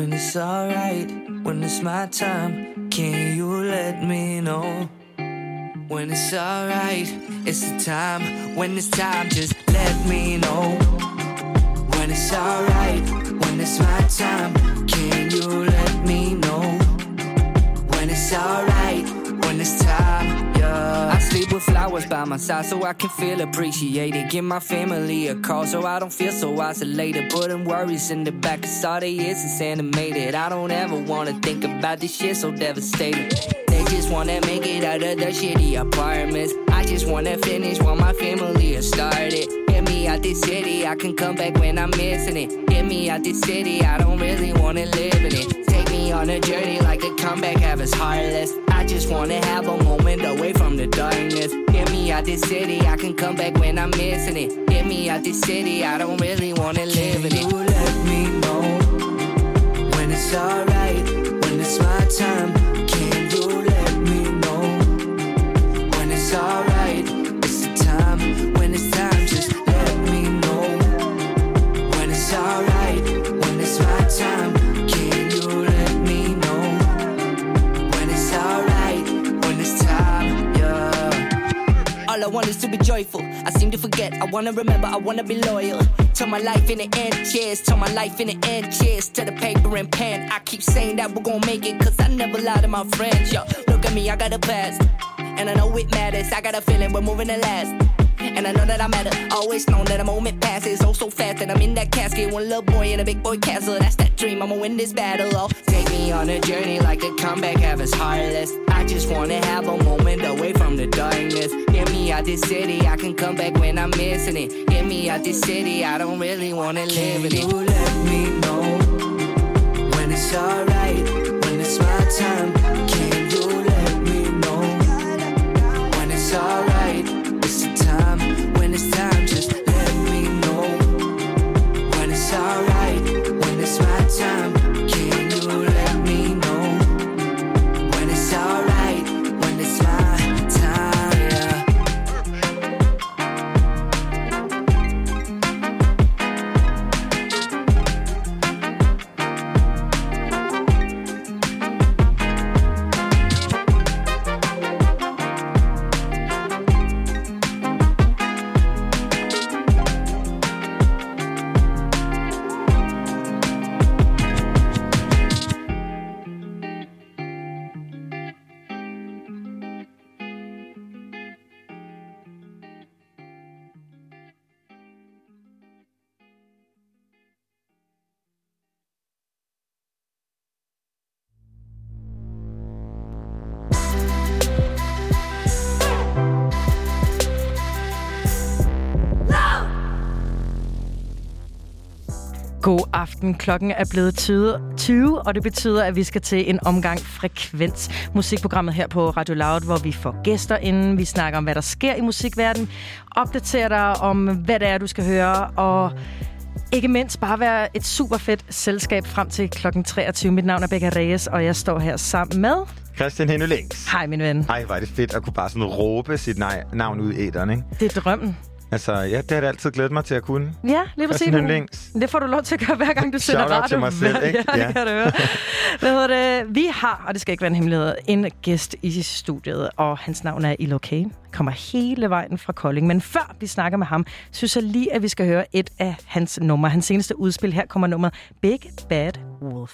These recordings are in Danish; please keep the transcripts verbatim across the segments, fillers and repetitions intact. when it's alright, when it's my time, can you let me know? When it's alright, it's the time, when it's time, just let me know. When it's alright, when it's my time, can you let me know? When it's alright, when it's time, yeah. I sleep with flowers by my side so I can feel appreciated. Give my family a call so I don't feel so isolated. Putting worries in the back, cause all they is is animated. I don't ever wanna think about this shit so devastating. They just wanna make it out of the shitty apartments. I just wanna finish while my family is started. Get me out this city, I can come back when I'm missing it. Get me out this city, I don't really wanna live in it. Take me on a journey like a comeback, have us heartless. I just wanna have a moment away from the darkness. Get me out this city, I can come back when I'm missing it. Get me out this city, I don't really wanna live in it. Can you let me know when it's alright, when it's my time? Can you let me know when it's alright? It's the time, when it's time, just let me know. When it's alright, when it's my time, can you let me know? When it's alright, when it's time, yeah. All I want is to be joyful, I seem to forget. I wanna remember, I wanna be loyal. Turn my life in the end, cheers. Turn my life in the end, cheers. To the paper and pen, I keep saying that we're gonna make it, cause I never lie to my friends, yo. Look at me, I got a past, and I know it matters. I got a feeling we're moving to last, and I know that I matter. Always known that a moment passes, oh so fast, that I'm in that casket. One little boy in a big boy castle, that's that dream, I'ma win this battle. Oh, take me on a journey like a comeback, have us heartless. I just wanna have a moment away from the darkness. Get me out this city, I can come back when I'm missing it. Get me out this city, I don't really wanna live in it. Can you let me know when it's alright, when it's my time? Can you let me know when it's alright? When it's time, just let me know. When it's alright, when it's my time, can you let me know? When it's alright, when it's my time, god aften. Klokken er blevet tyve, og det betyder, at vi skal til en omgang Frekvens. Musikprogrammet her på Radio Loud, hvor vi får gæster inden. Vi snakker om, hvad der sker i musikverdenen. Opdaterer dig om, hvad det er, du skal høre. Og ikke mindst bare være et super fedt selskab frem til klokken treogtyve. Mit navn er Becca Reyes, og jeg står her sammen med Christian Hendlings. Hej, min ven. Hej, var det fedt at kunne bare sådan råbe sit navn ud i æteren, ikke? Det er drømmen. Altså, ja, det har jeg altid glædet mig til at kunne. Ja, lige præcis. Det får du lov til at gøre, hver gang du sender radio. Shout out til mig selv, ikke? Ja, det kan du høre. Hvad hedder det? Vi har, og det skal ikke være en hemmelighed, en gæst i studiet, og hans navn er Elo K. Kommer hele vejen fra Kolding. Men før vi snakker med ham, synes jeg lige, at vi skal høre et af hans numre. Hans seneste udspil her kommer nummeret Big Bad Wolf.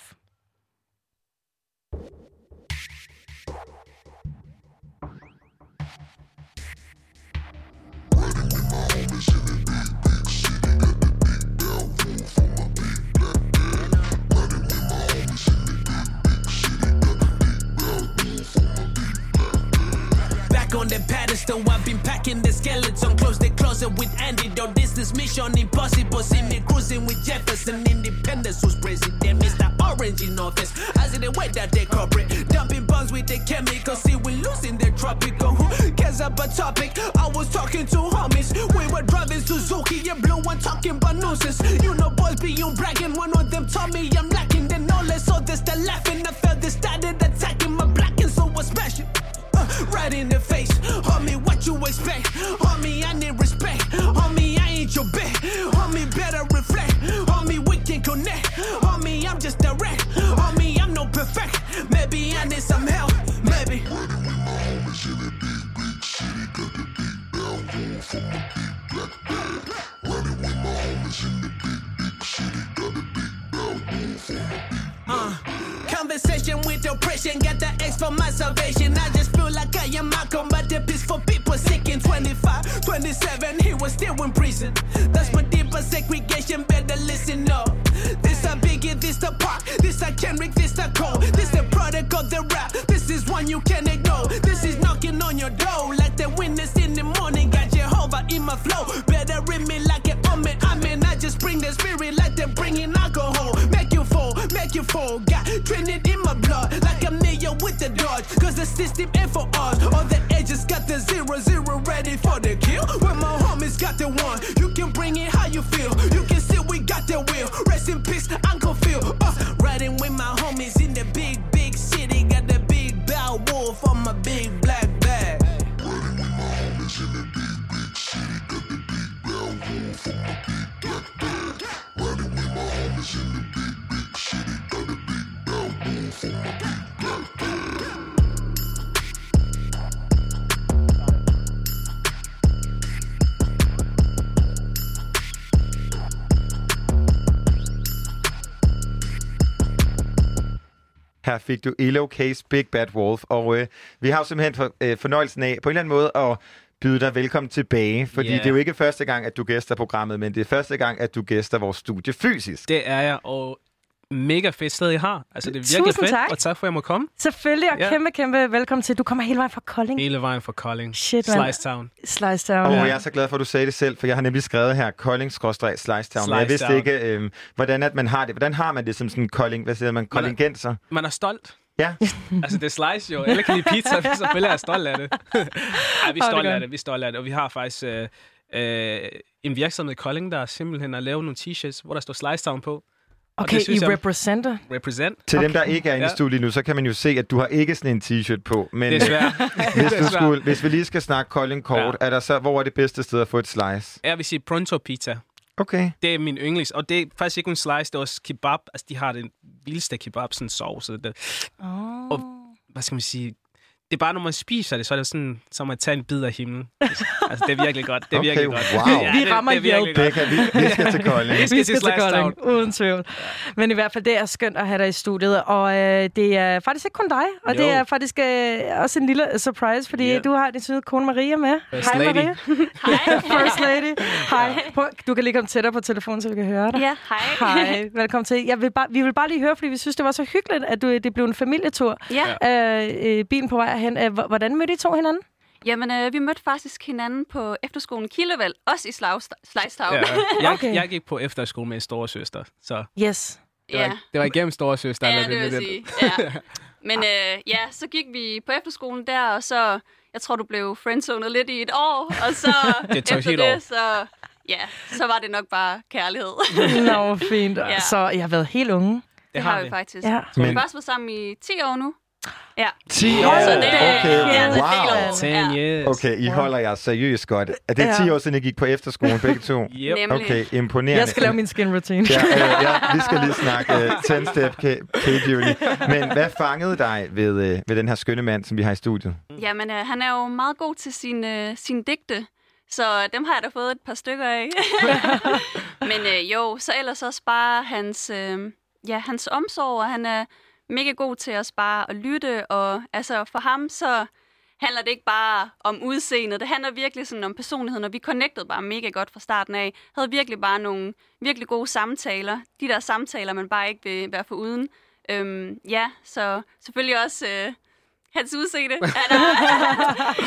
On the pedestal, I've been packing the skeleton. Close the closet with Andy, though this is mission impossible. See me cruising with Jefferson, Independence was president, Mister Orange in office. As in the way that they cooperate, dumping bombs with the chemicals. See, we losing the tropical. Who cares about topic? I was talking to homies. We were driving Suzuki and blue and talking about nuisance. You know, boys be on bragging. One of them told me I'm lacking the knowledge, so they still laughing. I felt they started attacking my blacking, so I smash it. Right in the face, homie, what you expect? Homie, I need respect. Homie, I ain't your bet. Homie, better reflect. Homie, we can connect. Homie, I'm just direct. conversation with depression. Got the X for my salvation. I just feel like I am Malcolm, but the piss for people sick in twenty-five, twenty-seven, he was still in prison. That's my deeper segregation, better listen up. This a Biggie, this the Pac, this a Kendrick, this the Cole. This the product of the rap, this is one you can't ignore. This is knocking on your door, like the witness in the morning. Got Jehovah in my flow, better in me like an omen. I mean, I just bring the spirit like they're bringing alcohol. Make you fall, make you fall, got Trinity in my blood. Like I'm Neo with the Dodge, cause the system ain't for us. All the edges got the zero, zero ready for the kill. When my homies got the one, you can bring it how you feel. You can see we got the will, rest in peace, Uncle Phil. Uh, riding with my homies in the big, big city. Got the big bow wolf on my big black bag. Riding with my homies in the big, big city. Got the big bow wolf on my big black bag. Riding with my homies in the big, big city. Got the big bow wolf on my big black bag. Her fik du Elo K's Big Bad Wolf, og øh, vi har jo simpelthen for, øh, fornøjelsen af på en eller anden måde at byde dig velkommen tilbage, fordi yeah. det er jo ikke første gang, at du gæster programmet, men det er første gang, at du gæster vores studie fysisk. Det er jeg, og mega fedt sted, I har. Altså, det er virkelig Tusind fedt, tak. Og tak for, at jeg må komme. Selvfølgelig, og ja. kæmpe, kæmpe velkommen til. Du kommer hele vejen fra Kolding. Hele vejen fra Kolding. Shit, man. Slice Town. Slice Town. Og oh, ja. jeg er så glad for, at du sagde det selv, for jeg har nemlig skrevet her, Kolding-Slice Town. Slice jeg vidste down. ikke, øh, hvordan at man har det. Hvordan har man det som sådan en Kolding? Hvad siger man? Koldingenser? Man, man er stolt. Ja. Altså, det er Slice jo. Alle kan lide pizza, så selvfølgelig er jeg stolt af det. Ej, vi er stolt oh, af det. Vi er stolt af det, og vi har faktisk... Øh, øh, en virksomhed i Kolding, der simpelthen har lavet nogle t-shirts, hvor der står Slice Town på. Okay, I representer? Represent. Til okay. dem, der ikke er inde i studiet nu, så kan man jo se, at du har ikke sådan en t-shirt på. Men Desværre. hvis, du skulle, hvis vi lige skal snakke Kolding kort, ja. er der så, hvor er det bedste sted at få et slice? Jeg vil sige Pronto Pizza. Okay. Det er min yndlings, og det er faktisk ikke en slice, det er også kebab. Altså, de har den vildeste kebab, sådan sovs. Oh. Og hvad skal man sige... Det er bare, når man spiser det, så er det sådan, som at tage en bid af himlen. Altså, det er virkelig godt. Det er okay, virkelig wow. godt. Ja, vi det, rammer hjælp. Vi, vi skal til Kolding. Vi skal til Kolding, uden tvivl. Men i hvert fald, det er skønt at have dig i studiet. Og øh, det er faktisk ikke kun dig. Og jo. det er faktisk øh, også en lille surprise, fordi yeah. du har din søde kone Maria med. First Hej, lady. Maria. Hej. First lady. Hej. Du kan lige komme tættere på telefonen, så vi kan høre dig. Ja, hej. Hej. Velkommen til. Jeg vil bare, vi vil bare lige høre, fordi vi synes, det var så hyggeligt, at du, det blev en familietur. Ja. Øh, bilen på vej Hen. Hvordan mødte I to hinanden? Jamen, øh, vi mødte faktisk hinanden på efterskolen Kildevæld, også i Slice Town. Ja, jeg, okay. jeg gik på efterskole med en storesøster, så... Yes. Det var, ja. det var igennem storesøster. Ja, det vil sige. Ja. Men øh, ja, så gik vi på efterskolen der, og så... Jeg tror, du blev friendzonet lidt i et år, og så... det tog efter helt det, år. Så, ja, så var det nok bare kærlighed. Nå, no, fint. Ja. Så I har været helt unge. Det, det har vi det. faktisk. Ja. Så vi har også været sammen i ti år nu. Ja. ti år? Så det, okay, ja, wow. Er det wow. Okay, I holder jer seriøst godt. Er det ja. ti år siden, I gik på efterskolen begge to? Yep. Okay, imponerende. Jeg skal lave min skin routine. ja, øh, ja, vi skal lige snakke uh, ten-step K-beauty. Men hvad fangede dig ved, øh, ved den her skønne mand, som vi har i studiet? Jamen, øh, han er jo meget god til sine, øh, sine digte, så dem har jeg da fået et par stykker af. Men øh, jo, så ellers også bare hans, øh, ja, hans omsorg, og han er... Øh, mega god til at spare og lytte, og altså for ham så handler det ikke bare om udseendet, det handler virkelig sådan om personligheden, og vi connectede bare mega godt fra starten af, havde virkelig bare nogle virkelig gode samtaler, de der samtaler, man bare ikke vil være foruden. Øhm, ja, så selvfølgelig også øh, hans udseende.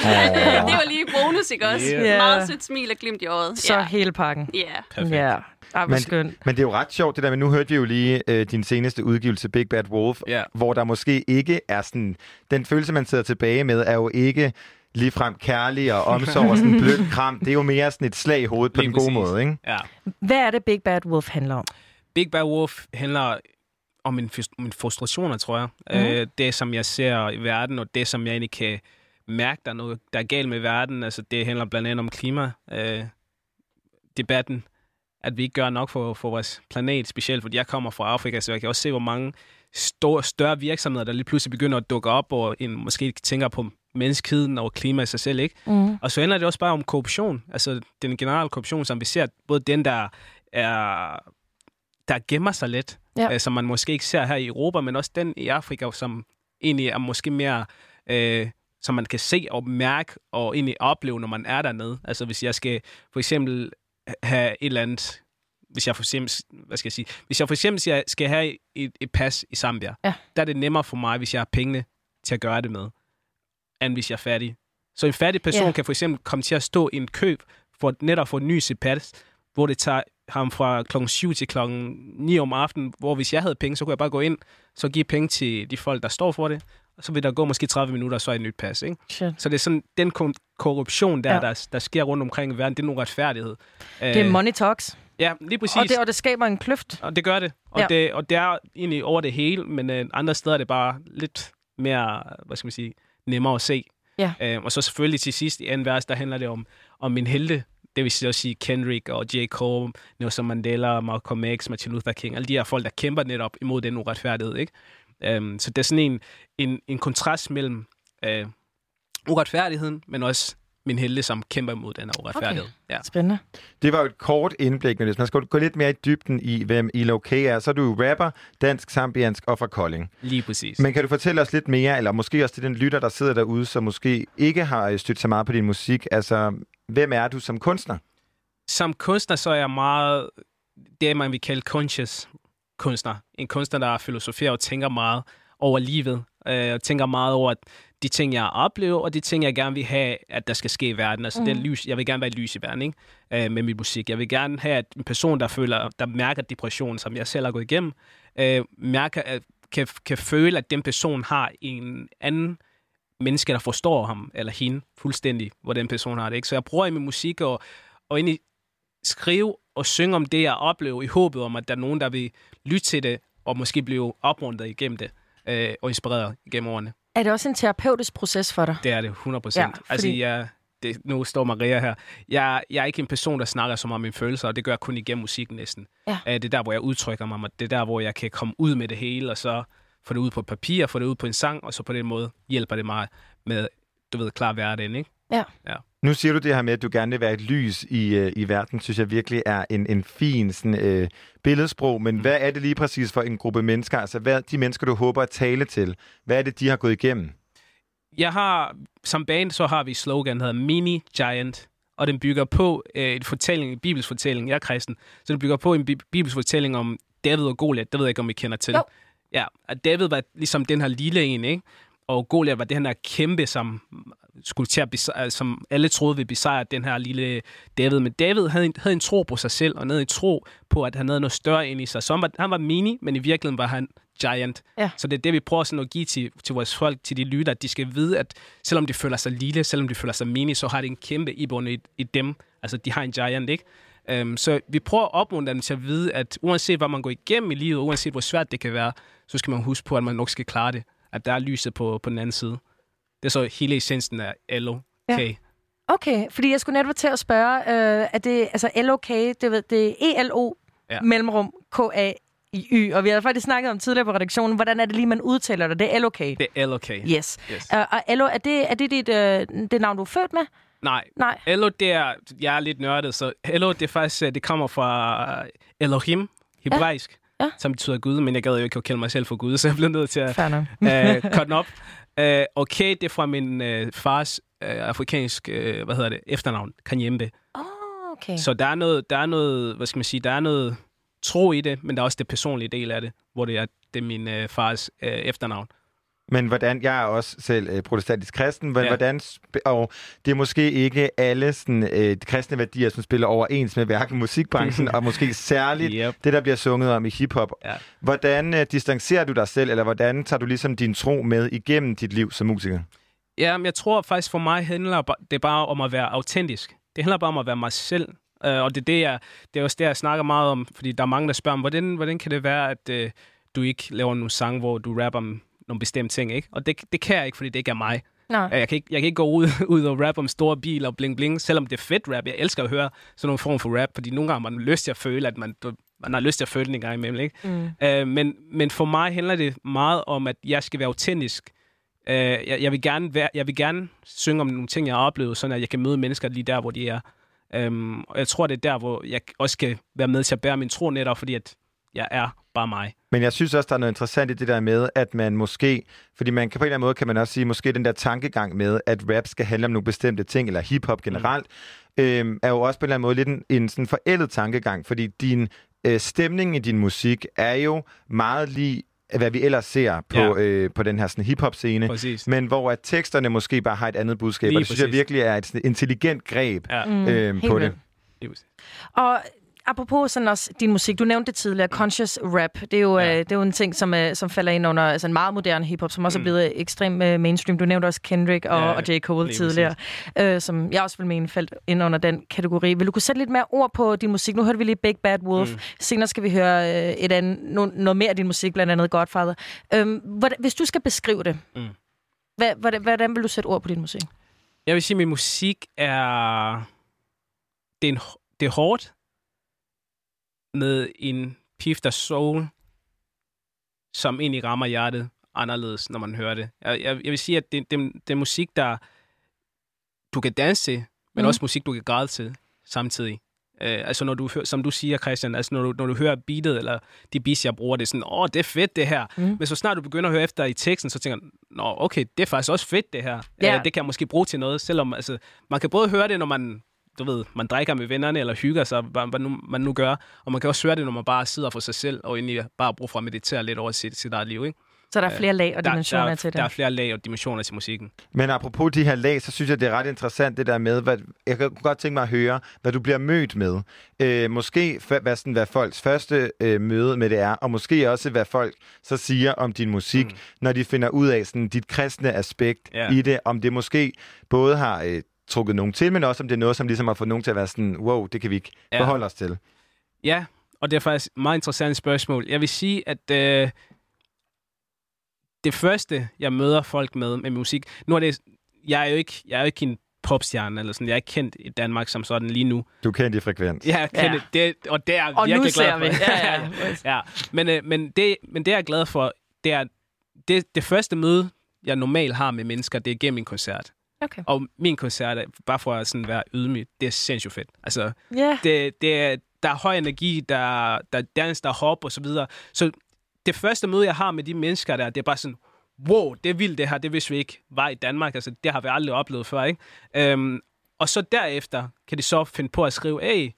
at, øh, det var lige bonus, ikke også? Yeah. Meget sødt smil og glimt i øjet. Så yeah. hele pakken. Ja. Yeah. Perfekt. Yeah. Ej, men, men det er jo ret sjovt det der, men nu hørte vi jo lige øh, din seneste udgivelse, Big Bad Wolf, yeah. hvor der måske ikke er sådan... Den følelse, man sidder tilbage med, er jo ikke ligefrem kærlig og omsorg og sådan en blødt kram. Det er jo mere sådan et slag i hovedet på lige den gode præcis. Måde, ikke? Ja. Hvad er det, Big Bad Wolf handler om? Big Bad Wolf handler om en, en frustrationer, tror jeg. Mm-hmm. Øh, det, som jeg ser i verden, og det, som jeg egentlig kan mærke, der er noget, der er galt med verden. Altså, det handler blandt andet om klimadebatten. Øh, at vi ikke gør nok for, for vores planet, specielt fordi jeg kommer fra Afrika, så jeg kan også se, hvor mange store, større virksomheder, der lige pludselig begynder at dukke op, og en, måske tænker på menneskeheden og klima i sig selv, ikke? Mm. Og så handler det også bare om korruption, altså den generelle korruption, som vi ser, både den, der, er, der gemmer sig lidt, ja. øh, som man måske ikke ser her i Europa, men også den i Afrika, som egentlig er måske mere, øh, som man kan se og mærke og egentlig opleve, når man er dernede. Altså hvis jeg skal for eksempel have et eller andet, hvis jeg for eksempel, hvad skal jeg sige, hvis jeg for eksempel skal have et, et pas i Zambia, ja. Der er det nemmere for mig, hvis jeg har pengene til at gøre det med, end hvis jeg er fattig. Så en fattig person yeah. kan for eksempel komme til at stå i en køb for netop for en ny C P A S, hvor det tager ham fra klokken syv til klokken ni om aftenen, hvor hvis jeg havde penge, så kunne jeg bare gå ind, så give penge til de folk, der står for det, og så vil der gå måske tredive minutter, og så er et nyt pas. Ikke? Så det er sådan, den korruption, der, ja. der, der sker rundt omkring i verden, det er en uretfærdighed. Det er money talks. Ja, lige præcis. Og det, og det skaber en kløft. Og det gør det. Og, ja. det, og det er egentlig over det hele, men øh, andre steder er det bare lidt mere, hvad skal man sige, nemmere at se. Ja. Øhm, og så selvfølgelig til sidst i anden vers, der handler det om, om min helte. Det vil så sige Kendrick og J. Cole, Nelson Mandela, Malcolm X, Martin Luther King. Alle de her folk, der kæmper netop imod den uretfærdighed. Ikke? Øhm, så det er sådan en, en, en kontrast mellem øh, uretfærdigheden, men også min helte, som kæmper imod den her uretfærdighed. Okay. Ja. Spændende. Det var jo et kort indblik, men hvis man skal gå lidt mere i dybden i, hvem Elo K er, så er du rapper, dansk, zambiansk og fra Kolding. Lige præcis. Men kan du fortælle os lidt mere, eller måske også til den lytter, der sidder derude, som måske ikke har stødt så meget på din musik. Altså, hvem er du som kunstner? Som kunstner, så er jeg meget det, man vil kalde conscious kunstner. En kunstner, der filosoferer og tænker meget over livet, og tænker meget over, at de ting, jeg oplever, og de ting, jeg gerne vil have, at der skal ske i verden. Altså, mm. det lys, jeg vil gerne være et lys i verden, ikke? Øh, med min musik. Jeg vil gerne have, at en person, der føler, der mærker depression, som jeg selv har gået igennem, øh, mærker, at, kan, kan føle, at den person har en anden menneske, der forstår ham eller hende fuldstændig, hvor den person har det. Ikke? Så jeg bruger i min musik og, og egentlig skrive og synge om det, jeg oplever, i håbet om, at der er nogen, der vil lytte til det, og måske blive opmuntret igennem det, øh, og inspireret igennem årene. Er det også en terapeutisk proces for dig? Det er det, hundrede procent. Ja, fordi... Altså, jeg, det, nu står Maria her. Jeg, jeg er ikke en person, der snakker så meget om mine følelser, og det gør jeg kun igennem musikken næsten. Ja. Det er der, hvor jeg udtrykker mig, og det er der, hvor jeg kan komme ud med det hele, og så få det ud på papir, og få det ud på en sang, og så på den måde hjælper det mig med, du ved, klar hverdagen, ikke? Ja. Ja. Nu siger du det her med, at du gerne vil være et lys i, i verden, synes jeg virkelig er en, en fin sådan, øh, billedsprog. Men mm. hvad er det lige præcis for en gruppe mennesker? Altså, hvad er de mennesker, du håber at tale til? Hvad er det, de har gået igennem? Jeg har, som band, så har vi slogan, der hedder Mini Giant. Og den bygger på øh, en fortælling, en bibelsk fortælling. Jeg er kristen. Så den bygger på en bi- bibelsk fortælling om David og Goliat. Det ved jeg ikke, om I kender til. No. Ja, og David var ligesom den her lille en, ikke? Og Goliat var det her kæmpe, som, skulle til at besejre, som alle troede ville besejre den her lille David. Men David havde en, havde en tro på sig selv, og havde en tro på, at han havde noget større ind i sig. Så han var, han var mini, men i virkeligheden var han giant. Ja. Så det er det, vi prøver sådan at give til, til vores folk, til de lytter, at de skal vide, at selvom de føler sig lille, selvom de føler sig mini, så har de en kæmpe iboende i, i dem. Altså, de har en giant, ikke? Um, så vi prøver at opmuntre dem til at vide, at uanset hvad man går igennem i livet, uanset hvor svært det kan være, så skal man huske på, at man nok skal klare det. At der er lyset på, på den anden side. Det er så hele essensen af Elo K. Ja. Okay, fordi jeg skulle netop til at spørge, øh, er det altså Elo K, det, det er E L O, ja. Mellemrum K A Y, og vi havde faktisk snakket om tidligere på redaktionen, hvordan er det lige, man udtaler det? Det er Elo K. Det er Elo K. Yes. yes. Uh, og Elo, er det, er det dit øh, det navn, du er født med? Nej. Nej. Elo, det er, jeg er lidt nørdet, så Elo, det er faktisk, det kommer fra Elohim, hebraisk. Ja. Ja. Som betyder Gud, men jeg gad jo ikke at kalde mig selv for Gud, så jeg blev nødt til at øh, cut den op. Øh, okay, det er fra min øh, fars øh, afrikansk, øh, hvad hedder det, efternavn, Kanyembe. Oh, okay. Så der er noget, der er noget, hvad skal man sige, der er noget tro i det, men der er også det personlige del af det, hvor det er, det er min øh, fars øh, efternavn. Men hvordan, jeg er også selv øh, protestantisk kristen, men ja. hvordan, og det er måske ikke alle sådan, øh, kristne værdier, som spiller overens med hverken musikbranchen, og måske særligt yep. det, der bliver sunget om i hiphop. Ja. Hvordan øh, distancerer du dig selv, eller hvordan tager du ligesom din tro med igennem dit liv som musiker? Jamen, jeg tror faktisk for mig handler det bare om at være autentisk. Det handler bare om at være mig selv, uh, og det er, det, jeg, det er også det, jeg snakker meget om, fordi der er mange, der spørger mig, hvordan, hvordan kan det være, at uh, du ikke laver nogle sang, hvor du rapper om nogle bestemte ting, ikke? Og det, det kan jeg ikke, fordi det ikke er mig. Nej. Jeg kan ikke, jeg kan ikke gå ud, ud og rappe om store biler og bling bling, selvom det er fedt rap. Jeg elsker at høre sådan nogle form for rap, fordi nogle gange har man lyst til at føle, at man, man har lyst til at føle den en gang imellem, ikke? Mm. Øh, men, men for mig handler det meget om, at jeg skal være autentisk. Øh, jeg, jeg, vil gerne være, jeg vil gerne synge om nogle ting, jeg har oplevet, sådan at jeg kan møde mennesker lige der, hvor de er. Øh, og jeg tror, det er der, hvor jeg også kan være med til at bære min tro netop, fordi at jeg er bare mig. Men jeg synes også, der er noget interessant i det der med, at man måske, fordi man kan på en eller anden måde, kan man også sige, måske den der tankegang med, at rap skal handle om nogle bestemte ting, eller hiphop generelt, mm. øh, er jo også på en eller anden måde lidt en, en sådan forældet tankegang, fordi din øh, stemning i din musik er jo meget lige hvad vi ellers ser på, ja. øh, på den her sådan, hip-hop-scene, præcis. Men hvor at teksterne måske bare har et andet budskab, lige og det præcis. Synes jeg virkelig er et intelligent greb ja. øh, mm, på det. det. Og apropos sådan også din musik, du nævnte det tidligere, conscious rap, det er jo, ja. øh, det er jo en ting, som, øh, som falder ind under altså en meget moderne hip-hop, som også mm. er blevet ekstremt øh, mainstream. Du nævnte også Kendrick og, ja, og J. Cole tidligere, øh, som jeg også vil mene faldt ind under den kategori. Vil du kunne sætte lidt mere ord på din musik? Nu hørte vi lige Big Bad Wolf, mm. senere skal vi høre øh, et andet, no, noget mere af din musik, blandt andet Godfather. Øh, hvordan, hvis du skal beskrive det, mm. hvad, hvordan, hvordan vil du sætte ord på din musik? Jeg vil sige, at min musik er... Det er, en, det er hårdt. Med en pift af soul, som egentlig rammer hjertet anderledes, når man hører det. Jeg, jeg, jeg vil sige, at det, det, det er musik, der du kan danse til, men mm. også musik, du kan græde til samtidig. Øh, altså, når du, som du siger, Christian, altså når du, når du hører beatet, eller de beats, jeg bruger, det er sådan, åh, det er fedt, det her. Mm. Men så snart du begynder at høre efter i teksten, så tænker du, nå, okay, det er faktisk også fedt, det her. Yeah. Øh, det kan jeg måske bruge til noget, selvom altså, man kan både høre det, når man... du ved, man drikker med vennerne, eller hygger sig, hvad nu, man nu gør. Og man kan også høre det, når man bare sidder for sig selv, og egentlig bare bruger for at meditere lidt over sit, sit eget liv, ikke? Så der er flere lag og dimensioner der, der, til det? Der er flere lag og dimensioner til musikken. Men apropos de her lag, så synes jeg, det er ret interessant det der med, hvad, jeg kunne godt tænke mig at høre, hvad du bliver mødt med. Øh, måske hvad, sådan, hvad folks første øh, møde med det er, og måske også, hvad folk så siger om din musik, mm. når de finder ud af sådan, dit kristne aspekt yeah. i det, om det måske både har... Øh, trukket nogen til, men også om det er noget, som ligesom har fået nogen til at være sådan, wow, det kan vi ikke ja. forholde os til. Ja, og det er faktisk et meget interessant spørgsmål. Jeg vil sige, at øh, det første, jeg møder folk med, med musik, nu er det, jeg er jo ikke, jeg er jo ikke en popstjerne, eller sådan, jeg er ikke kendt i Danmark som sådan lige nu. Du er kendt i Frekvens. Ja, jeg er kendt, ja. det, og det er jeg virkelig glad for. Vi. Ja, ja, ja. ja. Men, øh, men, det, men det, jeg er glad for, det er, det, det første møde, jeg normalt har med mennesker, det er gennem en koncert. Okay. Og min koncert, bare for at sådan være ydmyg, det er sindssygt fedt. Altså, yeah. det, det, der er høj energi, der, der er dans, der er hop og så videre. Så det første møde, jeg har med de mennesker der, det er bare sådan, wow, det er vildt det her, det vidste vi ikke var i Danmark. Altså, det har vi aldrig oplevet før, ikke? Øhm, og så derefter kan de så finde på at skrive, hey,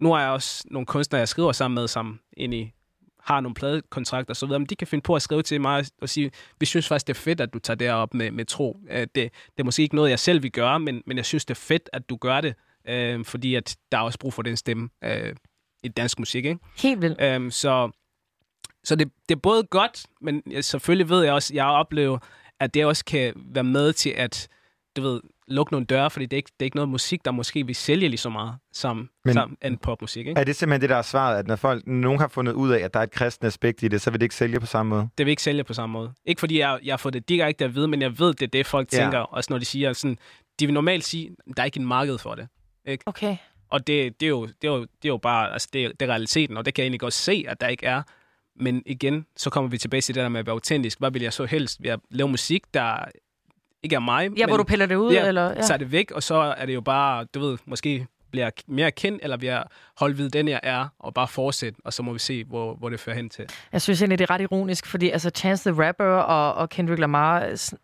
nu har jeg også nogle kunstnere, jeg skriver sammen med, som egentlig har nogle pladekontrakter og så videre, men de kan finde på at skrive til mig og sige, vi synes faktisk, det er fedt, at du tager det op med, med tro. Det, det er måske ikke noget, jeg selv vil gøre, men, men jeg synes, det er fedt, at du gør det, øh, fordi at der er også brug for den stemme øh, i dansk musik, ikke? Helt vildt. Øhm, så så det, det er både godt, men selvfølgelig ved jeg også, jeg oplever, at det også kan være med til at, du ved, lukke nogle døre, fordi det er, ikke, det er ikke noget musik, der måske vil sælge lige så meget som, som en popmusik. Ikke? Er det simpelthen det, der er svaret, at når folk, nogen har fundet ud af, at der er et kristent aspekt i det, så vil det ikke sælge på samme måde? Det vil ikke sælge på samme måde. Ikke fordi jeg, jeg får det direkte at vide, men jeg ved, det er det, folk ja. tænker, også når de siger sådan, de vil normalt sige, der er ikke en marked for det. Ikke? Okay. Og det, det, er jo, det, er jo, det er jo bare, altså det er, det er realiteten, og det kan jeg egentlig godt se, at der ikke er. Men igen, så kommer vi tilbage til det der med at være autentisk. Hvad vil jeg så helst? Vil jeg lave musik, der... ikke af mig. Ja, men hvor du piller det ud, ja, eller? Ja. Så er det væk, og så er det jo bare, du ved, måske bliver mere kendt, eller bliver holdt ved den, jeg er, og bare fortsætte, og så må vi se, hvor, hvor det fører hen til. Jeg synes egentlig, det er ret ironisk, fordi altså, Chance the Rapper og, og Kendrick Lamar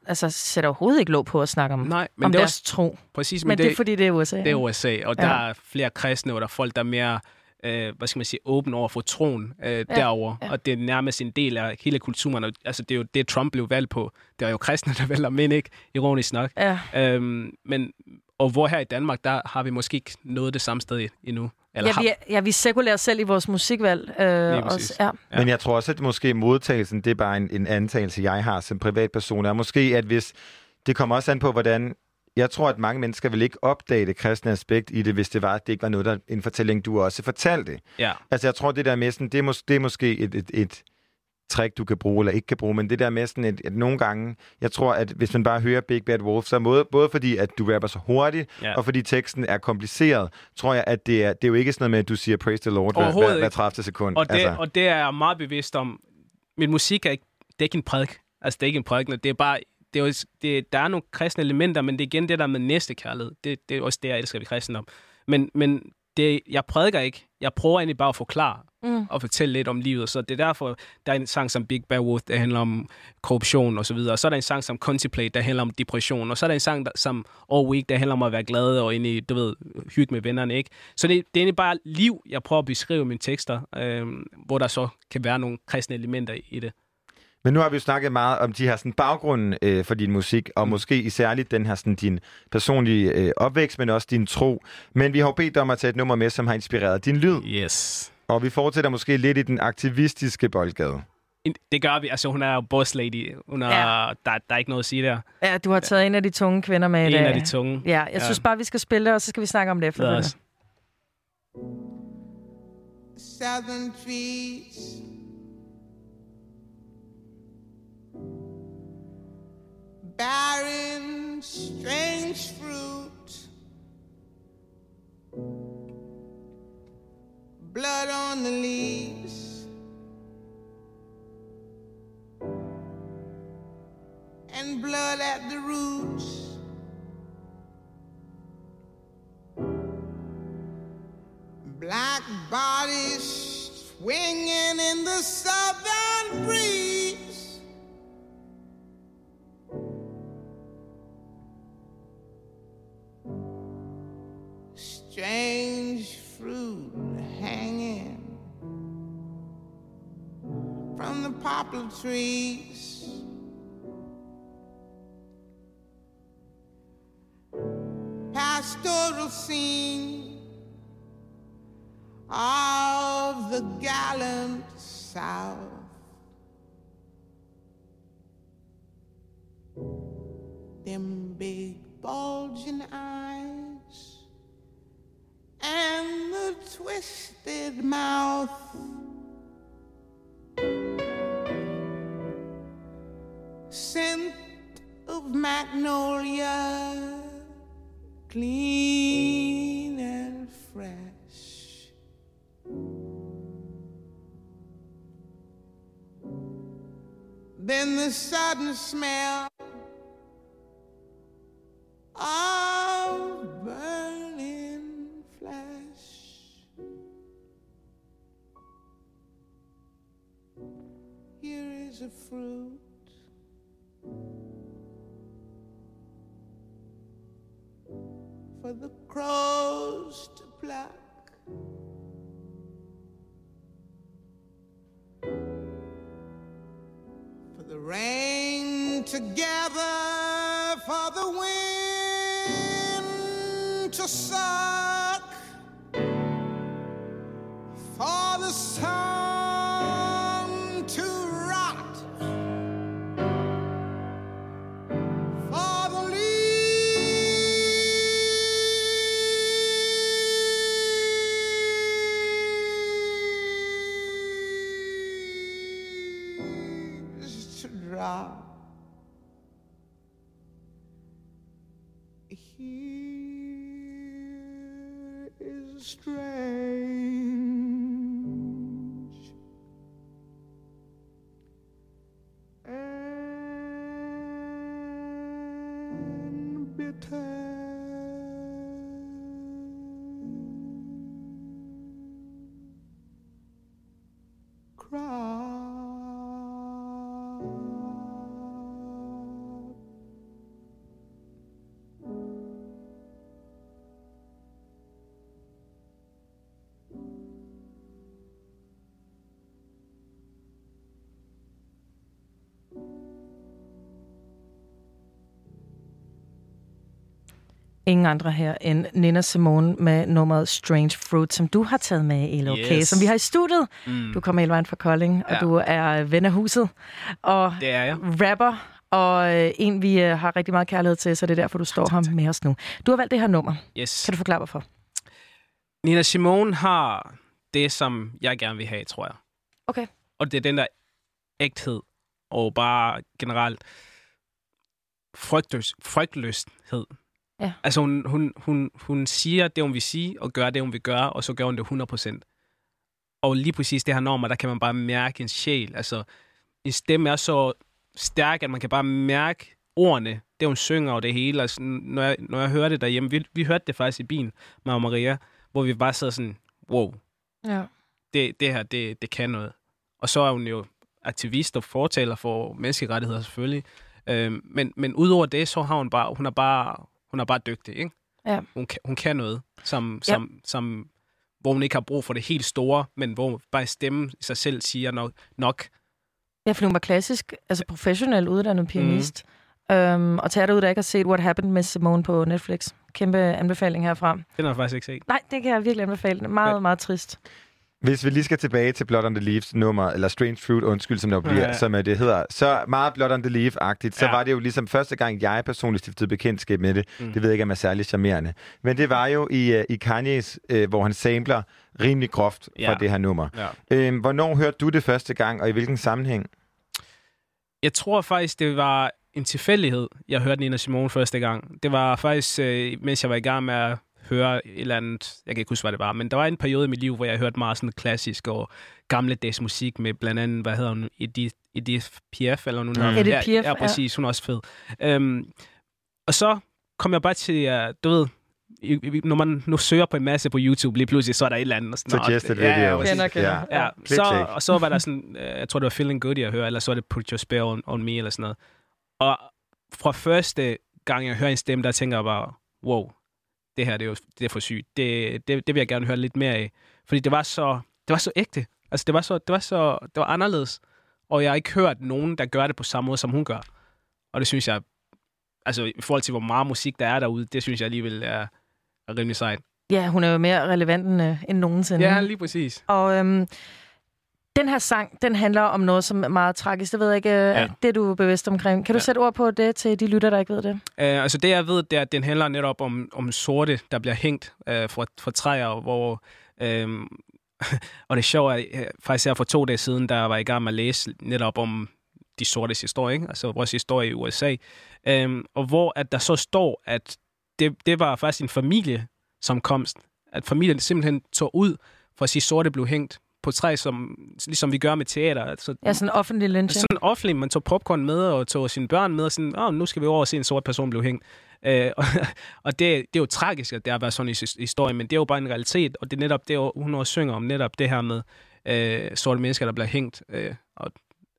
altså, sætter overhovedet ikke låg på at snakke om, nej, men om det deres også, tro. Præcis, men, men det, det er fordi, det er U S A. Det er U S A, og ja. der er flere kristne, og der er folk, der er mere, øh, hvad skal man sige, åbne over for troen øh, ja. derover, ja. og det er nærmest en del af hele kulturen, og, altså det er jo det, Trump blev valgt på. Det var jo kristne, der vælger mænd, ikke? Ironisk nok. Ja. Øhm, men, og hvor her i Danmark, der har vi måske ikke nået det samme sted endnu. Eller ja, vi er, ja, vi er sekulære selv i vores musikvalg. Øh, også, ja. Ja. Men jeg tror også, at måske modtagelsen, det er bare en, en antagelse, jeg har som privatperson, og måske, at hvis, det kommer også an på, hvordan jeg tror, at mange mennesker vil ikke opdage det kristne aspekt i det, hvis det var, at det ikke var noget, der en fortælling, du også fortalte. Ja. Altså, jeg tror, det der med sådan, det er, mås- det er måske et, et, et trick, du kan bruge eller ikke kan bruge, men det der med sådan, at, at nogle gange, jeg tror, at hvis man bare hører Big Bad Wolf, så måde, både fordi, at du rapper så hurtigt, ja. og fordi teksten er kompliceret, tror jeg, at det er, det er jo ikke sådan noget med, at du siger praise the Lord hver, hver tredivte sekund. Og det, altså. og det er jeg meget bevidst om. Min musik er ikke, det er ikke en prædik. Altså, det er ikke en prædik, det er bare... Det er også, det, der er nogle kristne elementer, men det er igen det der med næstekærlighed. Det, det er også det, jeg elsker ved kristendom. Men, men det, jeg prædiker ikke. Jeg prøver egentlig bare at forklare, mm. og fortælle lidt om livet. Så det er derfor, der er en sang som Big Bad Wolf, der handler om korruption og så videre. Og så er der en sang som Contemplate, der handler om depression. Og så er der en sang der, som All Week, der handler om at være glad og inde i, du ved, hygge med vennerne, ikke? Så det, det er egentlig bare liv, jeg prøver at beskrive mine tekster, øh, hvor der så kan være nogle kristne elementer i det. Men nu har vi jo snakket meget om de her sådan, baggrunden øh, for din musik, og måske særligt den her sådan, din personlige øh, opvækst, men også din tro. Men vi har jo bedt dig om at tage et nummer med, som har inspireret din lyd. Yes. Og vi fortsætter måske lidt i den aktivistiske boldgade. Det gør vi. Altså, hun er jo boss lady. Hun er, ja. der, der er ikke noget at sige der. Ja, du har taget en af de tunge kvinder med i dag. En af de tunge. Ja, jeg ja. synes bare, vi skal spille det, og så skal vi snakke om det efterfølgende. Southern Trees. Barren, strange fruit, blood on the leaves, and blood at the roots, black bodies swinging in the southern breeze. Strange fruit hanging from the poplar trees. Pastoral scene of the gallant South. Them big bulging eyes and the twisted mouth, scent of magnolia, clean and fresh, then the sudden smell of burning flesh. Here is a fruit for the crows to pluck, for the rain to gather, for the wind to sigh, for the sun to rot, for the leaves to drop. Here is strange ingen andre her end Nina Simone med nummeret Strange Fruit, som du har taget med i Elo K, yes. som vi har i studiet. Mm. Du kommer hele vejen fra Kolding, og ja. du er ven af huset, og det er jeg. Rapper, og en, vi har rigtig meget kærlighed til, så det er derfor, du står her med os nu. Du har valgt det her nummer. Yes. Kan du forklare hvorfor? Nina Simone har det, som jeg gerne vil have, tror jeg. Okay. Og det er den der ægthed, og bare generelt frygtløs, frygtløshed. Ja. Altså, hun, hun, hun, hun siger det, hun vil sige, og gør det, hun vil gøre, og så gør hun det hundrede procent. Og lige præcis det her nummer, der kan man bare mærke en sjæl. Altså, en stemme er så stærk, at man kan bare mærke ordene, det hun synger og det hele. Altså, når, jeg, når jeg hører det derhjemme, vi, vi hørte det faktisk i bilen, mig og Maria, hvor vi bare sad sådan, wow. Ja. det, det her, det, det kan noget. Og så er hun jo aktivist og fortaler for menneskerettigheder selvfølgelig. Øh, men, men udover det, så har hun bare, hun er bare, hun er bare dygtig, ikke? Ja. Hun, hun kan noget, som, som, ja. som, hvor hun ikke har brug for det helt store, men hvor bare stemmen i sig selv siger nok. nok. Ja, for hun var klassisk, altså professionel uddannet pianist. Mm. Øhm, og tager det ud, der ikke har set What Happened Miss Simone på Netflix. Kæmpe anbefaling herfra. Den har jeg faktisk ikke set. Nej, det kan jeg virkelig anbefale. Meget, ja. meget trist. Hvis vi lige skal tilbage til Blood on the Leaves nummer, eller Strange Fruit, undskyld, som det bliver, ja, ja. som det hedder, så meget Blood on the Leaf-agtigt, så ja. var det jo ligesom første gang, jeg personligt stiftede bekendtskab med det. Mm. Det ved jeg ikke, om jeg er særlig charmerende. Men det var jo i, i Kanye's, øh, hvor han sampler rimelig groft ja. fra det her nummer. Ja. Øh, hvornår hørte du det første gang, og i hvilken sammenhæng? Jeg tror faktisk, det var en tilfældighed, jeg hørte Nina Simone første gang. Det var faktisk, øh, mens jeg var i gang med at høre et eller andet, jeg kan ikke huske, hvad det var, men der var en periode i mit liv, hvor jeg hørte meget sådan klassisk og gammeldags musik med blandt andet, hvad hedder hun, Edith, Edith Piaf, eller nogen mm. Edith Piaf, ja, ja. præcis, hun er også fed. Øhm, og så kom jeg bare til, uh, du ved, når man nu søger på en masse på YouTube, lige pludselig, så er der et eller andet. Og sådan, Suggested videos. Ja, okay. yeah, okay. yeah. yeah. Så, og så var der sådan, jeg tror, det var Feeling Good, jeg hørte, eller så var det Put Your Spell on, on Me, eller sådan noget. Og fra første gang, jeg hører en stemme, der tænker jeg bare, wow, det her, det er jo det er for sygt. Det, det, det vil jeg gerne høre lidt mere af. Fordi det var så, det var så ægte. Altså, det var så, det var så, det var anderledes. Og jeg har ikke hørt nogen, der gør det på samme måde, som hun gør. Og det synes jeg, altså i forhold til, hvor meget musik der er derude, det synes jeg alligevel er, er rimelig sejt. Ja, hun er jo mere relevant end, øh, end nogensinde. Ja, lige præcis. Og øhm, den her sang, den handler om noget, som er meget tragisk. Det ved jeg ikke, øh, ja. det du er bevidst omkring. Kan du ja. sætte ord på det til de lytter, der ikke ved det? Uh, altså det, jeg ved, det er, at den handler netop om, om sorte, der bliver hængt uh, fra, fra træer, hvor... Uh, og det sjove er, jeg, faktisk her for to dage siden, der var i gang med at læse netop om de sortes historie, ikke? Altså vores historie i U S A. Uh, og hvor at der så står, at det, det var faktisk en familie som komst. At familien simpelthen tog ud for at sige, at sorte blev hængt på træ, som ligesom vi gør med teater. Altså, ja, sådan en offentlig lynching. Sådan offentlig. Man tog popcorn med og tog sine børn med og sådan, åh, oh, nu skal vi over og se en sort person blive hængt. Øh, og og det, det er jo tragisk, at det har været sådan en historie, men det er jo bare en realitet, og det er netop det, hun også synger om, netop det her med øh, sorte mennesker, der bliver hængt, øh, og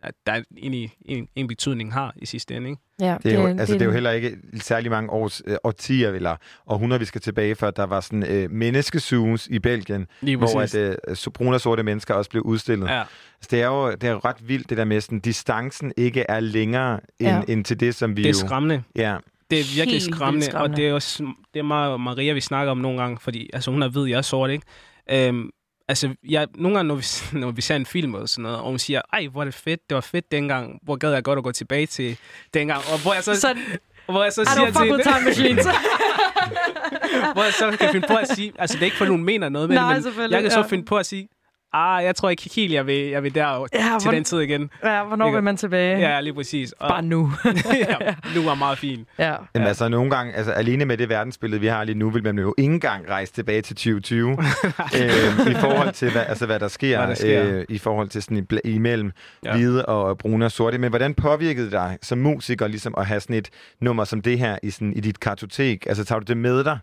at der egentlig en, en betydning har i sidste ende, ikke? Ja, det, er jo, det, altså, det er jo heller ikke særlig mange års, øh, årtier eller århundreder, vi skal tilbage for, der var sådan øh, menneskesuges i Belgien, hvor at, øh, brune og sorte mennesker også blev udstillet. Ja. Altså, det er jo det er ret vildt, det der med, sådan, distancen ikke er længere end, ja. end til det, som vi jo... Det er jo, skræmmende. Ja. Det er virkelig skræmmende, skræmmende, og det er også det er meget Maria, vi snakker om nogle gange, fordi altså, hun har ved, jeg er sort, ikke? Øhm, Altså, jeg, nogle gange, når vi, når vi ser en film og sådan noget, og hun siger, ej, hvor er det fedt, det var fedt dengang, hvor gad jeg godt at gå tilbage til dengang, og hvor jeg så, så, hvor jeg så siger til hende, hvor jeg så kan finde på at sige, altså det er ikke for, nogen mener noget med Nej, det, men jeg kan så ja. finde på at sige, ah, jeg tror ikke helt, jeg vil, jeg vil der ja, til hvor, den tid igen. Ja, hvornår vil man tilbage? Ja, lige præcis. Og bare nu. ja, nu er meget fint. Ja. Jamen, altså, nogle gange, altså, alene med det verdensbillede, vi har lige nu, vil man jo ikke engang rejse tilbage til tyve tyve. øh, I forhold til, hvad, altså, hvad der sker, hvad der sker. Øh, i forhold til sådan imellem ja. hvide og brune og sorte. Men hvordan påvirkede dig som musiker ligesom at have sådan et nummer som det her i, sådan, i dit kartotek? Altså, tager du det med dig?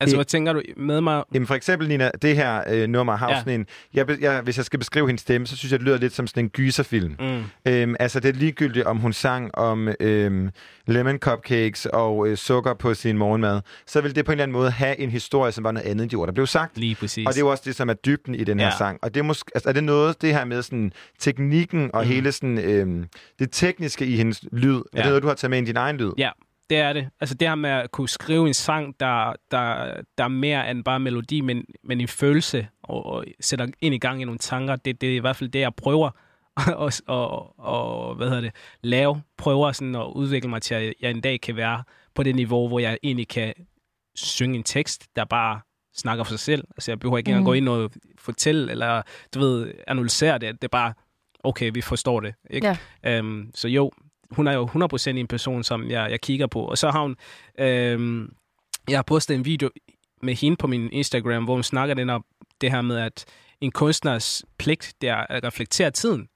Altså, hvad tænker du med mig? Jamen, for eksempel, Nina, det her øh, nummer har ja. sådan en... Jeg, jeg, hvis jeg skal beskrive hendes stemme, så synes jeg, det lyder lidt som sådan en gyserfilm. Mm. Øhm, altså, det er ligegyldigt, om hun sang om øhm, lemon cupcakes og øh, sukker på sin morgenmad. Så vil det på en eller anden måde have en historie, som var noget andet, de ord, der blev sagt. Lige præcis. Og det er jo også det, som er dybden i den her ja. sang. Og det er, måske, altså, er det noget, det her med sådan teknikken og mm. hele sådan, øhm, det tekniske i hendes lyd? Ja. Er det noget, du har taget med i din egen lyd? Ja. Det er det. Altså det her med at kunne skrive en sang, der, der, der er mere end bare melodi, men, men en følelse og, og sætter ind i gang i nogle tanker. Det, det er i hvert fald det, jeg prøver at og, og, hvad hedder det, lave. Prøver sådan at udvikle mig til, at jeg en dag kan være på det niveau, hvor jeg egentlig kan synge en tekst, der bare snakker for sig selv. Altså jeg behøver ikke engang mm. gå ind og fortælle, eller du ved, analysere det. Det er bare, okay, vi forstår det. Ikke? Yeah. Um, så jo. Hun er jo hundrede procent en person, som jeg, jeg kigger på. Og så har hun... Øh, jeg har postet en video med hende på min Instagram, hvor hun snakker den om det her med, at en kunstners pligt, det er at reflektere tiden.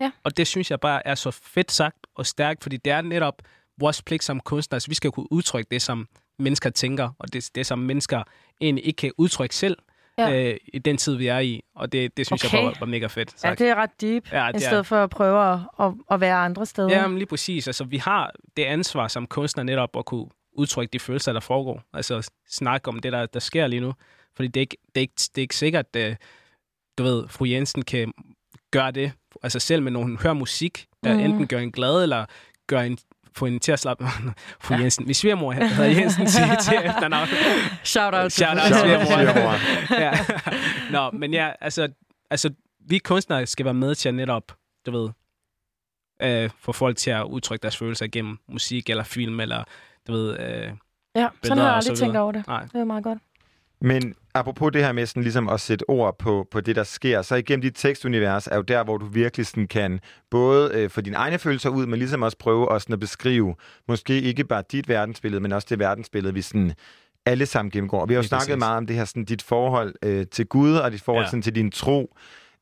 Ja. Og det synes jeg bare er så fedt sagt og stærkt, fordi det er netop vores pligt som kunstnere. Så vi skal kunne udtrykke det, som mennesker tænker, og det, det som mennesker egentlig ikke kan udtrykke selv. ja. øh, i den tid, vi er i. Og det, det synes okay. jeg var, var mega fedt. Sagt. Ja, det er ret deep, ja, i stedet er... for at prøve at, at være andre steder. Ja, men lige præcis. Altså, vi har det ansvar som kunstner netop at kunne udtrykke de følelser, der foregår. Altså snakke om det, der, der sker lige nu. Fordi det er ikke, det er ikke, det er ikke sikkert, at du ved, fru Jensen kan gøre det. Altså selv med nogen hører musik, der mm. enten gør en glad, eller gør en... få hende til at slappe. Fru ja. Jensen. Min svigermor havde Jensen til, til efternavn. Shout out til svigermor. Ja. Nå, men ja, altså, altså, vi kunstnere skal være med til at netop, du ved, øh, få folk til at udtrykke deres følelser gennem musik eller film, eller du ved, øh, ja, billeder, sådan har jeg aldrig tænkt over det. Nej. Det er meget godt. Men apropos det her med sådan ligesom at sætte ord på, på det, der sker, så igennem dit tekstunivers er jo der, hvor du virkelig sådan kan både øh, få dine egne følelser ud, men ligesom også prøve også at beskrive måske ikke bare dit verdensbillede, men også det verdensbillede, vi sådan alle sammen gennemgår. Og vi har jo det snakket præcis. meget om det her, sådan dit forhold øh, til Gud og dit forhold ja. sådan, til din tro.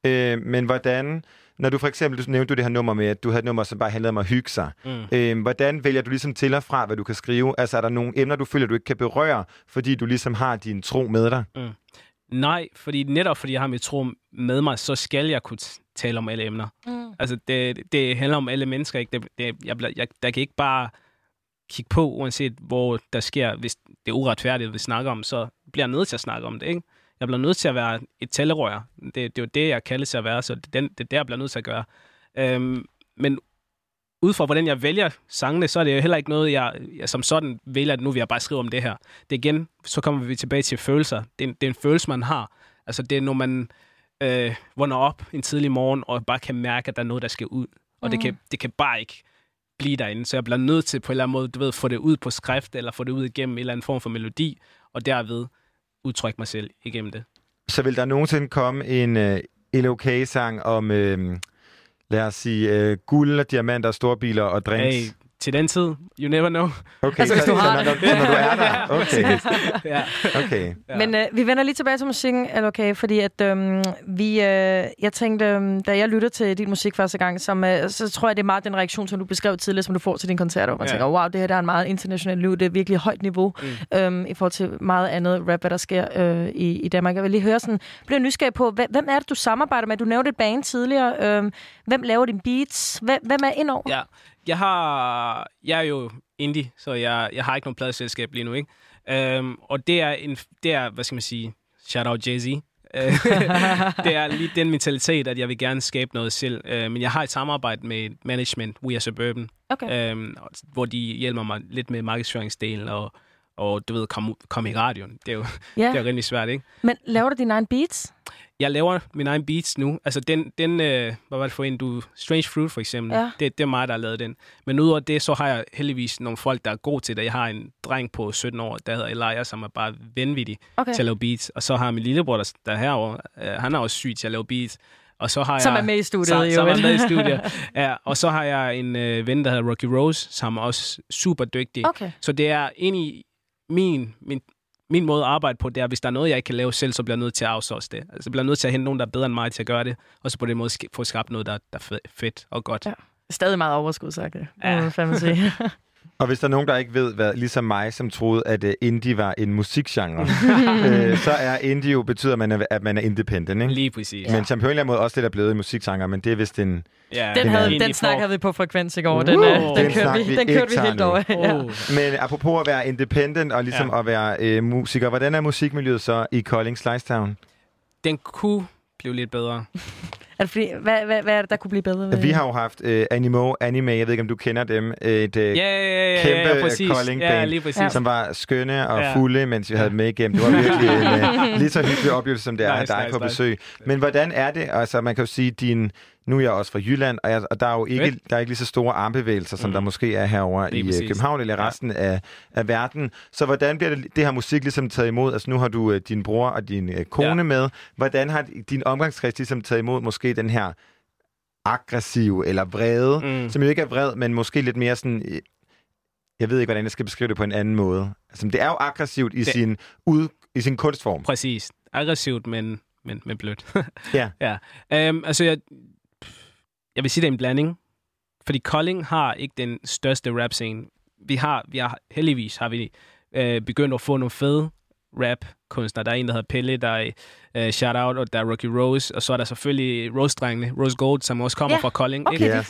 Øh, men hvordan... Når du for eksempel, du nævnte du det her nummer med, at du havde et nummer, som bare handlede om at hygge sig. Mm. Øhm, hvordan vælger du ligesom til og fra, hvad du kan skrive? Altså er der nogle emner, du føler, du ikke kan berøre, fordi du ligesom har din tro med dig? Mm. Nej, fordi netop fordi jeg har min tro med mig, så skal jeg kunne tale om alle emner. Mm. Altså det, det handler om alle mennesker, ikke? Det, det, jeg, jeg, der kan ikke bare kigge på, uanset hvor der sker, hvis det er uretfærdigt, vi snakker om, så bliver jeg nødt til at snakke om det, ikke? Jeg bliver nødt til at være et talerør. Det, det er jo det, jeg kalder til at være, så det, det er det, jeg bliver nødt til at gøre. Øhm, men ud fra, hvordan jeg vælger sangene, så er det jo heller ikke noget, jeg, jeg som sådan vælger, at nu vil jeg bare skrive om det her. Det igen, så kommer vi tilbage til følelser. Det er, det er en følelse, man har. Altså det er, når man øh, vågner op en tidlig morgen, og bare kan mærke, at der er noget, der skal ud. Og mm. det, kan, det kan bare ikke blive derinde. Så jeg bliver nødt til på en eller anden måde, du ved, få det ud på skrift, eller få det ud igennem en eller anden form for melodi, og derved udtrykke mig selv igennem det. Så vil der nogensinde komme en øh, Elo K-sang om, øh, lad os sige, øh, guld og diamanter, storbiler og drinks? Hey, til den tid, you never know. Okay, altså, så, hvis du har så, når, så når du er der. Okay. ja. okay. Ja. Men øh, vi vender lige tilbage til musikken, Elo K, fordi at øh, vi, øh, jeg tænkte, øh, da jeg lytter til din musik første gang, som, øh, så tror jeg, det er meget den reaktion, som du beskrev tidligere, som du får til din koncert, hvor man ja. tænker, wow, det her der er en meget international lyd, det er virkelig højt niveau, mm. øh, i forhold til meget andet rap, hvad der sker øh, i, i Danmark. Jeg vil lige høre sådan, bliver nysgerrig på, hvem er det, du samarbejder med? Du nævnte et band tidligere. Øh, hvem laver dine beats? Hvem, hvem er indover? Ja. Jeg har, jeg er jo indie, så jeg, jeg har ikke nogen pladeselskab lige nu, ikke? Øhm, og det er en, det er, hvad skal man sige, shout out Jay-Z. Det er lige den mentalitet, at jeg vil gerne skabe noget selv. Øh, men jeg har et samarbejde med management, We Are Suburban, okay. øhm, hvor de hjælper mig lidt med markedsføringsdelen og, og du ved, komme kom i radioen. Det er jo, yeah. det er jo rimelig svært, ikke? Men laver du dine egne beats? Jeg laver mine egne beats nu. Altså den, den øh, hvad var det for en, du... Strange Fruit for eksempel. Ja. Det, det er mig, der har lavet den. Men udover det, så har jeg heldigvis nogle folk, der er gode til det. Jeg har en dreng på sytten år, der hedder Elijah, som er bare vanvittig okay. til at lave beats. Og så har min lillebror, der, der herovre, øh, han er også syg til at lave beats. Og så har som jeg, er med i studiet, så, jo. Som er med i studiet. Ja, og så har jeg en øh, ven, der hedder Rocky Rose, som er også super dygtig. Okay. Så det er egentlig min... min Min måde at arbejde på, det er, at hvis der er noget, jeg ikke kan lave selv, så bliver jeg nødt til at outsource det. Altså, jeg bliver nødt til at hente nogen, der er bedre end mig til at gøre det, og så på den måde få skabt noget, der, der er fedt og godt. Ja. Stadig meget overskud, sagt det. Ja. Sige. Og hvis der er nogen, der ikke ved, hvad, ligesom mig, som troede, at uh, indie var en musikgenre, øh, så er indie jo, betyder, at man er, at man er independent, ikke? Lige præcis. Men som på en eller anden måde også lidt er blevet i musikgenre, men det er vist en... Ja, den, den, havde, den snak havde vi på Frekvens i går. Den, uh, den, den kørte vi, den kørte vi helt over. Ja. Uh. Men apropos at være independent og ligesom ja. at være øh, musiker, hvordan er musikmiljøet så i Kolding Slice Town? Den kunne blive lidt bedre. Er fordi, hvad, hvad, hvad er det, der kunne blive bedre? Ved? Vi har jo haft øh, Animo, Anime, jeg ved ikke, om du kender dem, et øh, yeah, yeah, yeah, kæmpe yeah, Kolding-band, yeah, som var skønne og yeah. fulde, mens vi havde dem med igennem. Det var virkelig en, øh, lige så hyggelig oplevelse, som det er at have dig nice, på nice. besøg. Men hvordan er det? Altså, man kan jo sige, din... Nu er jeg også fra Jylland, og, jeg, og der er jo ikke, der er ikke lige så store armbevægelser, som mm. der måske er herover i præcis. København eller resten ja. af, af verden. Så hvordan bliver det, det her musik ligesom taget imod? Altså nu har du uh, din bror og din uh, kone ja. med. Hvordan har din omgangskreds ligesom taget imod måske den her aggressive eller vrede, mm. som jo ikke er vred, men måske lidt mere sådan... Jeg ved ikke, hvordan jeg skal beskrive det på en anden måde. Altså det er jo aggressivt i, det... sin, ud, i sin kunstform. Præcis. Aggressivt, men, men, men blødt. ja. ja. Um, altså jeg... Jeg vil sige, det er en blanding, fordi Kolding har ikke den største rap-scene. Vi har, vi har heldigvis har vi øh, begyndt at få nogle fede rap-kunstnere. Der er en, der hedder Pelle, der er uh, Shoutout, og der er Rocky Rose, og så er der selvfølgelig Rose-drengene, Rose Gold, som også kommer ja. fra Kolding. Okay, ikke?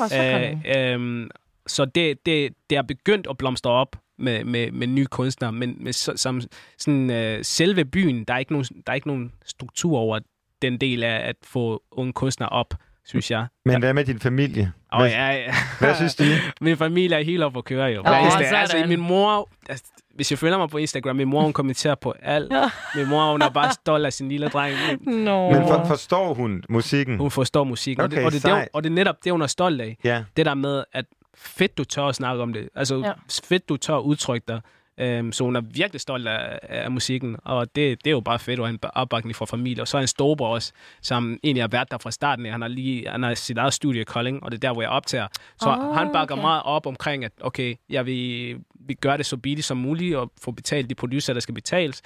Yeah. Øh, øh, så det, det, det er begyndt at blomstre op med, med, med nye kunstnere, men med, som sådan, øh, selve byen, der er, ikke nogen, der er ikke nogen struktur over den del af at få unge kunstnere op, synes jeg. Men hvad med din familie? Åh oh, ja, ja. Hvad synes de? Min familie er helt op at køre, jo. Oh, altså, min mor... Altså, hvis jeg følger mig på Instagram, min mor, hun kommenterer på alt. Min mor, hun er bare stolt af sin lille dreng. No. Men for, forstår hun musikken? Hun forstår musikken. Okay, og, det, og, det, det, og det er netop det, hun er stolt af. Yeah. Det der med, at fedt, du tør at snakke om det. Altså, ja. fedt, du tør at udtrykke dig. Øhm, så hun er virkelig stolt af, af musikken. Og det, det er jo bare fedt, at han er opbakning fra familie. Og så er en storebror også, som egentlig har været der fra starten. Han har, lige, han har sit eget studie i Kolding, og det er der, hvor jeg optager. Så oh, han bakker okay. meget op omkring, at okay, jeg vil... Vi gør det så billigt som muligt, og få betalt de producer, der skal betales.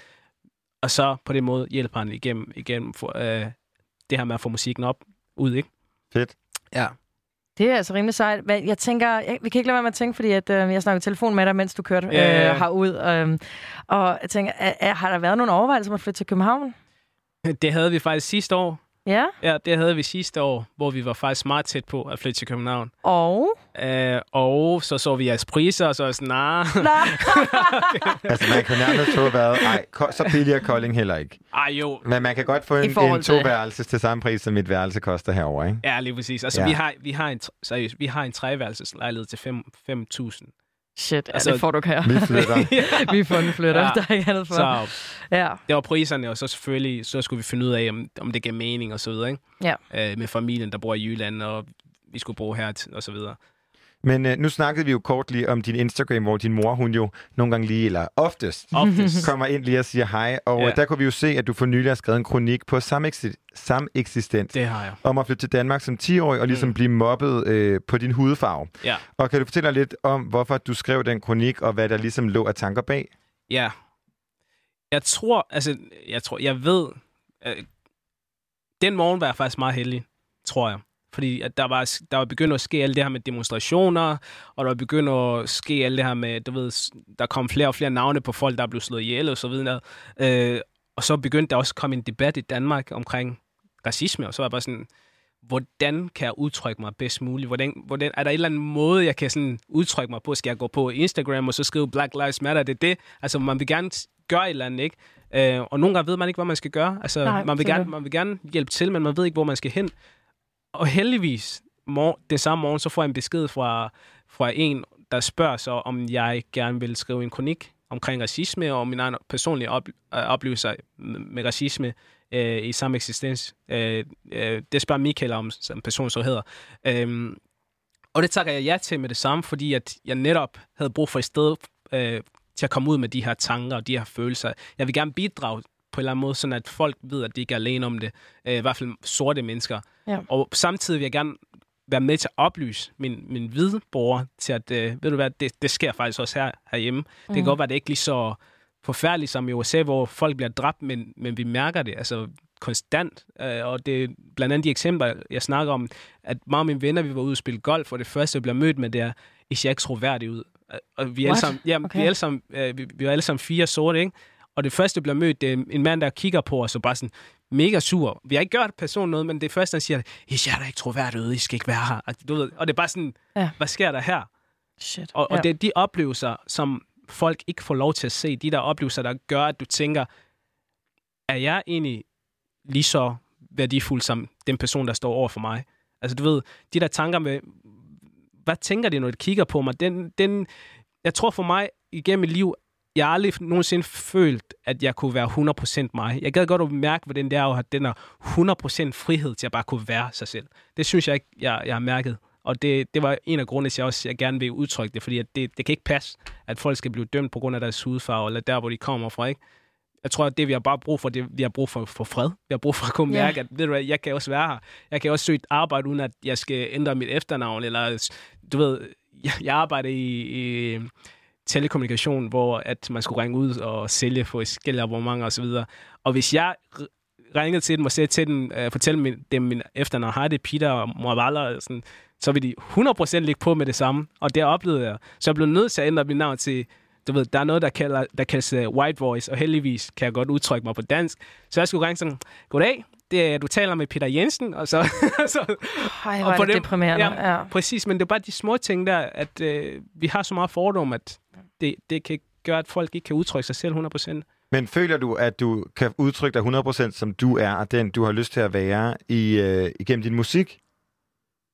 Og så på den måde hjælper han igennem, igennem for, øh, det her med at få musikken op, ud, ikke? Fedt. Ja. Det er altså rimelig sejt. Jeg tænker, jeg, vi kan ikke lade være med at tænke, fordi at, øh, jeg snakkede telefon med dig, mens du kørte øh, yeah. herud. Øh, og jeg tænker, er, er, har der været nogle overvejelser om at flytte til København? Det havde vi faktisk sidste år. Ja? Ja, det havde vi sidste år, hvor vi var faktisk meget tæt på at flytte til København. Og? Æh, og så så vi jeres priser, og så var sådan, nah. nej. Altså, man kan nærmest toværelse. Ej, så billig er Kolding heller ikke. Ej, jo. Men man kan godt få en, en toværelse til samme pris, som mit værelse koster herover, ikke? Ja, lige præcis. Altså, ja. vi, har, vi, har en, seriøst, vi har en treværelseslejlighed til fem tusind. Shit, ja, altså, det får du her. Vi flytter. ja. Vi får en flytter, ja. Der er ikke andet for. Så, ja. Det var priserne, og så selvfølgelig så skulle vi finde ud af, om, om det gav mening og så videre, ikke? Ja. Øh, med familien, der bor i Jylland, og vi skulle bo her og så videre. Men øh, nu snakkede vi jo kort lige om din Instagram, hvor din mor, hun jo nogle gange lige, eller oftest, oftest. kommer ind lige og siger hej. Og ja. der kunne vi jo se, at du for nylig har skrevet en kronik på sameksi- sameksistens. Det har jeg. Om at flytte til Danmark som ti-årig og ligesom mm. blive mobbet øh, på din hudfarve. Ja. Og kan du fortælle lidt om, hvorfor du skrev den kronik, og hvad der ligesom lå af tanker bag? Ja. Jeg tror, altså, jeg tror, jeg ved, øh, den morgen var jeg faktisk meget heldig, tror jeg. Fordi at der, var, der var begyndt at ske alt det her med demonstrationer, og der var begyndt at ske alt det her med, du ved, der kom flere og flere navne på folk, der blev slået ihjel og så videre. Øh, og så begyndte der også at komme en debat i Danmark omkring racisme, og så var jeg bare sådan, hvordan kan jeg udtrykke mig bedst muligt? Hvordan, hvordan, er der en eller anden måde, jeg kan sådan udtrykke mig på? Skal jeg gå på Instagram og så skrive Black Lives Matter? Det er det. Altså, man vil gerne gøre et eller andet, ikke? Øh, og nogle gange ved man ikke, hvad man skal gøre. Altså, Nej, man, vil gerne, man vil gerne hjælpe til, men man ved ikke, hvor man skal hen. Og heldigvis, mor- den samme morgen, så får jeg en besked fra, fra en, der spørger så, om jeg gerne vil skrive en kronik omkring racisme og min egen personlige op- oplevelser med racisme øh, i samme eksistens. Øh, øh, det spørger Michael om, som person så hedder. Øh, og det takker jeg ja til med det samme, fordi at jeg netop havde brug for et sted øh, til at komme ud med de her tanker og de her følelser. Jeg vil gerne bidrage på en eller anden måde, sådan at folk ved, at de ikke er alene om det. Øh, I hvert fald sorte mennesker. Ja. Og samtidig vil jeg gerne være med til at oplyse min, min hvide borger til, at øh, ved du hvad, det, det sker faktisk også her, herhjemme. Mm. Det kan godt være, det ikke lige så forfærdeligt som i U S A, hvor folk bliver dræbt, men, men vi mærker det altså konstant. Øh, og det er blandt andet de eksempler, jeg snakker om, at mange af mine venner, vi var ude og spille golf, og det første, jeg bliver mødt med, det er, at jeg er ekstroværdig ud. Og vi er alle sammen, ja, okay. vi er alle sammen, øh, vi, vi er alle sammen fire sorte, ikke? Og det første, der bliver mødt, det er en mand, der kigger på os og bare sådan mega sur. Vi har ikke gjort personen noget, men det første, han siger, I er da ikke troværdig ude, I skal ikke være her. Og, du ved, og det er bare sådan, ja. Hvad sker der her? Shit. Og, og ja. Det er de oplevelser, som folk ikke får lov til at se. De der oplevelser, der gør, at du tænker, er jeg egentlig lige så værdifuld som den person, der står over for mig? Altså du ved, de der tanker med, hvad tænker de, når de kigger på mig? Den, den, jeg tror for mig, igennem mit liv, jeg har aldrig nogensinde følt, at jeg kunne være hundrede procent mig. Jeg gad godt at mærke, hvordan det er at have den der hundrede procent frihed til at bare kunne være sig selv. Det synes jeg ikke, jeg, jeg har mærket. Og det, det var en af grundene til, at jeg også jeg gerne vil udtrykke det, fordi at det, det kan ikke passe, at folk skal blive dømt på grund af deres hudfarve, eller der, hvor de kommer fra, ikke? Jeg tror, at det, vi har bare brug for, det vi har brug for, for fred. Vi har brug for at kunne mærke, yeah. at ved du hvad, jeg kan også være her. Jeg kan også søge et arbejde, uden at jeg skal ændre mit efternavn, eller du ved, jeg, jeg arbejder i... i telekommunikation, hvor at man skulle ringe ud og sælge for forskellige abonnementer og så videre. Og hvis jeg ringede til dem og sagde til dem, øh, fortælle min, dem min efternavn, har det Peter og Moravaller, sådan, så vil de hundrede procent ligge på med det samme. Og det oplevede jeg. Så jeg blev nødt til at ændre mit navn til du ved, der er noget, der kalder, der kaldes uh, white voice, og heldigvis kan jeg godt udtrykke mig på dansk. Så jeg skulle ringe sådan, goddag, det er, du taler med Peter Jensen, og så... så Ej, hvor og er det dem, deprimerende. Ja, ja. Præcis, men det er bare de små ting der, at øh, vi har så meget fordom, at det, det kan gøre, at folk ikke kan udtrykke sig selv hundrede procent. Men føler du, at du kan udtrykke dig hundrede procent, som du er, og den, du har lyst til at være i, øh, igennem din musik?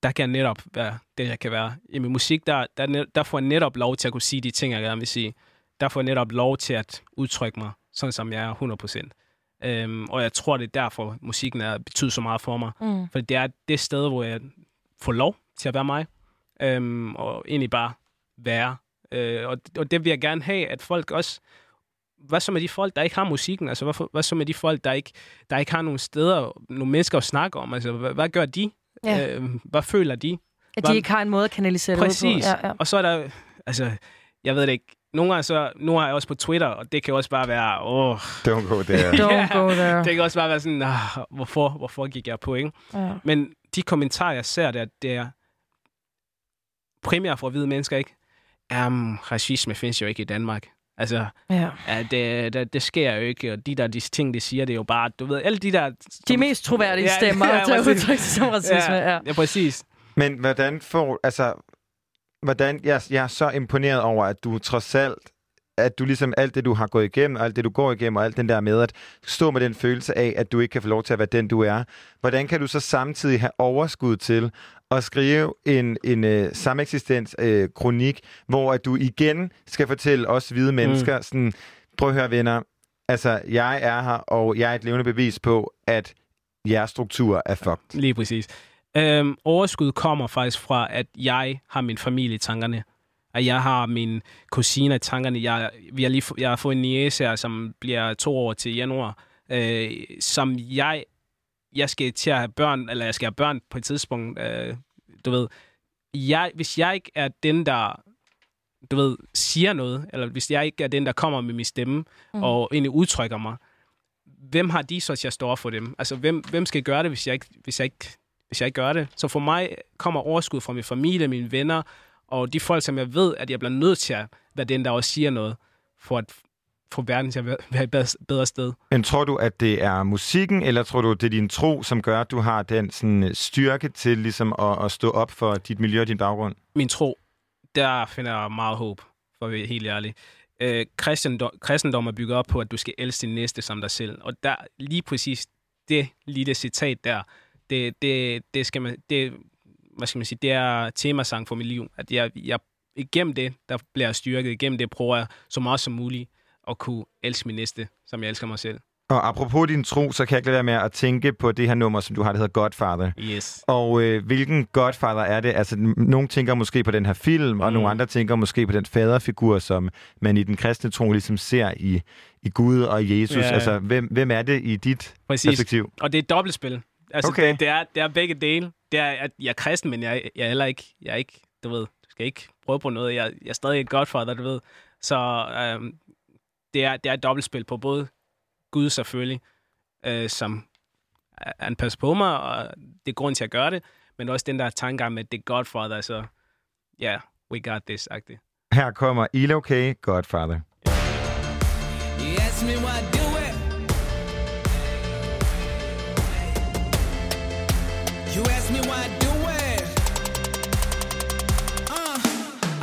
Der kan jeg netop være det, jeg kan være. I min musik, der, der, der får jeg netop lov til at kunne sige de ting, jeg gerne vil sige. Der får jeg netop lov til at udtrykke mig, sådan som jeg er hundrede procent. Øhm, og jeg tror, det er derfor, musikken er betyder så meget for mig. Mm. For det er det sted, hvor jeg får lov til at være mig. Øhm, og egentlig bare være. Øh, og, og det vil jeg gerne have, at folk også... Hvad så med de folk, der ikke har musikken? Altså, hvad, hvad så med de folk, der ikke, der ikke har nogle steder, nogle mennesker at snakke om? Altså, hvad, hvad gør de? Ja. Øh, hvad føler de? At de hvad... ikke har en måde at kanalisere det ud på. Præcis. Ja, ja. Og så er der, altså, jeg ved det ikke. Nogle gange så, nu er jeg også på Twitter, og det kan også bare være, åh... Oh. Don't go there. Don't go there. Det kan også bare være sådan, ah, hvorfor, hvorfor gik jeg på, ikke? Ja. Men de kommentarer, jeg ser der, det er primært fra hvide mennesker, ikke? Um, racisme findes jo ikke i Danmark. Altså, ja. Ja, det, det, det sker jo ikke, og de der de ting, de siger, det er jo bare, du ved, alle de der... De mest troværdige ja, stemmer, ja, ja, til at udtrykke sig som racisme. Ja, ja. Ja, præcis. Men hvordan får, altså, hvordan, jeg, jeg er så imponeret over, at du trods alt, at du ligesom alt det, du har gået igennem, alt det, du går igennem, og alt den der med, at stå med den følelse af, at du ikke kan få lov til at være den, du er. Hvordan kan du så samtidig have overskud til at skrive en, en øh, sameksistens øh, kronik, hvor at du igen skal fortælle os hvide mennesker, mm. sådan, prøv at høre venner, altså, jeg er her, og jeg er et levende bevis på, at jeres struktur er fucked. Lige præcis. Øhm, overskud kommer faktisk fra, at jeg har min familie i tankerne. At jeg har min kusiner i tankerne. Jeg, vi har lige, jeg har fået en niece her, som bliver to år til januar, øh, som jeg... Jeg skal til at have børn, eller jeg skal have børn på et tidspunkt, øh, du ved. Jeg, hvis jeg ikke er den, der, du ved, siger noget, eller hvis jeg ikke er den, der kommer med min stemme, mm. og egentlig udtrykker mig, hvem har de så til at stå op for dem? Altså, hvem, hvem skal gøre det, hvis jeg, ikke, hvis, jeg ikke, hvis jeg ikke gør det? Så for mig kommer overskud fra min familie, mine venner, og de folk, som jeg ved, at jeg bliver nødt til at være den, der også siger noget, for at... få verden til at være et bedre sted. Men tror du, at det er musikken, eller tror du, det er din tro, som gør, at du har den sådan, styrke til ligesom at, at stå op for dit miljø og din baggrund? Min tro, der finder jeg meget håb, for at være helt ærlig. Øh, kristendom, kristendom er bygget op på, at du skal elske din næste som dig selv. Og der lige præcis det lille citat der, det, det, det skal man, det, hvad skal man sige, det er temasang for mit liv. At jeg, jeg igennem det, der bliver jeg styrket, igennem det prøver jeg så meget som muligt og kunne elske min næste, som jeg elsker mig selv. Og apropos din tro, så kan jeg ikke lade være med at tænke på det her nummer, som du har, det hedder Godfather. Yes. Og øh, hvilken Godfather er det? Altså, nogle tænker måske på den her film, og mm. nogle andre tænker måske på den faderfigur, som man i den kristne tro ligesom ser i, i Gud og Jesus. Yeah. Altså, hvem, hvem er det i dit Præcis. Perspektiv? Og det er et dobbeltspil. Altså, okay. det, det, er, det er begge dele. Det er, at jeg er kristen, men jeg, jeg er heller ikke, jeg er ikke, du ved, du skal ikke prøve på noget. Jeg, jeg er stadig et Godfather, du ved. Så... Øh, Det er, det er et dobbeltspil på både Gud selvfølgelig, øh, som han passer på mig, og det er grunden til at gøre det, men også den der tanke med, at det er Godfather, så ja, yeah, we got this, agtigt. Her kommer Elo K, Godfather. Yeah.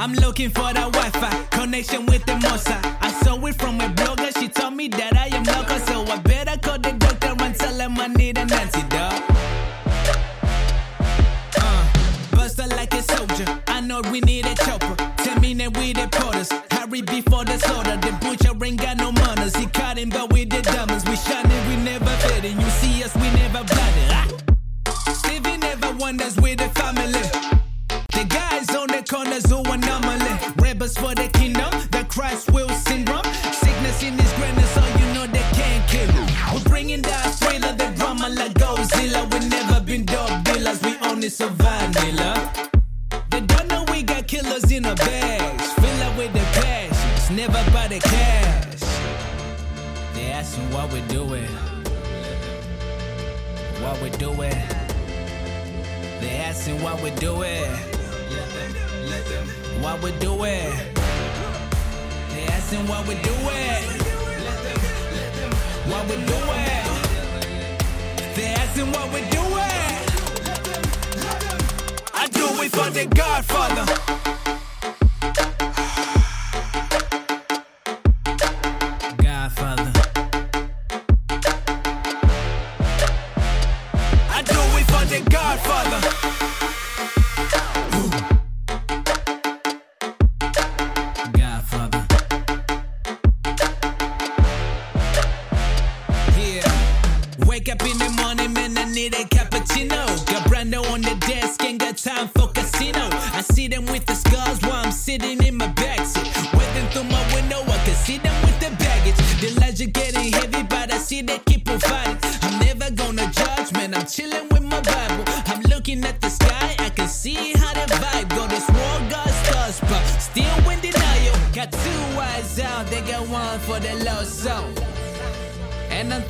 I'm looking for the Wi-Fi connection with the Mosa. I saw it from a blogger. She told me that I am local, so I better call the doctor and tell him I need an antidote. Uh, buster like a soldier. I know we need a chopper. Tell me that we the porters. Hurry before the slaughter. The butcher ain't got no manners. He caught him, but we the diamonds. We shining, we never fading. You see us, we never blinded. Ah. Living ever wonders with the family. The guys on the corners who anomaly. Rebels for the kingdom, the Christ will syndrome. Sickness in his grandness, so you know they can't kill him. We're bringing that thriller, the drama like Godzilla. We never been dog dealers, we only survive dealer. They don't know we got killers in our bags. Fill up with the passions, never by the cash. They asking what we doing. What we doing. They asking what we doing. What we doing? They ask listen while we do it. While we do it. They're asking what we do it. I do it for the Godfather. Godfather. I do it for the Godfather.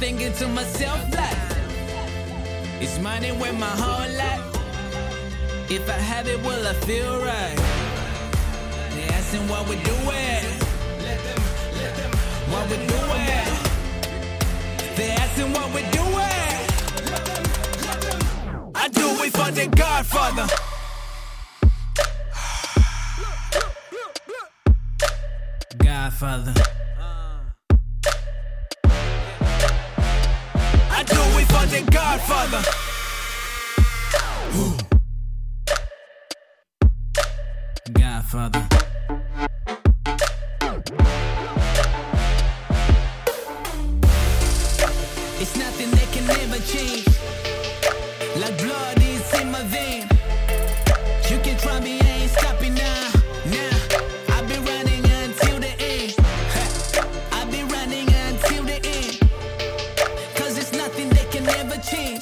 Thinking to myself like, it's mine and with my whole life. If I have it, will I feel right? They asking why we do it. Why we do it. They asking why we do it. I do it for the Godfather. Godfather. The Godfather. Ooh. Godfather. It's nothing that can never change. Like blood is in my vein. You can try me, I ain't stopping now. Now I've been running until the end. I've been running until the end. 'Cause it's nothing that can never change.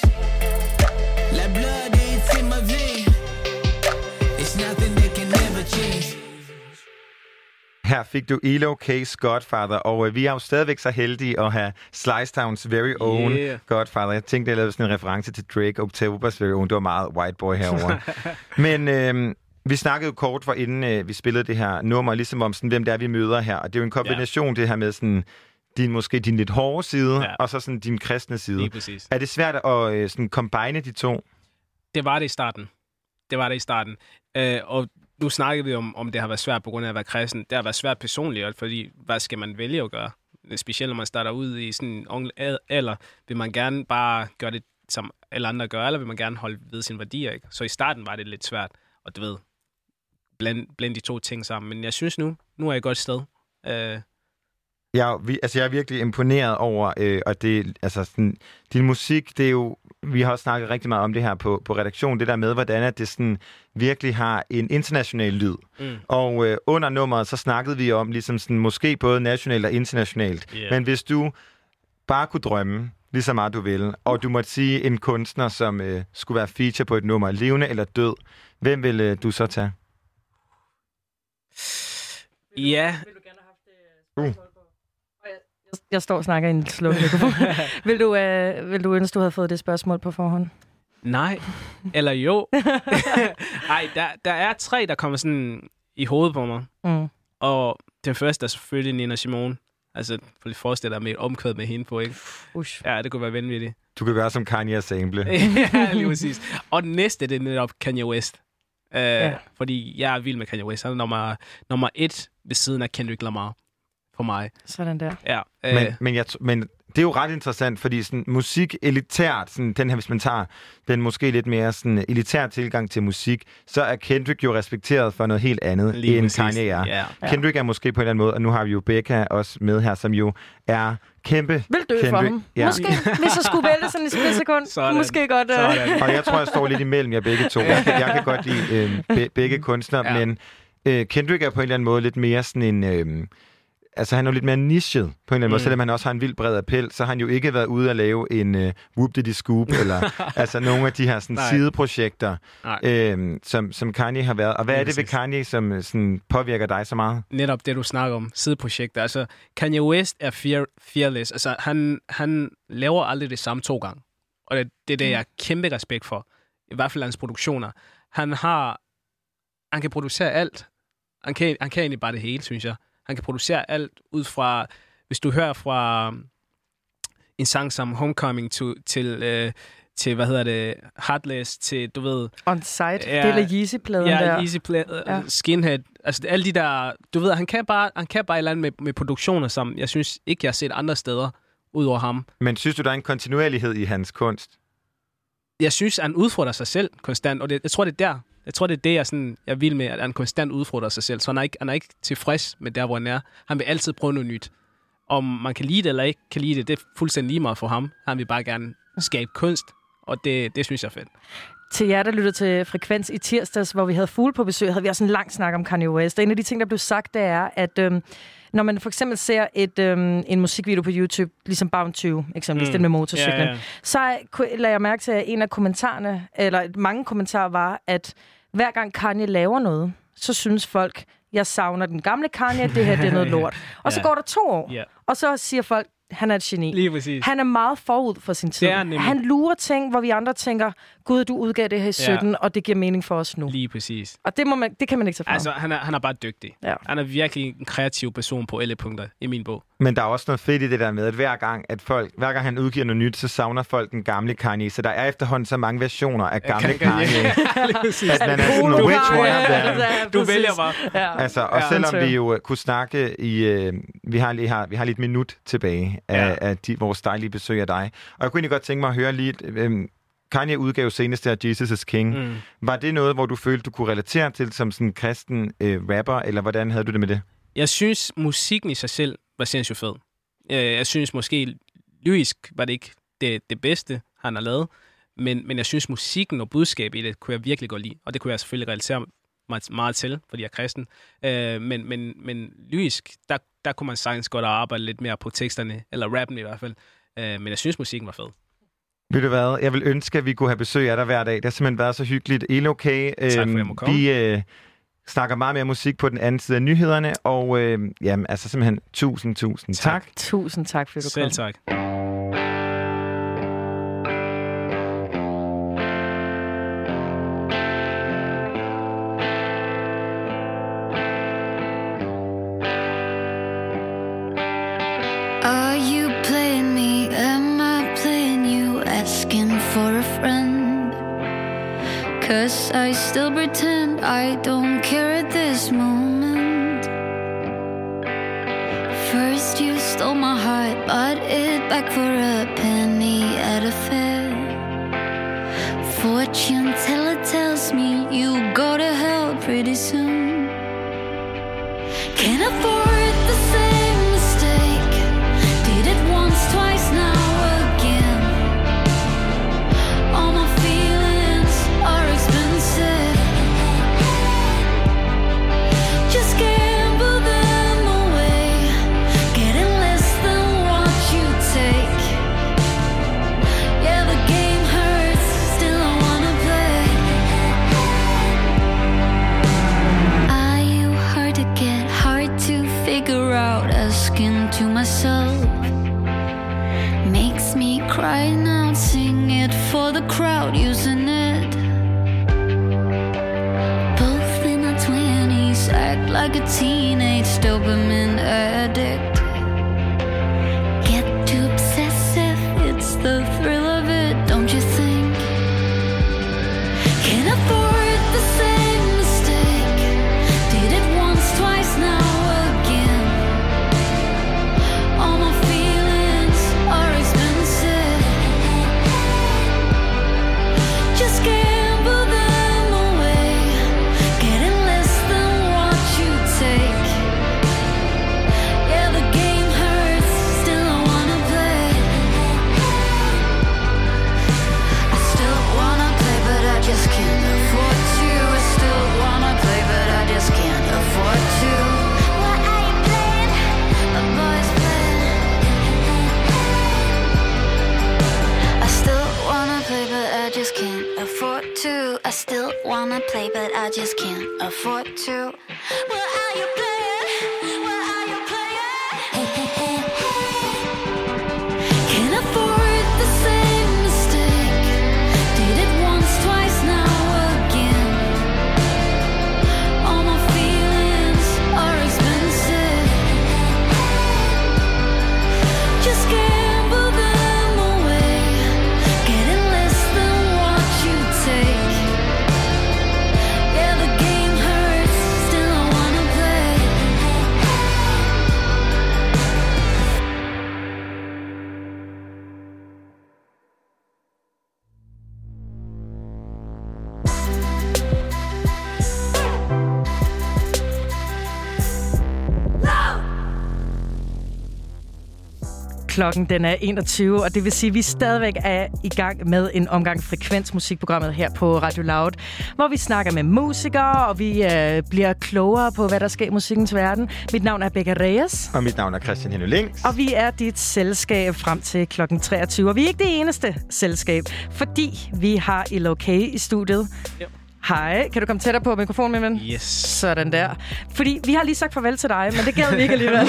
Like blood is in my vein. It's nothing that can never change. Her fik du Elo K. Godfather, og vi er jo stadigvæk så heldige at have Slice Towns very own yeah. Godfather. Jeg tænkte, jeg lavede sådan en reference til Drake og Octavers very own. Det var meget white boy herovre. Men øhm, vi snakkede jo kort for inden øh, vi spillede det her nummer, ligesom om sådan, hvem det er, vi møder her. Og det er jo en kombination, yeah. det her med sådan... din måske din lidt hårde side, ja. Og så sådan din kristne side. Er det svært at øh, sådan combine de to? Det var det i starten. Det var det i starten. Øh, og nu snakkede vi om, om det har været svært på grund af at være kristen. Det har været svært personligt, fordi hvad skal man vælge at gøre? Specielt når man starter ud i sådan en ung alder, vil man gerne bare gøre det, som alle andre gør, eller vil man gerne holde ved sine værdier, ikke? Så i starten var det lidt svært, og du ved, blande blend de to ting sammen. Men jeg synes nu, nu er jeg et godt sted. Øh, Ja, vi, altså jeg er virkelig imponeret over, øh, og det, altså sådan, din musik, det er jo, vi har også snakket rigtig meget om det her på, på redaktion, det der med, hvordan at det sådan virkelig har en international lyd. Mm. Og øh, under nummeret, så snakkede vi om, ligesom sådan, måske både nationalt og internationalt, yeah. men hvis du bare kunne drømme, lige så meget du vil, og du måtte sige en kunstner, som øh, skulle være feature på et nummer, levende eller død, hvem vil øh, du så tage? Ja. Vil du gerne have haft det? Jeg står og snakker i en slukket mikrofon. Vil du, øh, vil du ønske, du havde fået det spørgsmål på forhånd? Nej. Eller jo. Ej, der, der er tre, der kommer sådan i hovedet på mig. Mm. Og den første er selvfølgelig Nina Simone. Altså, for lige forestille dig med et omkvæd med hende på, ikke? Ush. Ja, det kunne være vanvittigt. Du kan gøre som Kanye og sample. Ja, lige præcis. Og den næste, det er netop Kanye West. Uh, ja. Fordi jeg er vild med Kanye West. Han er nummer, nummer et ved siden af Kendrick Lamar. For mig. Sådan der. Ja, øh. men, men, jeg, men det er jo ret interessant, fordi sådan, musik elitært, sådan, den her, hvis man tager den måske lidt mere sådan, elitær tilgang til musik, så er Kendrick jo respekteret for noget helt andet lige end Kanye er. Ja. Kendrick er måske på en eller anden måde, og nu har vi jo Becca også med her, som jo er kæmpe. Vil dø Kendrick. For ham. Ja. Måske, hvis jeg skulle vælge sådan et splitsekund. Måske godt. Uh... Og jeg tror, jeg står lidt imellem jer begge to. Jeg kan, jeg kan godt lide øh, be, begge kunstnere, ja. Men øh, Kendrick er på en eller anden måde lidt mere sådan en... Øh, Altså, han er jo lidt mere nichet på en eller anden måde. Mm. Selvom han også har en vild bred appel, så har han jo ikke været ude at lave en uh, whoop-diddy-scoop, eller altså nogle af de her sådan, sideprojekter, øhm, som, som Kanye har været. Og hvad er det ved Kanye, som sådan, påvirker dig så meget? Netop det, du snakker om. Sideprojekter. Altså, Kanye West er fear- fearless. Altså, han, han laver aldrig det samme to gange. Og det, det er det, jeg har kæmpe respekt for. I hvert fald hans produktioner. Han har... Han kan producere alt. Han kan, han kan egentlig bare det hele, synes jeg. Han kan producere alt ud fra... Hvis du hører fra en sang som Homecoming to, til... Øh, til, hvad hedder det, Heartless, til, du ved... On-site, ja, det er Yeezy-pladen ja, der. Yeezy-pladen, ja. Skinhead, altså alle de der... Du ved, han kan bare, han kan bare et eller andet med, med produktioner, som jeg synes ikke, jeg har set andre steder, ud over ham. Men synes du, der er en kontinuerlighed i hans kunst? Jeg synes, han udfordrer sig selv konstant, og det, jeg tror, det er der. Jeg tror, det er det, jeg, sådan, jeg vil med, at han konstant udfordrer sig selv, så han er, ikke, han er ikke tilfreds med der, hvor han er. Han vil altid prøve noget nyt. Om man kan lide det eller ikke kan lide det, det er fuldstændig lige meget for ham. Han vil bare gerne skabe kunst. Og det, det synes jeg er fedt. Til jer, der lytter til Frekvens i tirsdags, hvor vi havde Fugle på besøg, havde vi også en lang snak om Kanye West. Og en af de ting, der blev sagt, det er, at øhm, når man for eksempel ser et, øhm, en musikvideo på YouTube, ligesom Bound to, eksempelvis mm. den med motorcyklen, ja, ja. så lader jeg mærke til, at en af kommentarerne, eller mange kommentarer var, at hver gang Kanye laver noget, så synes folk, jeg savner den gamle Kanye, det her det er noget lort. Og ja. så går der to år, ja. og så siger folk, han er et geni. Lige præcis. Han er meget forud for sin tid. Han lurer ting, hvor vi andre tænker, gud, du udgav det her i sytten, ja. og det giver mening for os nu. Lige præcis. Og det, må man, det kan man ikke tage fra. Altså, han er, han er bare dygtig. Ja. Han er virkelig en kreativ person på alle punkter i min bog. Men der er også noget fedt i det der med, at hver gang, at folk, hver gang han udgiver noget nyt, så savner folk den gamle Kanye. Så der er efterhånden så mange versioner af gamle Kanye. Du vælger bare. Ja. Altså, og ja, selvom vi jo kunne snakke i... Øh, vi, har lige, har, vi har lige et minut tilbage af, ja. af de, vores dejlige besøg af dig. Og jeg kunne egentlig godt tænke mig at høre lidt... Øh, Kanye udgav senest der Jesus is King. Mm. Var det noget, hvor du følte, du kunne relatere til som sådan en kristen øh, rapper? Eller hvordan havde du det med det? Jeg synes, musikken i sig selv var sindssygt fed. Jeg synes måske, lyrisk var det ikke det, det bedste, han har lavet. Men, men jeg synes, musikken og budskabet i det, kunne jeg virkelig godt lide. Og det kunne jeg selvfølgelig relatere mig meget til, fordi jeg er kristen. Øh, men, men, men lyrisk, der, der kunne man sagtens godt arbejde lidt mere på teksterne, eller rappen i hvert fald. Øh, men jeg synes, musikken var fed. Ved du hvad? Jeg vil ønske, at vi kunne have besøg af dig hver dag. Det har simpelthen været så hyggeligt. Elo K. Øh, tak for, at jeg må komme. Vi, øh, snakker meget mere musik på den anden side af nyhederne, og øh, jamen, altså simpelthen tusind, tusind tak. tak. Tusind tak, fordi du kom. Selv tak. Cause I still pretend I don't care at this moment. First you stole my heart, bought it back for a penny at a fair. Fortune teller tells me you go to hell pretty soon. Can't afford the same mistake. Did it once, twice, now again. All my to myself makes me cry now, sing it for the crowd using it. Both in our twenties act like a teenage dopamine addict. Get too obsessive, it's the thrill of it, don't you think? Can't afford the same mistake. Did it once, twice, now again. All my feelings are expensive. Just gamble them away. Getting less than what you take. Yeah, the game hurts, still I wanna play. I still wanna play, but I just can't afford to. I still wanna play, but I just can't afford to. Why are you playing? The boys play. I just can't afford to. I still wanna play, but I just can't afford to. Well, are you playing? Well, are you playing? Hey, hey, hey, hey. Can't afford the same mistake. Did it once, twice, now again. All my feelings are expensive. Klokken den er enogtyve, og det vil sige, at vi stadigvæk er i gang med en omgang Frekvens musikprogrammet her på Radio Loud, hvor vi snakker med musikere, og vi øh, bliver klogere på, hvad der sker i musikkens verden. Mit navn er Becca Reyes. Og mit navn er Christian Hendlings. Og vi er dit selskab frem til klokken treogtyve, og vi er ikke det eneste selskab, fordi vi har Elo K i studiet. Ja. Hej, kan du komme tættere på mikrofonen, min ven? Yes. Sådan der. Fordi vi har lige sagt farvel til dig, men det gælder vi ikke alligevel,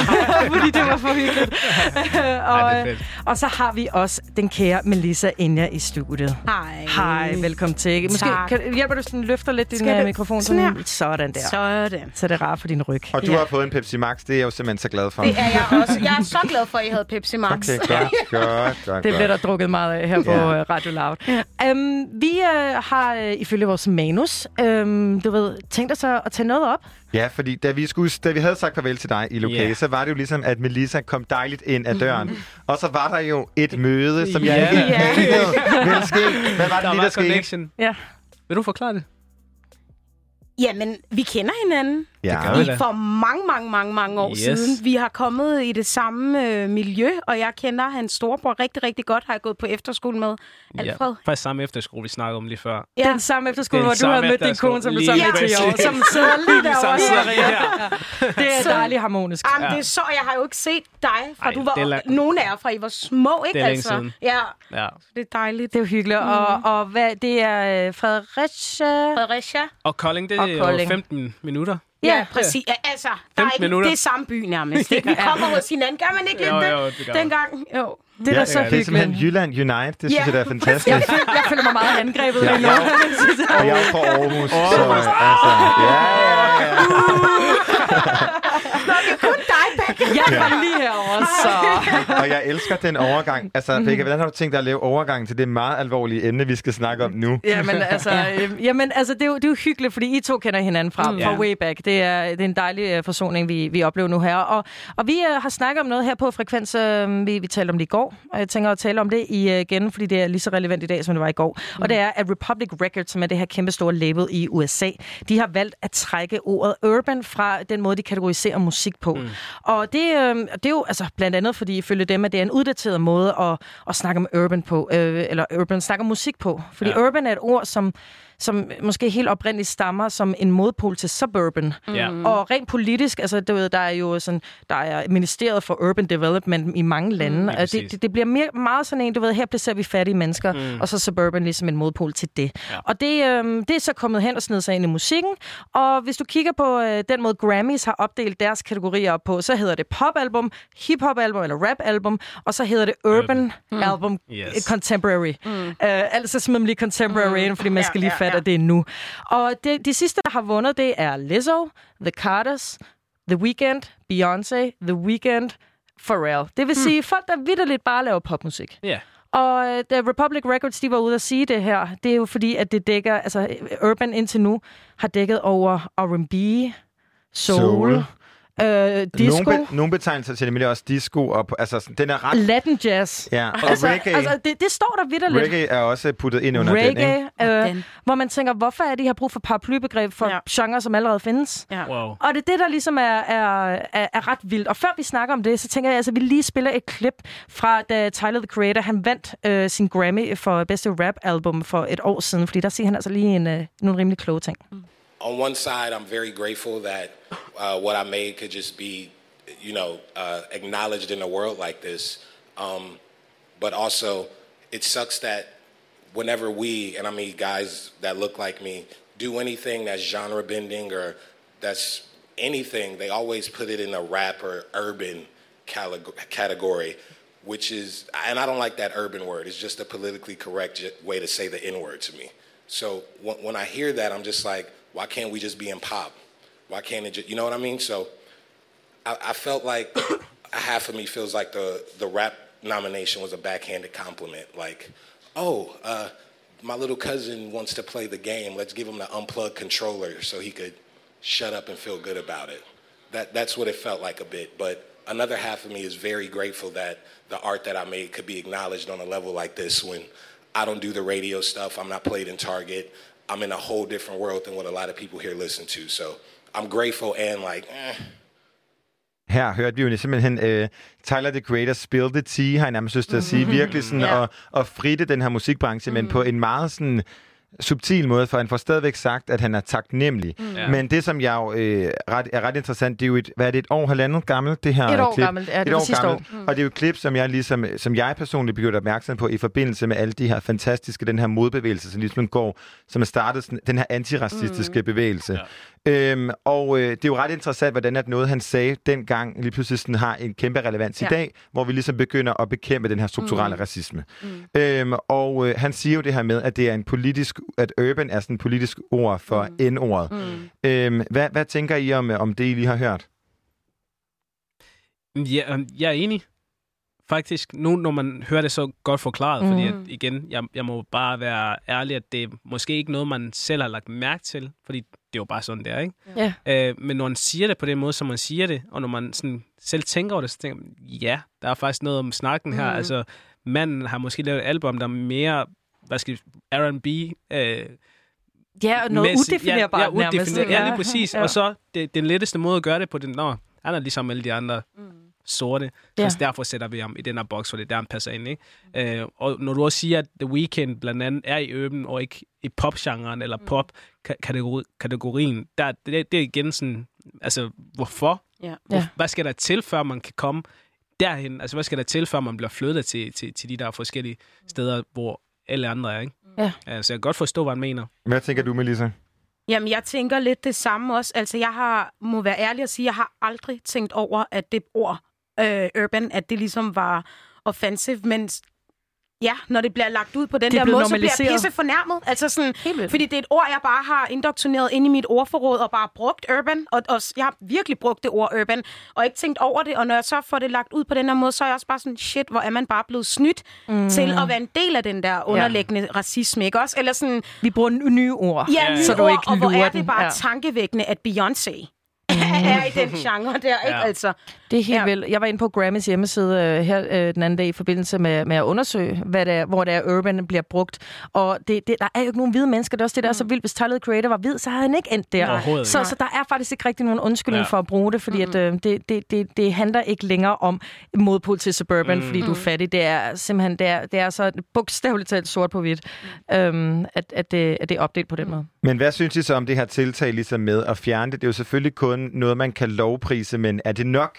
fordi det var for hyggeligt. og, Ej, og så har vi også den kære Melissa Enja i studiet. Hej. Hej, velkommen til. Måske kan, hjælper du sådan, løfter lidt din uh, mikrofon? Sådan der. Sådan der. Sådan. Så det er rart for din ryg. Og du ja. har fået en Pepsi Max, det er jeg jo simpelthen så glad for. Det er jeg også. Jeg er så glad for, at I havde Pepsi Max. Okay, godt, godt, godt. Det bliver der drukket meget af her på ja. Radio Loud. Ja. Um, vi uh, har uh, ifølge vores manus, Øhm, du ved, tænk dig så at tage noget op. Ja, fordi da vi, skulle, da vi havde sagt farvel til dig, Elo K, yeah. så var det jo ligesom, at Melissa kom dejligt ind ad døren. Og så var der jo et møde, som yeah. jeg ikke yeah. havde ville ske. Hvad var det lige, der skete? Ja. Vil du forklare det? Jamen, vi kender hinanden. Ja. Det vi for mange, mange, mange, mange år yes. siden. Vi har kommet i det samme øh, miljø, og jeg kender hans storebror rigtig, rigtig godt. Har jeg gået på efterskole med Alfred. Ja, faktisk samme efterskole, vi snakkede om lige før. Ja. Den samme efterskole, den hvor samme du havde mødt din kone, som du sammen med til i år. Som sidder lige derovre. Ja. Det er dejligt harmonisk. Jamen, ja. det er så, jeg har jo ikke set dig, fra Ej, du var lang... nogen af jer, fra I var små, ikke? Det er altså. længe siden. Ja. ja, det er dejligt. Det er jo hyggeligt. Mm. Og, og hvad, det er Fredericia. Fredericia. Og Kolding, det er og femten minutter. Ja, ja, præcis. Ja, altså, der er ikke, det er samme by nærmest. Ikke? Vi kommer hos hinanden. Gør man ikke jo, lidt jo, det dengang? Jo. Det er ja, da så ja, hyggeligt. Det er simpelthen Jylland Unite. Det synes ja. jeg, det er fantastisk. Jeg føler, jeg føler mig meget angrebet. Ja, jeg er, og jeg er fra Aarhus. Oh. Så, altså, ja, ja, ja. Nå, det er kun dig, Becca. Jeg var ja. lige herovre, så... Og jeg elsker den overgang. Altså, Becca, mm-hmm. hvordan har du tænkt dig at lave overgangen til det meget alvorlige emne, vi skal snakke om nu? Jamen, altså, øh, jamen, altså det, er jo, det er jo hyggeligt, fordi I to kender hinanden fra, mm. fra yeah. way back. Det er, det er en dejlig øh, forsoning, vi, vi oplever nu her. Og, og vi øh, har snakket om noget her på Frekvens. Øh, vi, vi talte om det i går, og jeg tænker at tale om det igen, fordi det er lige så relevant i dag, som det var i går. Mm. Og det er, at Republic Records, som er det her kæmpe store label i U S A, de har valgt at trække ordet urban fra den måde, de kategoriserer musik på. Mm. Og det, øh, det er jo altså blandt andet, fordi ifølge dem, at det er en uddateret måde at, at snakke om urban på, øh, eller urban snakker musik på. Fordi ja. urban er et ord, som, som måske helt oprindeligt stammer som en modpol til suburban. Mm. Og rent politisk, altså du ved, der er jo sådan, der er ministeriet for urban development i mange lande. Mm, og det, det, det bliver mere, meget sådan en, du ved, her placerer vi fattige mennesker, mm. og så suburban ligesom en modpol til det. Ja. Og det, øh, det er så kommet hen og sned sig ind i musikken. Og hvis du kigger på øh, den måde, Grammys har opdelt deres kategorier op på, så hedder det popalbum, hiphopalbum eller rapalbum, og så hedder det urban mm. album yes. contemporary. Mm. Øh, altså simpelthen lige contemporary, mm. fordi man ja, skal lige fatte, ja, ja. at det er nu. Og det, de sidste, der har vundet, det er Lizzo, The Carters, The Weeknd, Beyoncé, The Weeknd, Pharrell. Det vil mm. sige folk, der vitterligt bare laver popmusik. Ja. Yeah. Og da Republic Records, de var ude at sige det her, det er jo fordi, at det dækker, altså urban indtil nu har dækket over R and B, soul, soul. Øh, disco. Nogle, be- nogle betegnelser til det, men det er også disco. Og, altså, den er ret... Latin jazz. Ja, og altså, reggae. Altså, det, det står der vitterligt. Reggae er også puttet ind under reggae, den, ikke? Øh, den. Hvor man tænker, hvorfor er det, I har brug for paraplybegreb for ja. genre, som allerede findes? Ja. Wow. Og det er det, der ligesom er, er, er, er ret vildt. Og før vi snakker om det, så tænker jeg, altså, vi lige spiller et klip fra, da Tyler the Creator, han vandt øh, sin Grammy for bedste rap-album for et år siden, fordi der siger han altså lige en, øh, nogle rimelig kloge ting. Mm. On one side, I'm very grateful that uh, what I made could just be, you know, uh, acknowledged in a world like this. Um, but also, it sucks that whenever we, and I mean guys that look like me, do anything that's genre bending or that's anything, they always put it in a rap or urban category, which is, and I don't like that urban word. It's just a politically correct way to say the N-word to me. So w- when I hear that, I'm just like, why can't we just be in pop? Why can't it just, you know what I mean? So I, I felt like half of me feels like the, the rap nomination was a backhanded compliment. Like, oh, uh, my little cousin wants to play the game. Let's give him the unplugged controller so he could shut up and feel good about it. That That's what it felt like a bit. But another half of me is very grateful that the art that I made could be acknowledged on a level like this when I don't do the radio stuff. I'm not played in Target. I'm in a whole different world than what a lot of people here listen to, so I'm grateful and like, eh. Her hørte vi jo simpelthen uh, Tyler the Creator spille the tea, har jeg nærmest lyst til at sige, virkelig sådan yeah. og, og fritte den her musikbranche, mm-hmm. men på en meget sådan subtil måde, for han får stadigvæk sagt, at han er taknemmelig. Mm. Yeah. Men det, som jeg jo, øh, ret, er ret interessant, det er jo et, hvad er det, et år halvandet gammelt, det her klip? Et år klip. gammelt, ja, det et år sidste gammelt. år. Mm. Og det er jo et klip, som jeg, ligesom, som jeg personligt begyndte opmærksom på i forbindelse med alle de her fantastiske, den her modbevægelse, som ligesom går, som er startet sådan, den her antiracistiske mm. bevægelse. Ja. Øhm, og øh, det er jo ret interessant, hvordan at noget, han sagde dengang, lige pludselig sådan, har en kæmpe relevans ja. i dag, hvor vi ligesom begynder at bekæmpe den her strukturelle mm. racisme. Mm. Øhm, og øh, han siger jo det her med, at det er en politisk, at urban er sådan et politisk ord for mm. N-ordet. Mm. Øhm, hvad, hvad tænker I om, om det, I lige har hørt? Ja, jeg er enig. Faktisk, nu når man hører det så godt forklaret, mm. fordi at, igen, jeg, jeg må bare være ærlig, at det er måske ikke noget, man selv har lagt mærke til, fordi det er jo bare sådan, det er, ikke? Yeah. Øh, men når man siger det på den måde, som man siger det, og når man sådan selv tænker over det, så tænker man, ja, der er faktisk noget om snakken her. Mm. Altså, manden har måske lavet et album, der er mere, hvad skal jeg, R and B. Øh, ja, og noget udefinerbart. Ja, ja, udefinere, ja, lige præcis. Ja. Og så det, den letteste måde at gøre det på, den, nå, han er ligesom alle de andre mm. sorte, ja. Så derfor sætter vi ham i den her boks, for det er der, han passer ind, ikke? Mm. Øh, og når du også siger, at The Weeknd blandt andet er i øben, og ikke i popgenren eller mm. pop-kategorien, der, det, det er igen sådan, altså, hvorfor? Ja. Hvor, hvad skal der til, før man kan komme derhen? Altså, hvad skal der til, før man bliver flyttet til, til, til de der forskellige steder, hvor alle andre er, ikke? Ja. Altså, jeg kan godt forstå, hvad han mener. Hvad tænker du, Melissa? Jamen, jeg tænker lidt det samme også. Altså, jeg har, må være ærlig at sige, jeg har aldrig tænkt over, at det ord øh, urban, at det ligesom var offensive, men ja, når det bliver lagt ud på den det der måde, så bliver jeg pisse fornærmet. Altså sådan, fordi det er et ord, jeg bare har indoktrineret ind i mit ordforråd og bare brugt urban. Og, og jeg har virkelig brugt det ord urban og ikke tænkt over det. Og når jeg så får det lagt ud på den der måde, så er jeg også bare sådan, shit, hvor er man bare blevet snydt mm. til at være en del af den der underliggende ja. racisme, ikke også? Eller sådan, vi bruger nye ord, ja, nye så ord, du ikke og hvor er det bare ja. tankevækkende, at Beyoncé er i den genre der, ikke? Ja. Altså, det er helt ja. vel. Jeg var inde på Grammys hjemmeside øh, her øh, den anden dag i forbindelse med, med at undersøge, hvad det er, hvor der urban bliver brugt. Og det, det, der er jo ikke nogen hvide mennesker. Det er også det, der mm. er så vildt. Hvis Tyler the Creator var hvid, så havde han ikke endt der. Så, så, så der er faktisk ikke rigtig nogen undskyldning ja. for at bruge det, fordi mm. at, øh, det, det, det, det handler ikke længere om modpol til suburban, mm. fordi mm. du er fattig. Det er simpelthen det er, det er så bogstaveligt talt sort på hvidt, øhm, at, at, det, at det er opdelt på den måde. Men hvad synes I så om det her tiltag ligesom med at fjerne det? Det er jo selvfølgelig kun noget, man kan lovprise, men er det nok?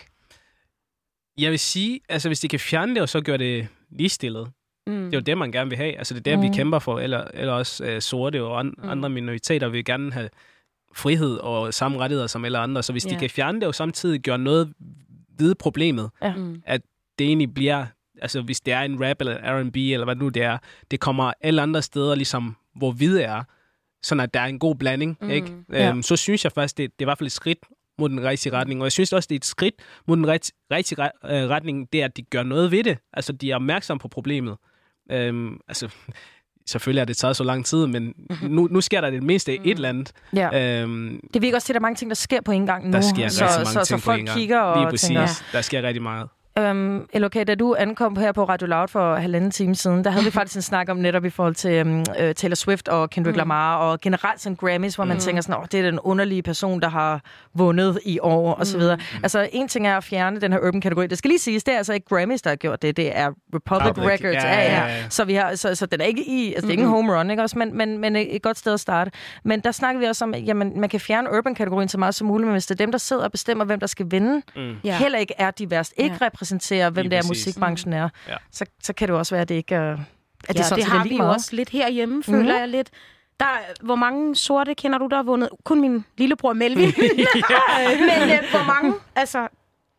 Jeg vil sige, altså hvis de kan fjerne det, og så gør det ligestillet. Mm. Det er jo det, man gerne vil have. Altså det er det, mm. vi kæmper for. Eller, eller også øh, sorte og an, mm. andre minoriteter vil gerne have frihed og samme rettigheder som alle andre. Så hvis yeah. de kan fjerne det, og samtidig gøre noget ved problemet, ja. at det egentlig bliver, altså hvis det er en rap eller R and B eller hvad nu det er, det kommer alle andre steder, ligesom hvor hvide er, sådan at der er en god blanding, mm. ikke? Ja. Øhm, så synes jeg faktisk, det, det er i hvert fald et skridt mod den rigtige retning. Og jeg synes også, det er et skridt mod den rigtige retning, det er, at de gør noget ved det. Altså, de er opmærksomme på problemet. Øhm, altså, selvfølgelig har det taget så lang tid, men nu, nu sker der det mindste mm. et eller andet. Ja. Øhm, det virker også til, at der er mange ting, der sker på en gang nu. Der sker så, rigtig mange så, ting så, så folk på en kigger gang. Og tænker. Ja. Der sker rigtig meget. Um, Elo K, da du ankom her på Radio Loud for halvanden time siden, der havde vi faktisk en snak om netop i forhold til um, uh, Taylor Swift og Kendrick mm. Lamar og generelt sådan Grammys, hvor man mm. tænker sådan, åh, oh, det er den underlige person, der har vundet i år, og så videre. Mm. Altså, en ting er at fjerne den her urban-kategori. Det skal lige siges, det er altså ikke Grammys, der har gjort det. Det er Republic Public. Records. Ja, ja, ja. Så, vi har, så, så den er ikke i, altså, det er ikke mm. en home run, ikke også? Men, men, men et godt sted at starte. Men der snakker vi også om, jamen, man kan fjerne urban-kategorien så meget som muligt, men hvis det er dem, der sidder og bestemmer, hvem der skal vinde, mm. heller ikke er divers, ikke ja. præsentere, hvem det er, musikbranchen er, mm. ja. så, så kan det også være, at det ikke er... Ja, det, det har vi jo også lidt herhjemme, føler mm-hmm. jeg lidt. Der, hvor mange sorte kender du, der har vundet? Kun min lillebror Melvin. Men øh, hvor mange? Altså...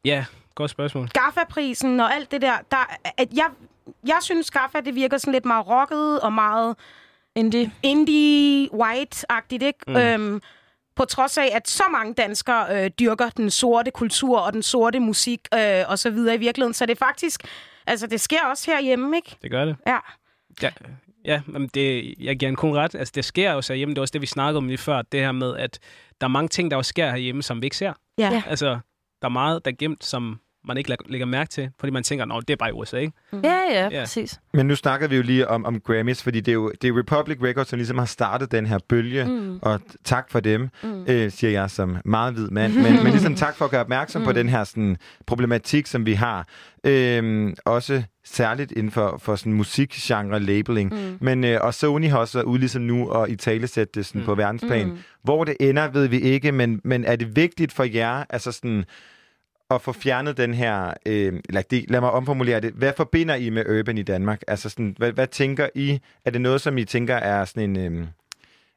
Ja, godt spørgsmål. Gaffa-prisen og alt det der. der at jeg, jeg synes, Gaffa, det virker sådan lidt meget rocket og meget... Indie. Indie, white-agtigt, ikke? Mm. Øhm, På trods af, at så mange danskere øh, dyrker den sorte kultur og den sorte musik øh, og så videre i virkeligheden. Så det er faktisk... Altså, det sker også herhjemme, ikke? Det gør det. Ja. Ja, ja men det, jeg giver en kun ret. Altså, det sker også herhjemme. Det var også det, vi snakkede om lige før. Det her med, at der er mange ting, der også sker herhjemme, som vi ikke ser. Ja. Ja. Altså, der er meget, der er gemt, som man ikke lægger mærke til, fordi man tænker, nå, det er bare i U S A, ikke? Ja, ja, yeah. Præcis. Men nu snakker vi jo lige om, om Grammys, fordi det er jo det er Republic Records, som ligesom har startet den her bølge, mm. og tak for dem, mm. øh, siger jeg som meget hvid mand, men, men ligesom tak for at gøre opmærksom mm. på den her sådan, problematik, som vi har. Øh, også særligt inden for, for sådan musikgenre labeling. Mm. Men, øh, og Sony har også været ude ligesom nu og i talesætte det sådan mm. på verdensplan. Mm. Hvor det ender, ved vi ikke, men, men er det vigtigt for jer, altså sådan, at få fjernet den her, øh, eller det, lad mig omformulere det, hvad forbinder I med urban i Danmark? Altså sådan, hvad, hvad tænker I? Er det noget, som I tænker er sådan en, øh,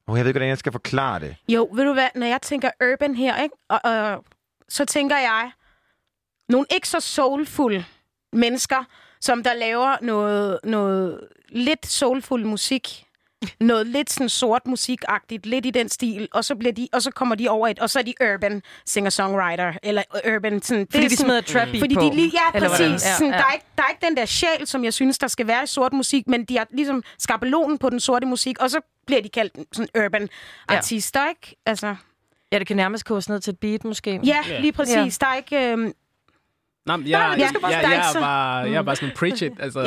oh, jeg ved ikke, hvordan jeg skal forklare det. Jo, ved du hvad, når jeg tænker urban her, ikke? Og, og, så tænker jeg, nogle ikke så soulfulde mennesker, som der laver noget, noget lidt soulful musik, noget lidt sådan sort musikagtigt, lidt i den stil, og så bliver de, og så kommer de over et, og så er de urban singer-songwriter eller urban sådan, fordi de smider trap beat på. De, ja, præcis. Ja, ja. Sådan, der er ikke der er ikke den der sjæl, som jeg synes der skal være i sort musik, men de har ligesom skabelonen på den sorte musik, og så bliver de kaldt sådan urban artister, ja. Ikke? Altså. Ja, det kan nærmest koges ned til et beat måske. Ja, yeah. Lige præcis. Yeah. Der er ikke øh... nej, jeg, jeg, jeg, jeg, jeg er bare, jeg er bare sådan preach it, altså. Ja.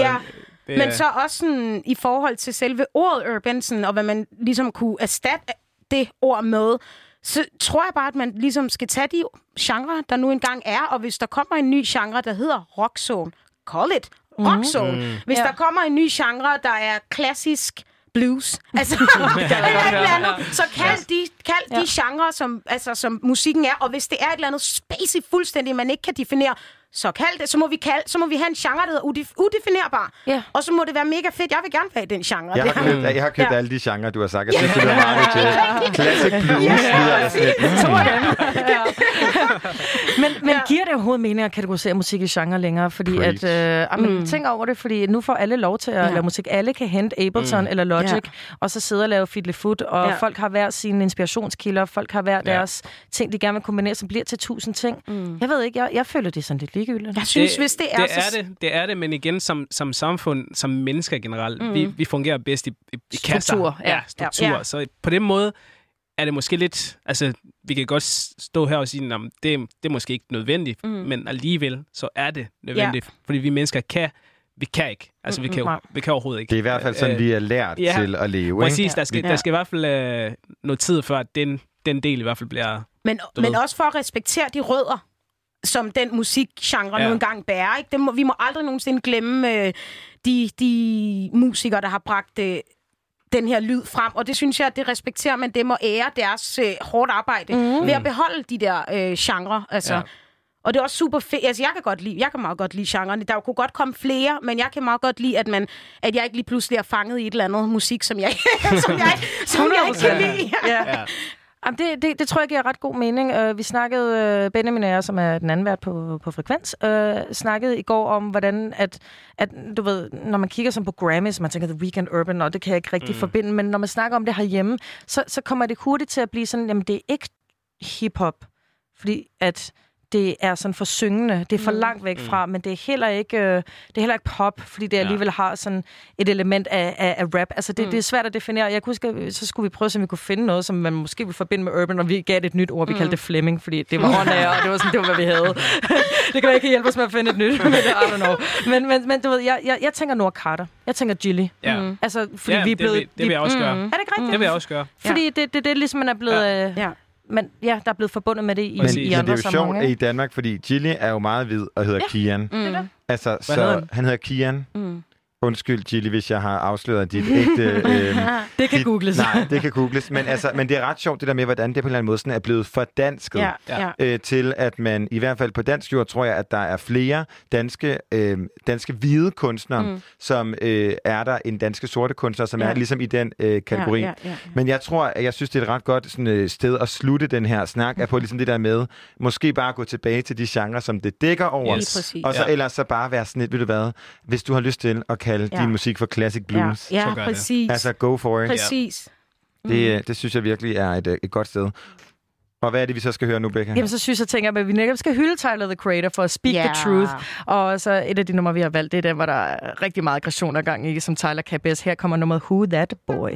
Yeah. Men så også sådan, i forhold til selve ordet urban, sådan, og hvad man ligesom kunne erstatte det ord med, så tror jeg bare, at man ligesom skal tage de genre, der nu engang er, og hvis der kommer en ny genre, der hedder rockzone, call it rockzone. Mm. Hvis yeah. der kommer en ny genre, der er klassisk blues, altså, eller et eller andet, så kald de, kald de yeah. genre, som, altså, som musikken er, og hvis det er et eller andet spacey fuldstændig, man ikke kan definere, så kald det, så må vi kalde, så må vi have en genre, der hedder udif- udefinerbar. Yeah. Og så må det være mega fedt. Jeg vil gerne have den genre. Jeg har købt, jeg har købt ja. alle de genrer, du har sagt. Jeg synes, yeah. det var meget til. Classic blues. Yeah. Yeah. men men ja. Giver det overhovedet mening at kategorisere musik i genre længere? Fordi Preach. at, øh, men, mm. tænk over det, fordi nu får alle lov til at ja. lave musik. Alle kan hente Ableton mm. eller Logic, ja. og så sidde og lave fiddlefoot, og ja. folk har hver sine inspirationskilder, folk har hver deres ja. ting, de gerne vil kombinere, som bliver til tusind ting. Mm. Jeg ved ikke, jeg, jeg føler det sådan lidt. Jeg synes, det, hvis det er... Det er, så... det, det er det, men igen, som, som samfund, som mennesker generelt, mm. vi, vi fungerer bedst i, i, i kasser. Struktur. Ja, ja struktur. Ja. Så på den måde er det måske lidt... Altså, vi kan godt stå her og sige, at det, det er måske ikke nødvendigt, mm. men alligevel, så er det nødvendigt. Ja. Fordi vi mennesker kan... Vi kan ikke. Altså, vi kan, jo, vi kan overhovedet ikke. Det er i hvert fald sådan, Æh, vi er lært ja. til at leve. Præcis. Ikke? Der, skal, ja. der skal i hvert fald øh, noget tid, før den, den del i hvert fald bliver... Men, men også for at respektere de rødder, som den musikgenre ja. nu engang bærer. Ikke? Det må, vi må aldrig nogensinde glemme øh, de, de musikere, der har bragt øh, den her lyd frem. Og det synes jeg, det respekterer man. Det må ære deres øh, hårdt arbejde mm. ved at beholde de der øh, genre. Altså. Ja. Og det er også super fedt. Altså, jeg kan godt lide, jeg kan meget godt lide genrerne. Der kunne godt komme flere, men jeg kan meget godt lide, at man, at jeg ikke lige pludselig er fanget i et eller andet musik, som jeg, som jeg, som jeg ikke kan lide. Ja. Ja. Jamen, det, det, det tror jeg giver ret god mening. Uh, vi snakkede, uh, Benjamin og jeg, som er den anden vært på, på Frekvens, uh, snakkede i går om, hvordan at, at, du ved, når man kigger sådan på Grammys, man tænker The Weeknd Urban, og det kan jeg ikke rigtig mm. forbinde, men når man snakker om det herhjemme, så, så kommer det hurtigt til at blive sådan, jamen det er ikke hiphop, fordi at det er sådan for syngende, det er for mm. langt væk fra, men det er heller ikke øh, det er heller ikke pop, fordi det ja. alligevel har sådan et element af, af, af rap. Altså det, mm. det er svært at definere. Jeg kunne huske, så skulle vi prøve, så vi kunne finde noget, som man måske ville forbinde med urban, og vi gav det et nyt ord, vi mm. kaldte det Flemming, fordi det var åndære, og det var sådan det var, hvad vi havde. Det kan ikke hjælpe os med at finde et nyt, men det I don't know. Men men men du ved, jeg jeg, jeg tænker Nord Carter. Jeg tænker Gilly. Ja. Mm. Altså fordi ja, vi er blevet det vil, det vil jeg også gøre. Mm. Er det ikke rigtigt? Mm. Det vil jeg også gøre. Fordi det det det, det ligesom man er blevet ja. Øh, ja. Men ja, der er blevet forbundet med det i, men, i andre sammenhænge. Men det er jo sjovt i Danmark, fordi Gilly er jo meget hvid og hedder ja. Kian. Mm. Altså, hvad så han? han hedder Kian. Mm. Undskyld, Gilly, hvis jeg har afsløret dit ægte... Øh, det kan dit, googles. Nej, det kan googles. Men, altså, men det er ret sjovt, det der med, hvordan det på en eller anden måde sådan er blevet fordansket. Ja. Ja. Øh, til at man, i hvert fald på dansk jord, tror jeg, at der er flere danske, øh, danske hvide kunstnere, mm. som øh, er der end danske sorte kunstnere, som ja. er ligesom i den øh, kategori. Ja, ja, ja, ja. Men jeg tror, at jeg synes, det er et ret godt sådan, øh, sted at slutte den her snak, er på ligesom det der med, måske bare gå tilbage til de genrer, som det dækker over. Yes. Og så ja. ellers så bare være sådan lidt, ved du hvad, hvis du har lyst til at kalde ja. din musik for classic blues. Ja, ja præcis. Det. Altså, go for it. Præcis. Mm. Det, det synes jeg virkelig er et, et godt sted. Og hvad er det, vi så skal høre nu, Becca? Jamen, så synes jeg, tænker, at vi netop skal hylde Tyler the Creator for Speak yeah. the Truth. Og så et af de numre, vi har valgt, det er den, hvor der er rigtig meget aggression og gang i, som Tyler kan bedst. Her kommer nummeret Who That Boy.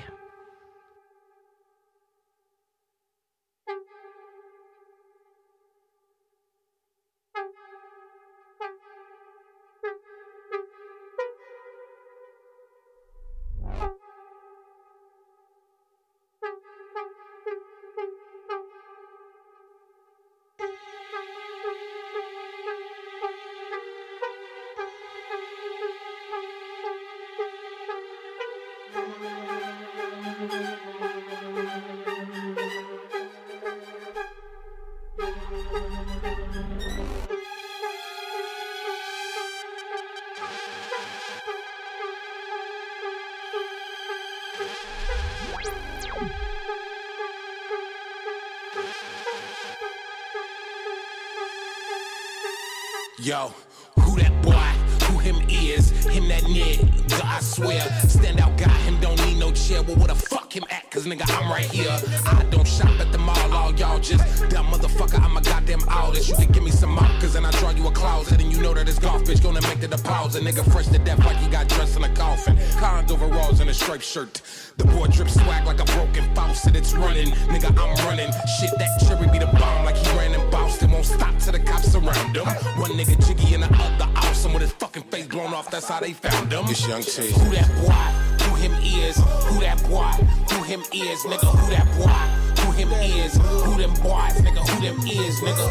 Yo, who that boy? Who him is? Him that nigga, I swear. Stand out guy, him don't need no chair. Well, where the fuck him at? Cause nigga, I'm right here. I don't shop at the mall, all y'all just that motherfucker, I'm a goddamn artist. You can give me some markers and I draw you a closet. And you know that it's golf, bitch, gonna make the deposit. Nigga fresh to death like he got dressed in a coffin. Cons overalls and a striped shirt. The boy drips swag like a broken faucet. It's running, nigga, I'm running. Shit, that cherry be the bomb like he ran and bounced. It won't stop till the cops surround him. One nigga jiggy and the other awesome with his fucking face blown off. That's how they found him. It's Young T. Who that boy? Who him is? Who that boy? Who him is? Nigga, who that boy? Who him is? Who them boys? Nigga, who them is? Nigga.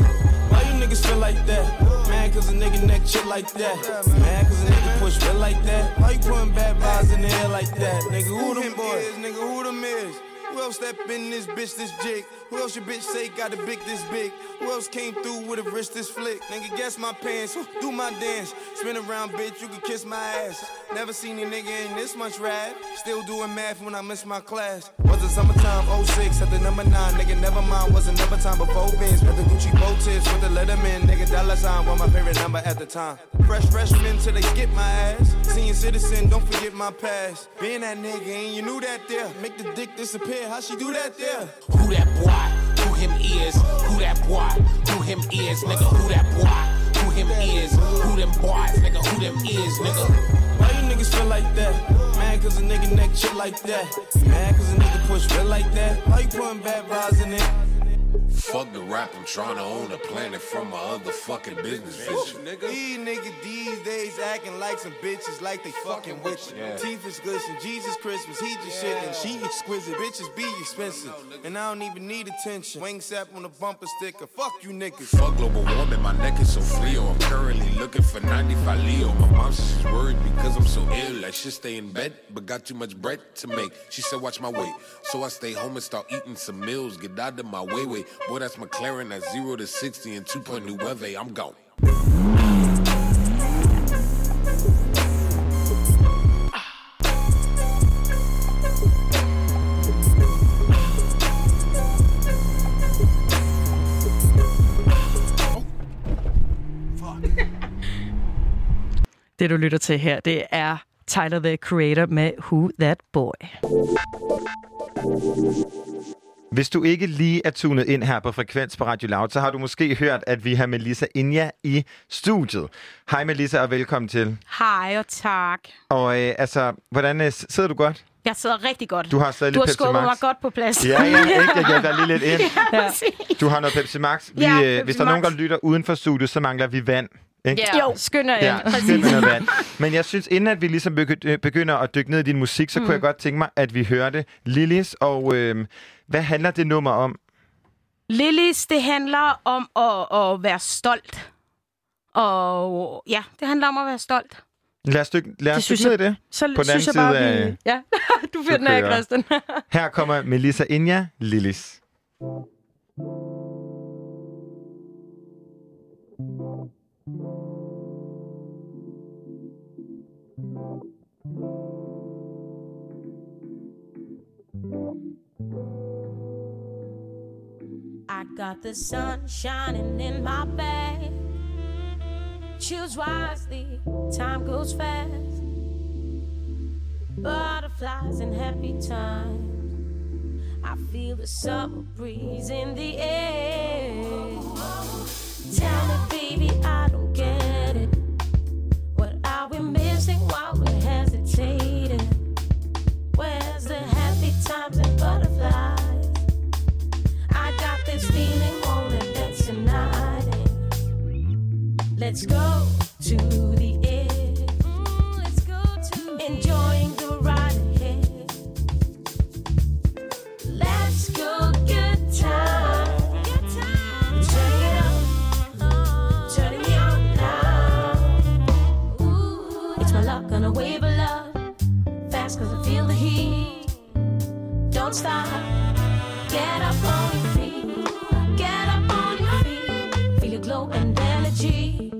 Why you niggas feel like that? Mad cause a nigga neck shit like that. Mad cause a nigga push real like that. Why you putting bad vibes in the air like that? Nigga, who them boys? Nigga, who them is? Who else step in this bitch this jig? Who else your bitch say got a big this big? Who else came through with a wrist this flick? Nigga, guess my pants, do my dance. Spin around, bitch, you can kiss my ass. Never seen a nigga in this much rad. Still doing math when I miss my class. Was it summertime, oh six, at the number nine. Nigga, never mind, was another time before Benz. With the Gucci bow tips, with the Letterman. Nigga, dollar sign, was my favorite number at the time. Fresh freshmen till they skip my ass. Senior citizen, don't forget my past. Being that nigga, and you knew that there. Make the dick disappear. How she do that there? Who that boy? Who him is? Who that boy? Who him is? Nigga, who that boy? Who him is? Who them boys? Nigga, who them is? Nigga. Why you niggas feel like that? Mad cause a nigga neck shit like that. Mad cause a nigga push real like that. Why you putting bad vibes in it? Fuck the rap, I'm trying to own the planet from my other fucking business vision. These niggas these days acting like some bitches, like they fucking with you. Yeah. Teeth is glisten, Jesus Christmas, he just yeah. shit and she exquisite. Bitches be expensive, and I don't even need attention. Wing sap on a bumper sticker, fuck you niggas. Fuck global warming, my neck is so frio. I'm currently looking for ninety-five Leo. My mom, she's worried because I'm so ill. I should stay in bed, but got too much bread to make. She said, watch my weight. So I stay home and start eating some meals. Get out of my way, way. Boy, that's McLaren at zero to sixty and two point nine. I'm gone. Det, du lytter til her, det er Tyler, the Creator med Who That Boy. Hvis du ikke lige er tunet ind her på Frekvens på Radio Loud, så har du måske hørt, at vi har Melissa Enja i studiet. Hej Melissa, og velkommen til. Hej og tak. Og øh, altså, hvordan øh, sidder du godt? Jeg sidder rigtig godt. Du har stadig lidt Pepsi Max. Du har skubbet mig godt på plads. Ja, ja, ikke? Jeg hjælper lige lidt ind. Ja, du har noget Pepsi Max. Vi, ja, Pepsi øh, hvis der er nogen, der lytter uden for studiet, så mangler vi vand. Yeah. Jo, skynder jeg. Ja, skynder vand. Men jeg synes, inden at vi ligesom begynder at dykke ned i din musik, så mm. kunne jeg godt tænke mig, at vi hørte Lillis. Og øh, hvad handler det nummer om? Lillis, det handler om at, at være stolt. Og ja, det handler om at være stolt. Lad os dykke ned i det. Så på den synes anden jeg bare, side vi... af... Ja, du finder den af, Christian. Her kommer Melissa Enja, Lillis. I got the sun shining in my bed. Choose wisely, time goes fast. Butterflies and happy times. I feel the summer breeze in the air. Tell me, baby, I don't get it. What are we missing while we're hesitating? Where's the happy times and butterflies? Feeling only that's tonight. Let's go to the edge. Mm, let's go to enjoying the ride ahead. Let's go, good time. Good time. Turn it up, oh. Turn me on now. Ooh. It's my luck on a wave of love. Fast 'cause I feel the heat. Don't stop. Get up on your feet. Get up on your feet, feel your glow and energy.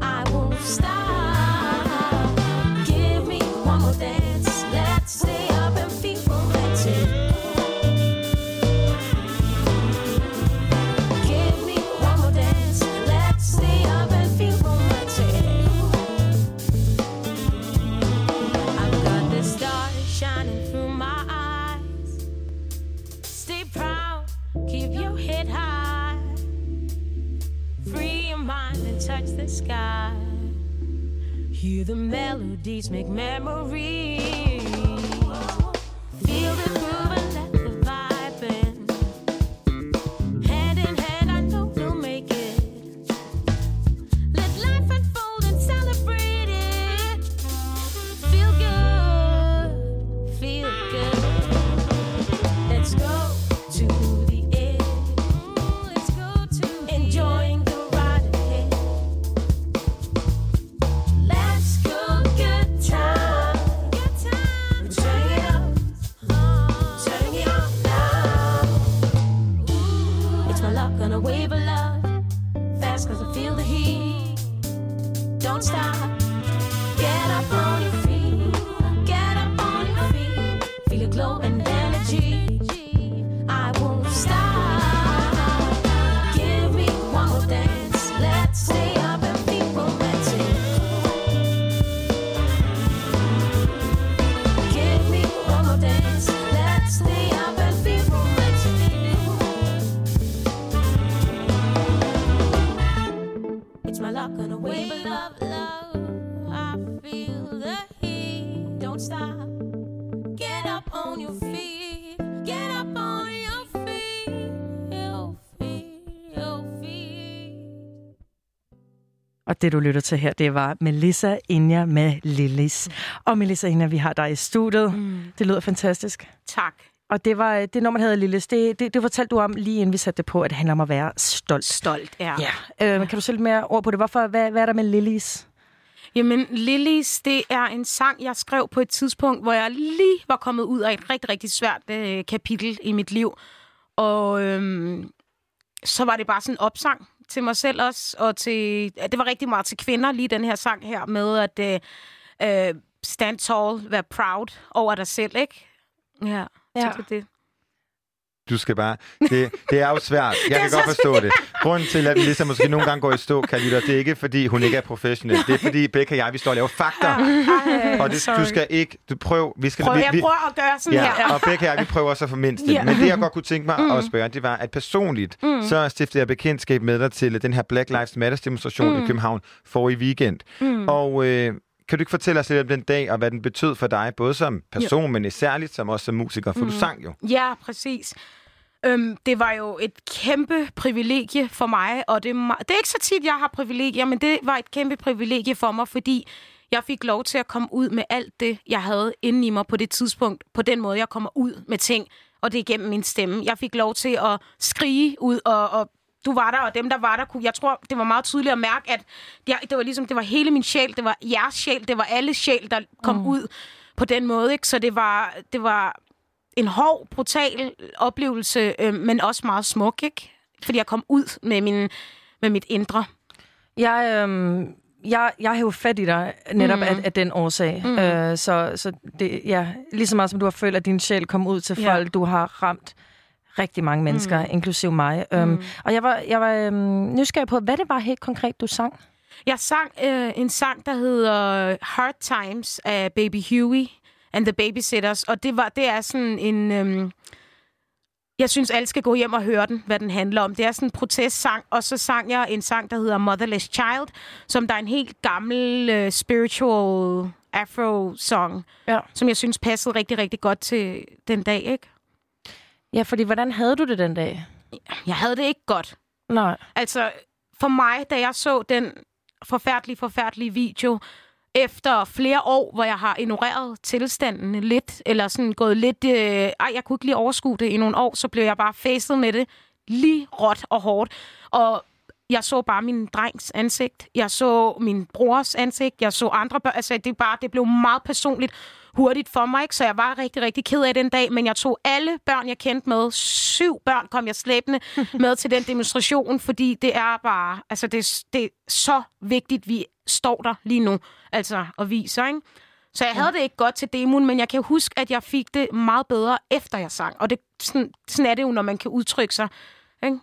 I won't stop. touch the sky. Hear the melodies, make memories. Feel the groove and let the vibe in. Hand in hand, I know we'll make it. Let life unfold and celebrate it. Feel good, feel good. Let's go to the end. Let's go to enjoying the ride ahead. Let's go, good time. Good time. Turn it up. Turn it up now. It's my luck on a wave of love. Fast 'cause I feel the heat. Don't stop. Get up on your feet. Get up on your feet. Feel your glow and energy. I won't stop. Give me one more dance. Let's stay up and be romantic. Give me one more dance. Let's stay up and be romantic. It's my luck on a wave of love, love. I feel the heat. Don't stop. Get up on your feet. Get up on your feet. Your feet. Your feet. Og det, du lytter til her, det var Melissa Enja med Lillis. Og Melissa Enja, vi har dig i studiet. Mm. Det lyder fantastisk. Tak. Og det var det nummer, der hedder Lillis. Det, det, det fortalte du om, lige inden vi satte det på, at det handler om at være stolt. Stolt, ja. ja. Øh, kan du sætte lidt mere ord på det? Hvorfor, hvad, hvad er der med Lillis? Jamen, Lillis, det er en sang, jeg skrev på et tidspunkt, hvor jeg lige var kommet ud af et rigtig, rigtig svært øh, kapitel i mit liv. Og øhm, så var det bare sådan en opsang til mig selv også, og til, det var rigtig meget til kvinder, lige den her sang her med at øh, stand tall, være proud over dig selv, ikke? Ja, ja. Så det. Du skal bare... Det, det er jo svært. Jeg kan godt forstå det. Grunden til, at Melissa måske nogle gange går i stå, kan lytte, det er ikke, fordi hun ikke er professionel. Det er, fordi Becca og jeg, vi står og laver fakta. Ah, og det, du skal ikke... Du prøv, vi skal, prøv, vi, vi, jeg prøver at gøre sådan ja, her. Og Becca og jeg, vi prøver også at formindske det. Yeah. Men det, jeg godt kunne tænke mig mm. at spørge, det var, at personligt, mm. så stiftede jeg bekendtskab med dig til den her Black Lives Matters-demonstration mm. i København for i weekend. Mm. Og... Øh, kan du ikke fortælle os lidt om den dag, og hvad den betød for dig, både som person, jo. Men særligt som også som musiker, for mm. du sang jo. Ja, præcis. Øhm, det var jo et kæmpe privilegie for mig, og det er, me- det er ikke så tit, jeg har privilegier, men det var et kæmpe privilegie for mig, fordi jeg fik lov til at komme ud med alt det, jeg havde inde i mig på det tidspunkt, på den måde, jeg kommer ud med ting, og det er gennem min stemme. Jeg fik lov til at skrige ud og... og du var der, og dem, der var der, kunne... Jeg tror, det var meget tydeligt at mærke, at jeg, det var ligesom, det var hele min sjæl, det var jeres sjæl, det var alles sjæl, der kom mm. ud på den måde, ikke? Så det var, det var en hård, brutal oplevelse, øh, men også meget smuk, ikke? Fordi jeg kom ud med, min, med mit indre. Jeg... Øh... Jeg, jeg har jo fat i dig netop mm. af, af den årsag. Mm. Øh, så så det, ja, lige så meget som du har følt, at din sjæl kom ud til folk, yeah. du har ramt rigtig mange mennesker, mm. inklusive mig. Mm. Um, og jeg var, jeg var øhm, nysgerrig på, hvad det var helt konkret, du sang? Jeg sang øh, en sang, der hedder Hard Times af Baby Huey and the Babysitters. Og det, var, det er sådan en... Øhm, jeg synes, alle skal gå hjem og høre den, hvad den handler om. Det er sådan en protestsang, og så sang jeg en sang, der hedder Motherless Child, som der er en helt gammel øh, spiritual afro-song, ja. Som jeg synes passede rigtig, rigtig godt til den dag, ikke? Ja, fordi hvordan havde du det den dag? Jeg havde det ikke godt. Nej. Altså, for mig, da jeg så den forfærdelige, forfærdelige video, efter flere år, hvor jeg har ignoreret tilstanden lidt, eller sådan gået lidt... Øh, ej, jeg kunne ikke lige overskue det i nogle år, så blev jeg bare facet med det lige råt og hårdt. Og jeg så bare min drengs ansigt. Jeg så min brors ansigt. Jeg så andre børn. Altså, det, bare, det blev meget personligt hurtigt for mig, ikke? Så jeg var rigtig, rigtig ked af den dag, men jeg tog alle børn, jeg kendte med. Syv børn kom jeg slæbende med til den demonstration, fordi det er bare... Altså, det, det er så vigtigt, vi står der lige nu, altså, og viser, ikke? Så jeg havde det ikke godt til demoen, men jeg kan huske, at jeg fik det meget bedre, efter jeg sang. Og det, sådan, sådan er det jo, når man kan udtrykke sig, ikke?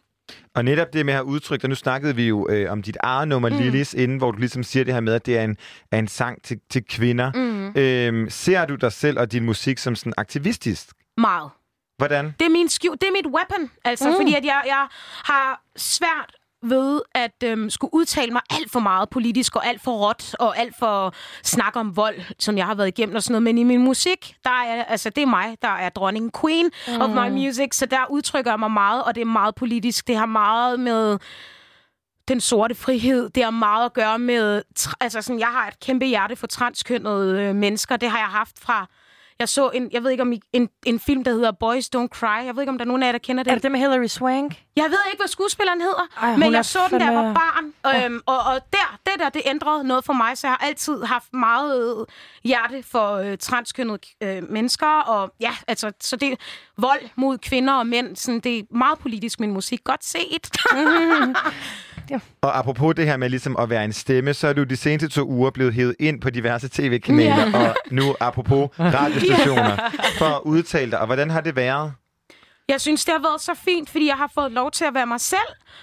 Og netop det med her udtryk, og nu snakkede vi jo øh, om dit eget nummer, mm. Lillis, inden, hvor du ligesom siger det her med, at det er en, er en sang til, til kvinder. Mm. Øhm, ser du dig selv og din musik som sådan aktivistisk? Meget. Hvordan? Det er min skjul, det er mit weapon, altså, mm. fordi at jeg, jeg har svært ved at øhm, skulle udtale mig alt for meget politisk og alt for råt og alt for snak om vold, som jeg har været igennem og sådan noget. Men i min musik, der er, altså, det er mig, der er dronningen, queen mm. of my music, så der udtrykker jeg mig meget, og det er meget politisk. Det har meget med den sorte frihed, det har meget at gøre med... Altså, sådan, jeg har et kæmpe hjerte for transkønnede øh, mennesker. Det har jeg haft fra... Jeg så en, jeg ved ikke om I, en, en film, der hedder Boys Don't Cry. Jeg ved ikke, om der er nogen af jer, der kender den. Er det det med Hilary Swank? Jeg ved ikke, hvad skuespilleren hedder, Ej, men jeg så den, der var barn. Ja. Øhm, og, og der, det der, det ændrede noget for mig, så jeg har altid haft meget hjerte for øh, transkønnede øh, mennesker. Og ja, altså, så det vold mod kvinder og mænd, sådan, det er meget politisk, min musik. Godt set. Mm-hmm. Ja. Og apropos det her med ligesom at være en stemme, så er du de seneste to uger blevet hævet ind på diverse tv-kanaler, yeah. og nu apropos radiostationer, yeah. for at udtale dig. Og hvordan har det været? Jeg synes, det har været så fint, fordi jeg har fået lov til at være mig selv,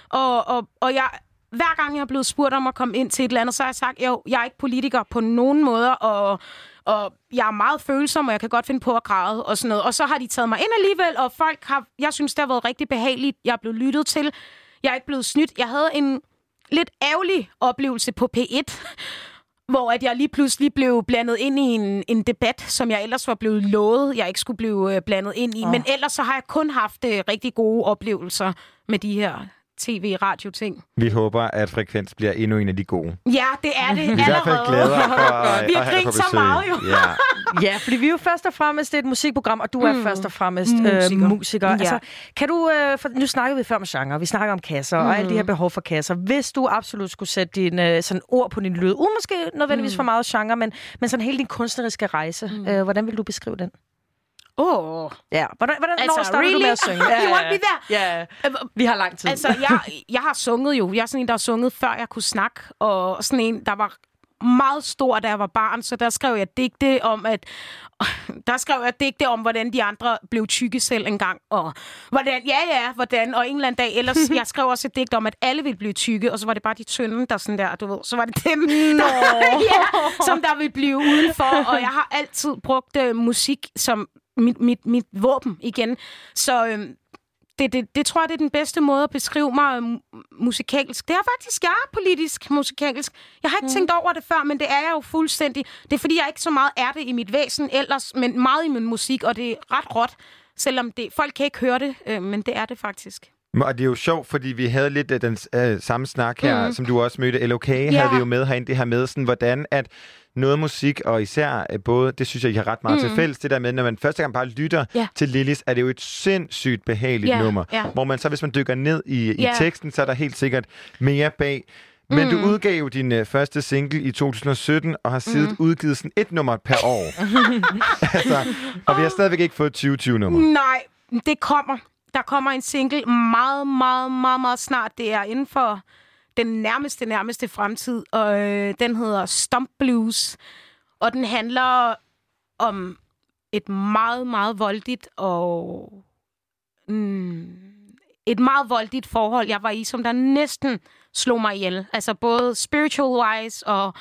og, og, og jeg... Hver gang jeg er blevet spurgt om at komme ind til et eller andet, så har jeg sagt, jo, jeg er ikke politiker på nogen måder, og, og jeg er meget følsom, og jeg kan godt finde på at græde og sådan noget. Og så har de taget mig ind alligevel, og folk har... Jeg synes, det har været rigtig behageligt. Jeg er blevet lyttet til. Jeg er ikke blevet snydt. Jeg havde en lidt ærgerlig oplevelse på P et, hvor at jeg lige pludselig blev blandet ind i en, en debat, som jeg ellers var blevet lovet, jeg ikke skulle blive blandet ind i. Oh. Men ellers så har jeg kun haft uh, rigtig gode oplevelser med de her tv-radio-ting. Vi håber, at Frekvens bliver endnu en af de gode. Ja, det er det. Vi er i hvert fald glæder for vi har grint så meget, jo. Ja. Ja, fordi vi er jo først og fremmest et musikprogram, og du er mm. først og fremmest mm. øh, musiker. musiker. Ja. Altså, kan du, øh, for, nu snakkede vi før om genre, vi snakker om kasser, mm. og alle de her behov for kasser. Hvis du absolut skulle sætte din, øh, sådan ord på din lyd, uden måske nødvendigvis mm. for meget genre, men, men sådan hele din kunstneriske rejse, mm. øh, hvordan vil du beskrive den? Åh. Oh. Ja, hvordan, hvordan altså, når starter really? du med at synge? Ja, you want me there? Ja, vi har lang tid. Altså, jeg, jeg har sunget jo. Jeg er sådan en, der har sunget, før jeg kunne snakke. Og sådan en, der var meget stor, da jeg var barn. Så der skrev jeg digte om, at... Der skrev jeg digte om, hvordan de andre blev tykke selv engang. Og hvordan... Ja, ja, hvordan... Og en eller anden dag ellers... Jeg skrev også et digt om, at alle ville blive tykke. Og så var det bare de tynde, der sådan der... Du ved, så var det dem, no. der, ja, som der ville blive udenfor. Og jeg har altid brugt øh, musik som... Mit, mit, mit våben igen. Så øhm, det, det, det tror jeg, det er den bedste måde at beskrive mig øhm, musikalsk. Det er faktisk, jeg er politisk musikalsk. Jeg har ikke mm. tænkt over det før, men det er jeg jo fuldstændig. Det er, fordi jeg ikke så meget er det i mit væsen ellers, men meget i min musik, og det er ret råt, selvom det, folk kan ikke høre det, øh, men det er det faktisk. Og det er jo sjovt, fordi vi havde lidt den øh, samme snak her, mm. som du også mødte. Elo K yeah. havde vi jo med herinde, det her med, sådan, hvordan at noget musik, og især både, det synes jeg, I har ret meget mm. til fælles, det der med, når man første gang bare lytter yeah. til Lillis, er det jo et sindssygt behageligt yeah. nummer, yeah. hvor man så, hvis man dykker ned i, i yeah. teksten, så er der helt sikkert mere bag. Men mm. du udgav jo din uh, første single i to tusind og sytten, og har siden mm. udgivet sådan et nummer per år. altså, og vi har stadigvæk ikke fået tyve tyve-nummer. Nej, det kommer. Der kommer en single meget, meget, meget, meget snart. Det er inden for den nærmeste, nærmeste fremtid. Og øh, den hedder Stump Blues. Og den handler om et meget, meget voldigt og... Mm, et meget voldigt forhold, jeg var i, som der næsten slog mig ihjel. Altså både spiritual-wise og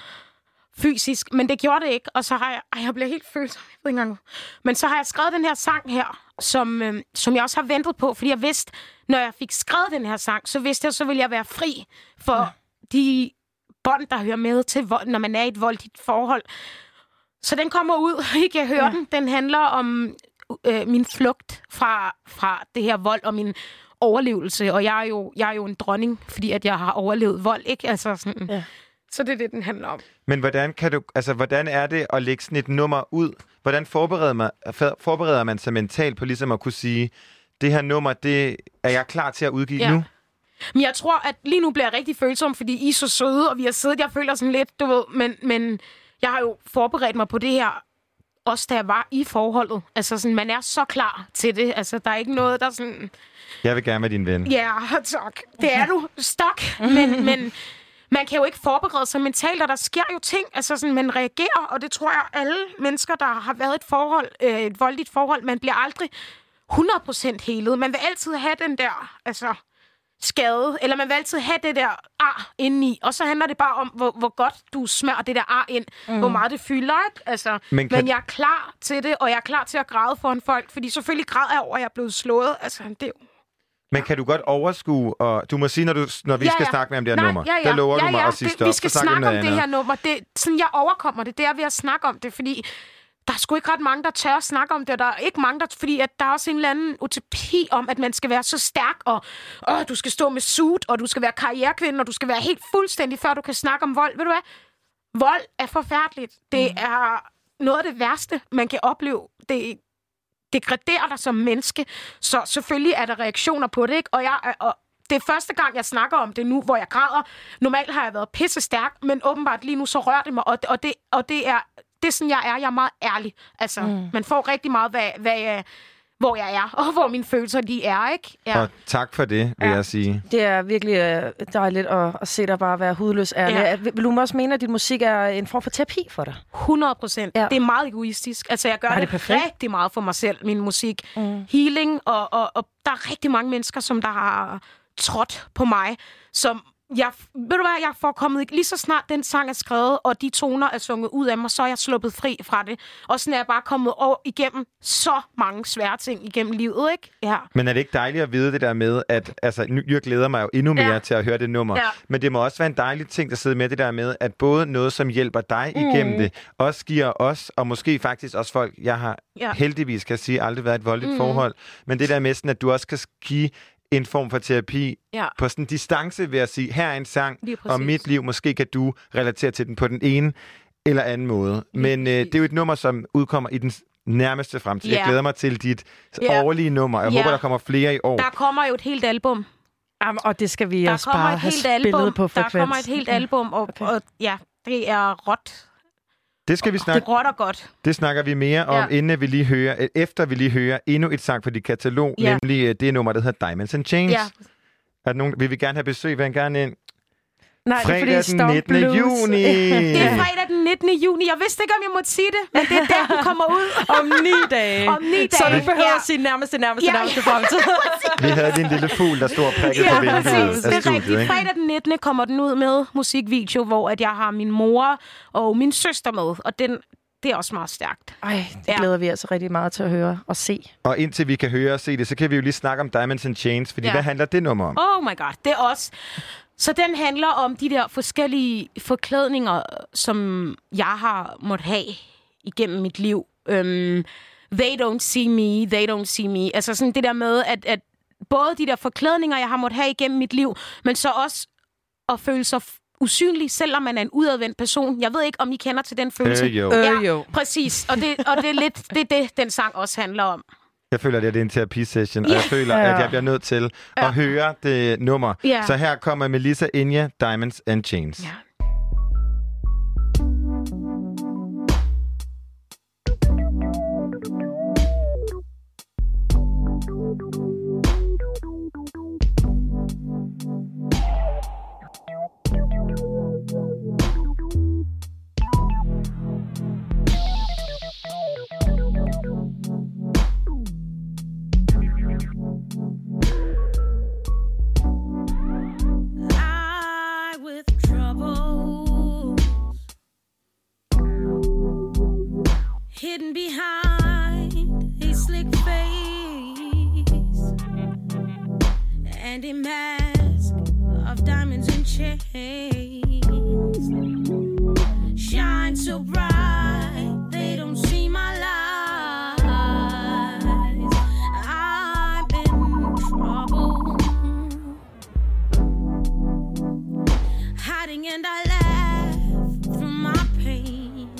fysisk. Men det gjorde det ikke. Og så har jeg... Ej, jeg bliver helt følsom. Jeg ved ikke engang. Men så har jeg skrevet den her sang her, som, øh, som jeg også har ventet på, fordi jeg vidste, når jeg fik skrevet den her sang, så vidste jeg, så ville jeg være fri for ja. de bånd, der hører med til, når man er i et voldigt forhold. Så den kommer ud, I kan høre ja. den. Den handler om øh, min flugt fra, fra det her vold og min overlevelse, og jeg er jo, jeg er jo en dronning, fordi at jeg har overlevet vold, ikke? Altså sådan... Ja. Så det er det, den handler om. Men hvordan kan du, altså hvordan er det at lægge sådan et nummer ud? Hvordan forbereder man, forbereder man sig mentalt på ligesom at kunne sige, det her nummer, det er jeg klar til at udgive ja. nu? Men jeg tror, at lige nu bliver jeg rigtig følsom, fordi I er så søde, og vi har siddet, jeg føler sådan lidt, du ved, men, men jeg har jo forberedt mig på det her, også da jeg var i forholdet. Altså sådan, man er så klar til det. Altså, der er ikke noget, der sådan... Jeg vil gerne være din ven. Ja, yeah, tak. Det er du. Stok. Men, men... Man kan jo ikke forberede sig mentalt, og der sker jo ting, altså sådan, man reagerer, og det tror jeg, alle mennesker, der har været et forhold, øh, et voldeligt forhold, man bliver aldrig hundrede procent helet. Man vil altid have den der, altså, skade, eller man vil altid have det der ar indeni, og så handler det bare om, hvor, hvor godt du smører det der ar ind, mm. hvor meget det fylder, ikke? Altså, men, kan... men jeg er klar til det, og jeg er klar til at græde foran folk, fordi selvfølgelig græder jeg over, at jeg er blevet slået, altså, det er jo... Men kan du godt overskue, og du må sige, når, du, når vi ja, ja. skal snakke med om det her Nej, nummer, ja, ja. der lover ja, ja. du mig at sige stop. Vi skal snakke om det her andet. nummer. Det, sådan jeg overkommer det, det er ved at snakke om det, fordi der er sgu ikke ret mange, der tør at snakke om det, og der er ikke mange, der... Fordi at der er også en eller anden utopi om, at man skal være så stærk, og åh, du skal stå med suit, og du skal være karrierekvinde, og du skal være helt fuldstændig, før du kan snakke om vold. Ved du hvad? Vold er forfærdeligt. Det mm. er noget af det værste, man kan opleve. Det degraderer dig som menneske, så selvfølgelig er der reaktioner på det, ikke? Og jeg... Og det er første gang, jeg snakker om det nu, hvor jeg græder. Normalt har jeg været pissestærk, men åbenbart lige nu, så rører det mig, og det, og det, og det er... Det er sådan, jeg er. Jeg er meget ærlig. Altså, mm. man får rigtig meget, hvad, hvad, hvor jeg er, og hvor mine følelser de er, ikke? Ja. Og tak for det, vil ja. jeg sige. Det er virkelig uh, dejligt at, at se dig bare være hudløs ærlig. Ja. Vil du også mene, at din musik er en form for terapi for dig? hundrede procent Ja. Det er meget egoistisk. Altså, jeg gør det, det rigtig meget for mig selv, min musik. Mm. Healing, og, og, og der er rigtig mange mennesker, som der har trådt på mig, som... Jeg, ved du hvad, jeg får kommet lige så snart den sang er skrevet, og de toner er sunget ud af mig, så er jeg sluppet fri fra det. Og sådan er jeg bare kommet over igennem så mange svære ting igennem livet, ikke? Ja. Men er det ikke dejligt at vide det der med, at altså, jeg glæder mig jo endnu mere ja. til at høre det nummer. Ja. Men det må også være en dejlig ting at sidde med det der med, at både noget, som hjælper dig mm. igennem det, også giver os, og måske faktisk også folk, jeg har ja. heldigvis, kan sige, aldrig været et voldeligt mm. forhold. Men det der med sådan, at du også kan give en form for terapi ja. på sådan en distance ved at sige, her er en sang om mit liv, måske kan du relatere til den på den ene eller anden måde. Men øh, det er jo et nummer, som udkommer i den nærmeste fremtid. Yeah. Jeg glæder mig til dit yeah. årlige nummer. Jeg yeah. håber, der kommer flere i år. Der kommer jo et helt album. Jamen, og det skal vi der også bare have spillet på Frekvens. Der kommer et helt album, og, okay. og ja, det er råt. Det skal vi snakke. Det rotter godt. Det snakker vi mere om, ja. inden vi lige hører, efter vi lige hører endnu et sang fra dit katalog, ja. nemlig det nummer, der hedder Diamonds and Chains. Ja. Er nogen, vil vi gerne have besøg? Vil han gerne ind? Nej, fredag det er fordi den nittende Blues. Juni. Det er fredag den nittende juni. Jeg vidste ikke, om jeg måtte sige det, men det er der, den kommer ud. Om ni dage. Om ni dage. Så du behøver ja. at sige nærmeste, nærmeste, ja. nærmeste fremtid. Vi havde lige en lille fugl, der stod og prikkede ja, på vinduet. Ja, præcis. Det er rigtigt. Fredag den nittende kommer den ud med musikvideo, hvor at jeg har min mor og min søster med, og den... Det er også meget stærkt. Ej, det glæder ja. vi altså rigtig meget til at høre og se. Og indtil vi kan høre og se det, så kan vi jo lige snakke om Diamonds and Chains, fordi ja. hvad handler det nummer om? Oh my god, det er også... Så den handler om de der forskellige forklædninger, som jeg har måttet have igennem mit liv. Um, they don't see me, they don't see me. Altså sådan det der med, at, at både de der forklædninger, jeg har måttet have igennem mit liv, men så også at føle sig... usynlig, selvom man er en udadvendt person. Jeg ved ikke, om I kender til den følelse. Øh, jo. Øh, jo. Ja, præcis. Og det, og det er lidt det, det, den sang også handler om. Jeg føler, det er en terapisession, yeah. og jeg føler, ja. at jeg bliver nødt til at ja. høre det nummer. Ja. Så her kommer Melissa Enja, Diamonds and Chains. Ja. Hidden behind a slick face and a mask of diamonds and chains, shine so bright they don't see my lies. I've been in trouble, hiding and I laugh through my pain.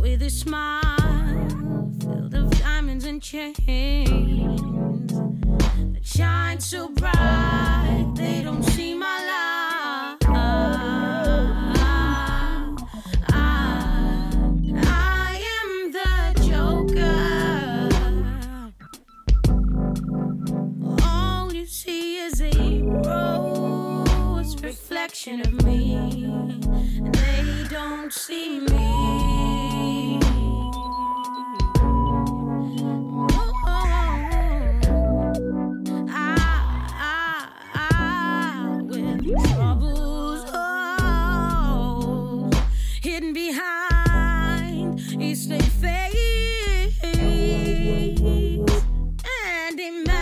With a smile filled of diamonds and chains that shine so bright they don't see my light. I, I, I am the joker. All you see is a rose reflection of me, and they don't see me. Behind each face and a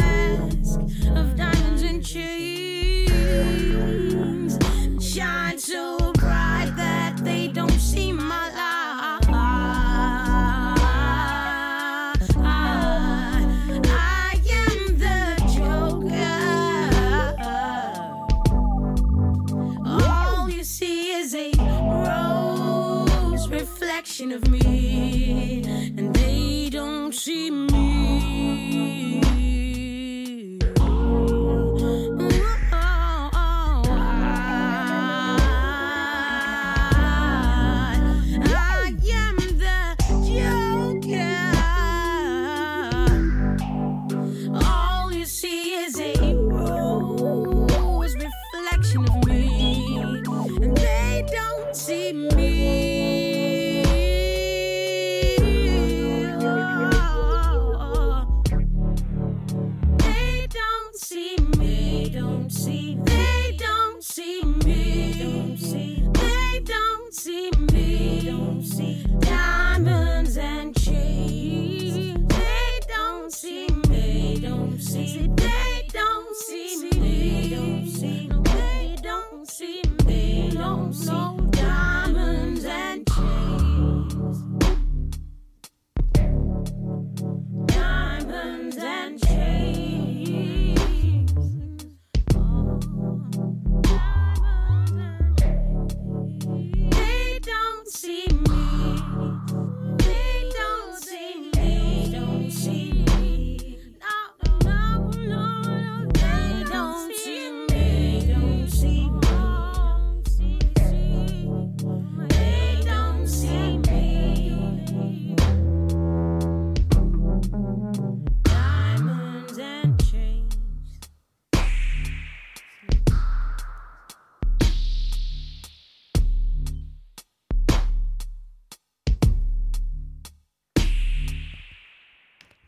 thinking of me, and they don't see me.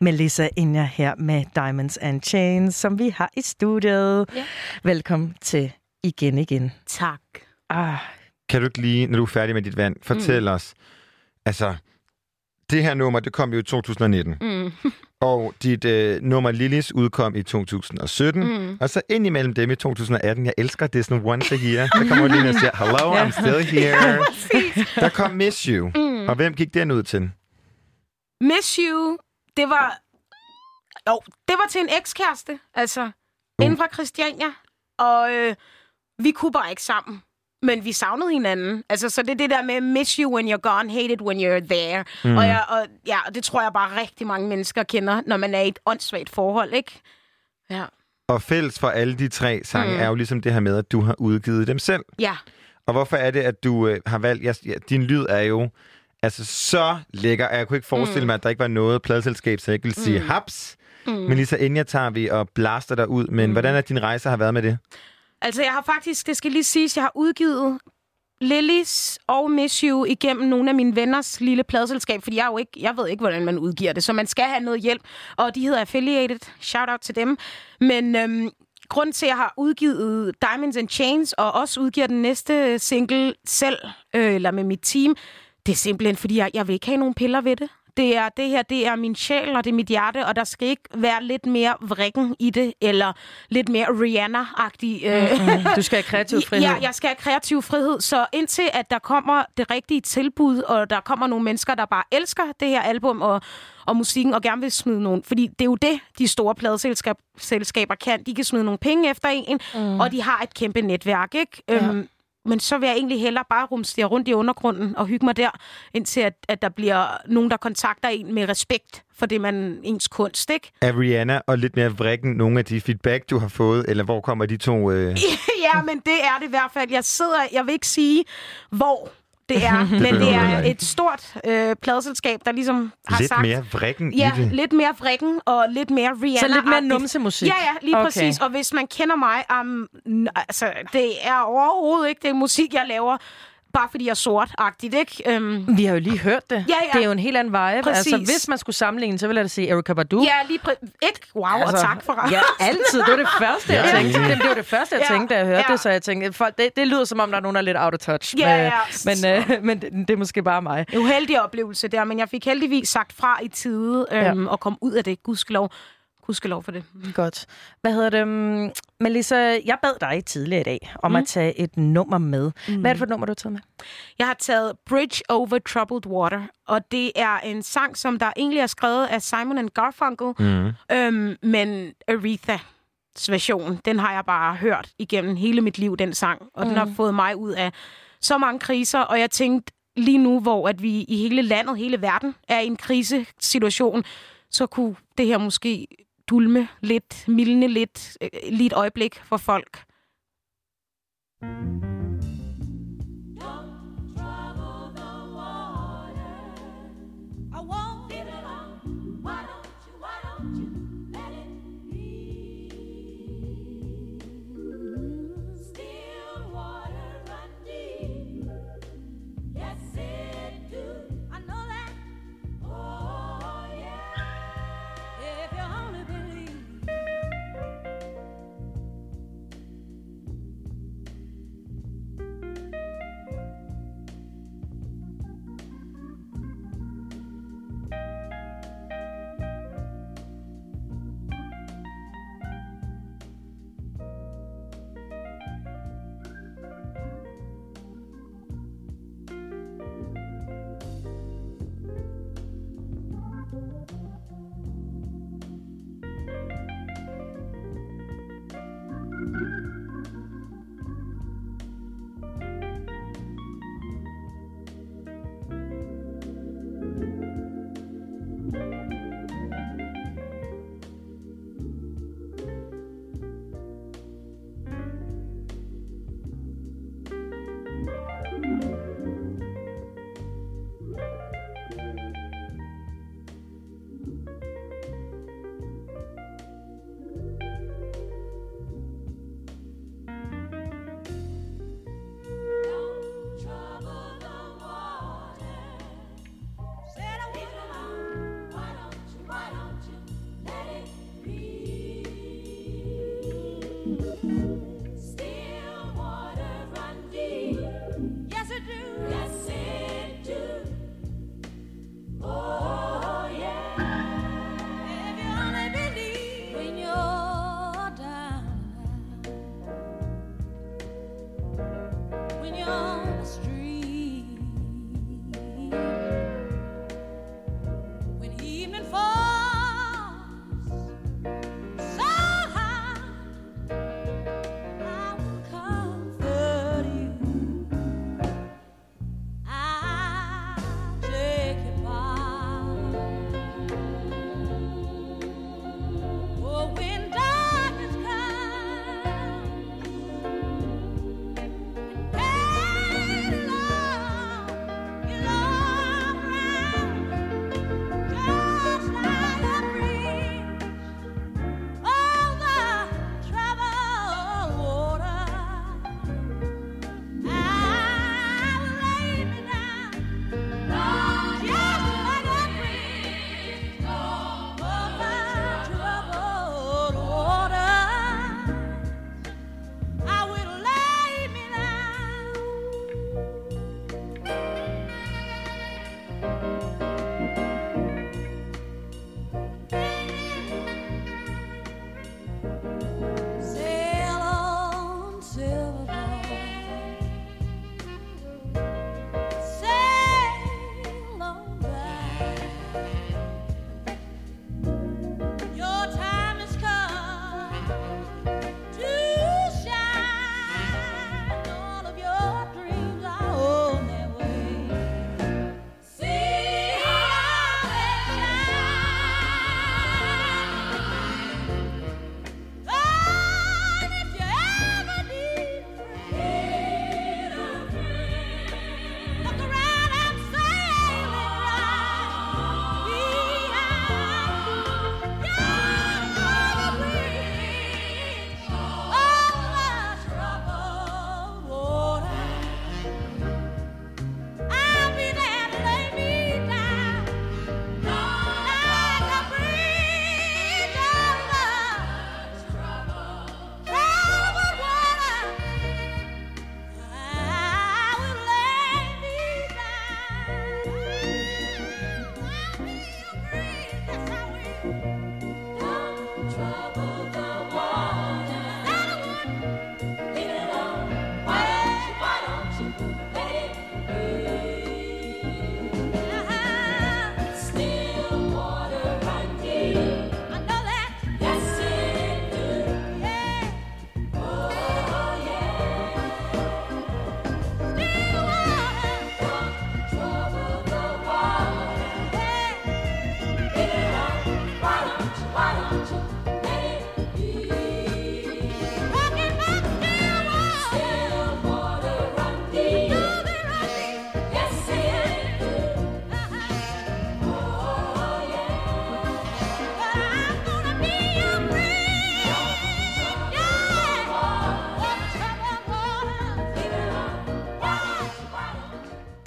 Melissa Enja her med Diamonds and Chains, som vi har i studiet. Yeah. Velkommen til igen igen. Tak. Ah. Kan du ikke lige, når du er færdig med dit vand, fortæl mm. os, altså, det her nummer, det kom jo i to tusind nitten, mm. og dit øh, nummer Lillis udkom i to tusind sytten, mm. og så ind imellem dem i to tusind atten, jeg elsker, det er sådan once a year, der kommer lige og siger, hello, yeah. I'm still here. Ja, der kom Miss You, mm. og hvem gik den ud til? Miss You... Det var, jo, det var til en ekskæreste, altså, uh. inden fra Christiania, og øh, vi kunne bare ikke sammen, men vi savnede hinanden. Altså, så det er det der med, miss you when you're gone, hate it when you're there. Mm. Og, jeg, og, ja, og det tror jeg bare rigtig mange mennesker kender, når man er i et åndssvagt forhold, ikke? Ja. Og fælles for alle de tre sange mm. er jo ligesom det her med, at du har udgivet dem selv. Ja. Og hvorfor er det, at du øh, har valgt, ja, din lyd er jo... Altså, så lækker. Jeg kunne ikke forestille mm. mig, at der ikke var noget pladeselskab, så jeg ikke ville sige mm. haps. Mm. Men lige så inden jeg tager vi og blaster dig ud. Men mm. hvordan er din rejse har været med det? Altså, jeg har faktisk, det skal lige siges, jeg har udgivet Lillis og Miss You igennem nogle af mine venners lille pladeselskab, fordi jeg jo ikke, jeg ved ikke, hvordan man udgiver det, så man skal have noget hjælp. Og de hedder Affiliated. Shout out til dem. Men... Øhm grunden til, at jeg har udgivet Diamonds and Chains, og også udgiver den næste single selv, øh, eller med mit team, det er simpelthen, fordi jeg, jeg vil ikke have nogen piller ved det. Det, er, det her, det er min sjæl, og det er mit hjerte, og der skal ikke være lidt mere vrikken i det, eller lidt mere Rihanna-agtig. Øh. Mm-hmm. Du skal have kreativ frihed. Ja, jeg skal have kreativ frihed, så indtil at der kommer det rigtige tilbud, og der kommer nogle mennesker, der bare elsker det her album, og og musikken, og gerne vil smide nogen. Fordi det er jo det, de store pladeselskaber kan. De kan smide nogle penge efter en, mm. og de har et kæmpe netværk, ikke? Ja. Øhm, men så vil jeg egentlig hellere bare rumstere rundt i undergrunden og hygge mig der, indtil at, at der bliver nogen, der kontakter en med respekt for det, man ens kunst, ikke? Er Rihanna og lidt mere vrikken nogle af de feedback, du har fået, eller hvor kommer de to? Øh... Ja, men det er det i hvert fald. Jeg sidder, jeg vil ikke sige, hvor... Det er, det men det er et stort øh, pladeselskab, der ligesom har lidt sagt... Lidt mere vrikken ja, i det. lidt mere vrikken og lidt mere Rihanna. Så lidt mere numsemusik. Ja, ja, lige okay. Præcis. Og hvis man kender mig, um, altså, det er overhovedet ikke det musik, jeg laver, bare fordi jeg er sort-agtigt, ikke? Um, Vi har jo lige hørt det. Ja, ja. Det er jo en helt anden vibe. Præcis. Altså, hvis man skulle sammenligne, så ville jeg da sige Erykah Badu. Ja, lige præ- ikke? Wow, altså, og tak for det. Ja, altid. Det var det første, jeg tænkte. Det var det første, jeg tænkte, da jeg hørte ja. det, så jeg tænkte, for det, det lyder som om, der er nogen, der er lidt out of touch. Ja, med, ja. Men, øh, men det, det er måske bare mig. En uheldig oplevelse der, men jeg fik heldigvis sagt fra i tide øhm, ja. og kom ud af det, gudskelov. Gudskelov for det. Godt. Hvad hedder det? Melissa, jeg bad dig tidligere i dag om mm. at tage et nummer med. Mm. Hvad er det for et nummer, du har taget med? Jeg har taget Bridge Over Troubled Water, og det er en sang, som der egentlig er skrevet af Simon and Garfunkel, mm. øhm, men Arethas version, den har jeg bare hørt igennem hele mit liv, den sang, og mm. den har fået mig ud af så mange kriser, og jeg tænkte, lige nu, hvor at vi i hele landet, hele verden, er i en krisesituation, så kunne det her måske dulme lidt, mildne lidt, lige et øjeblik for folk.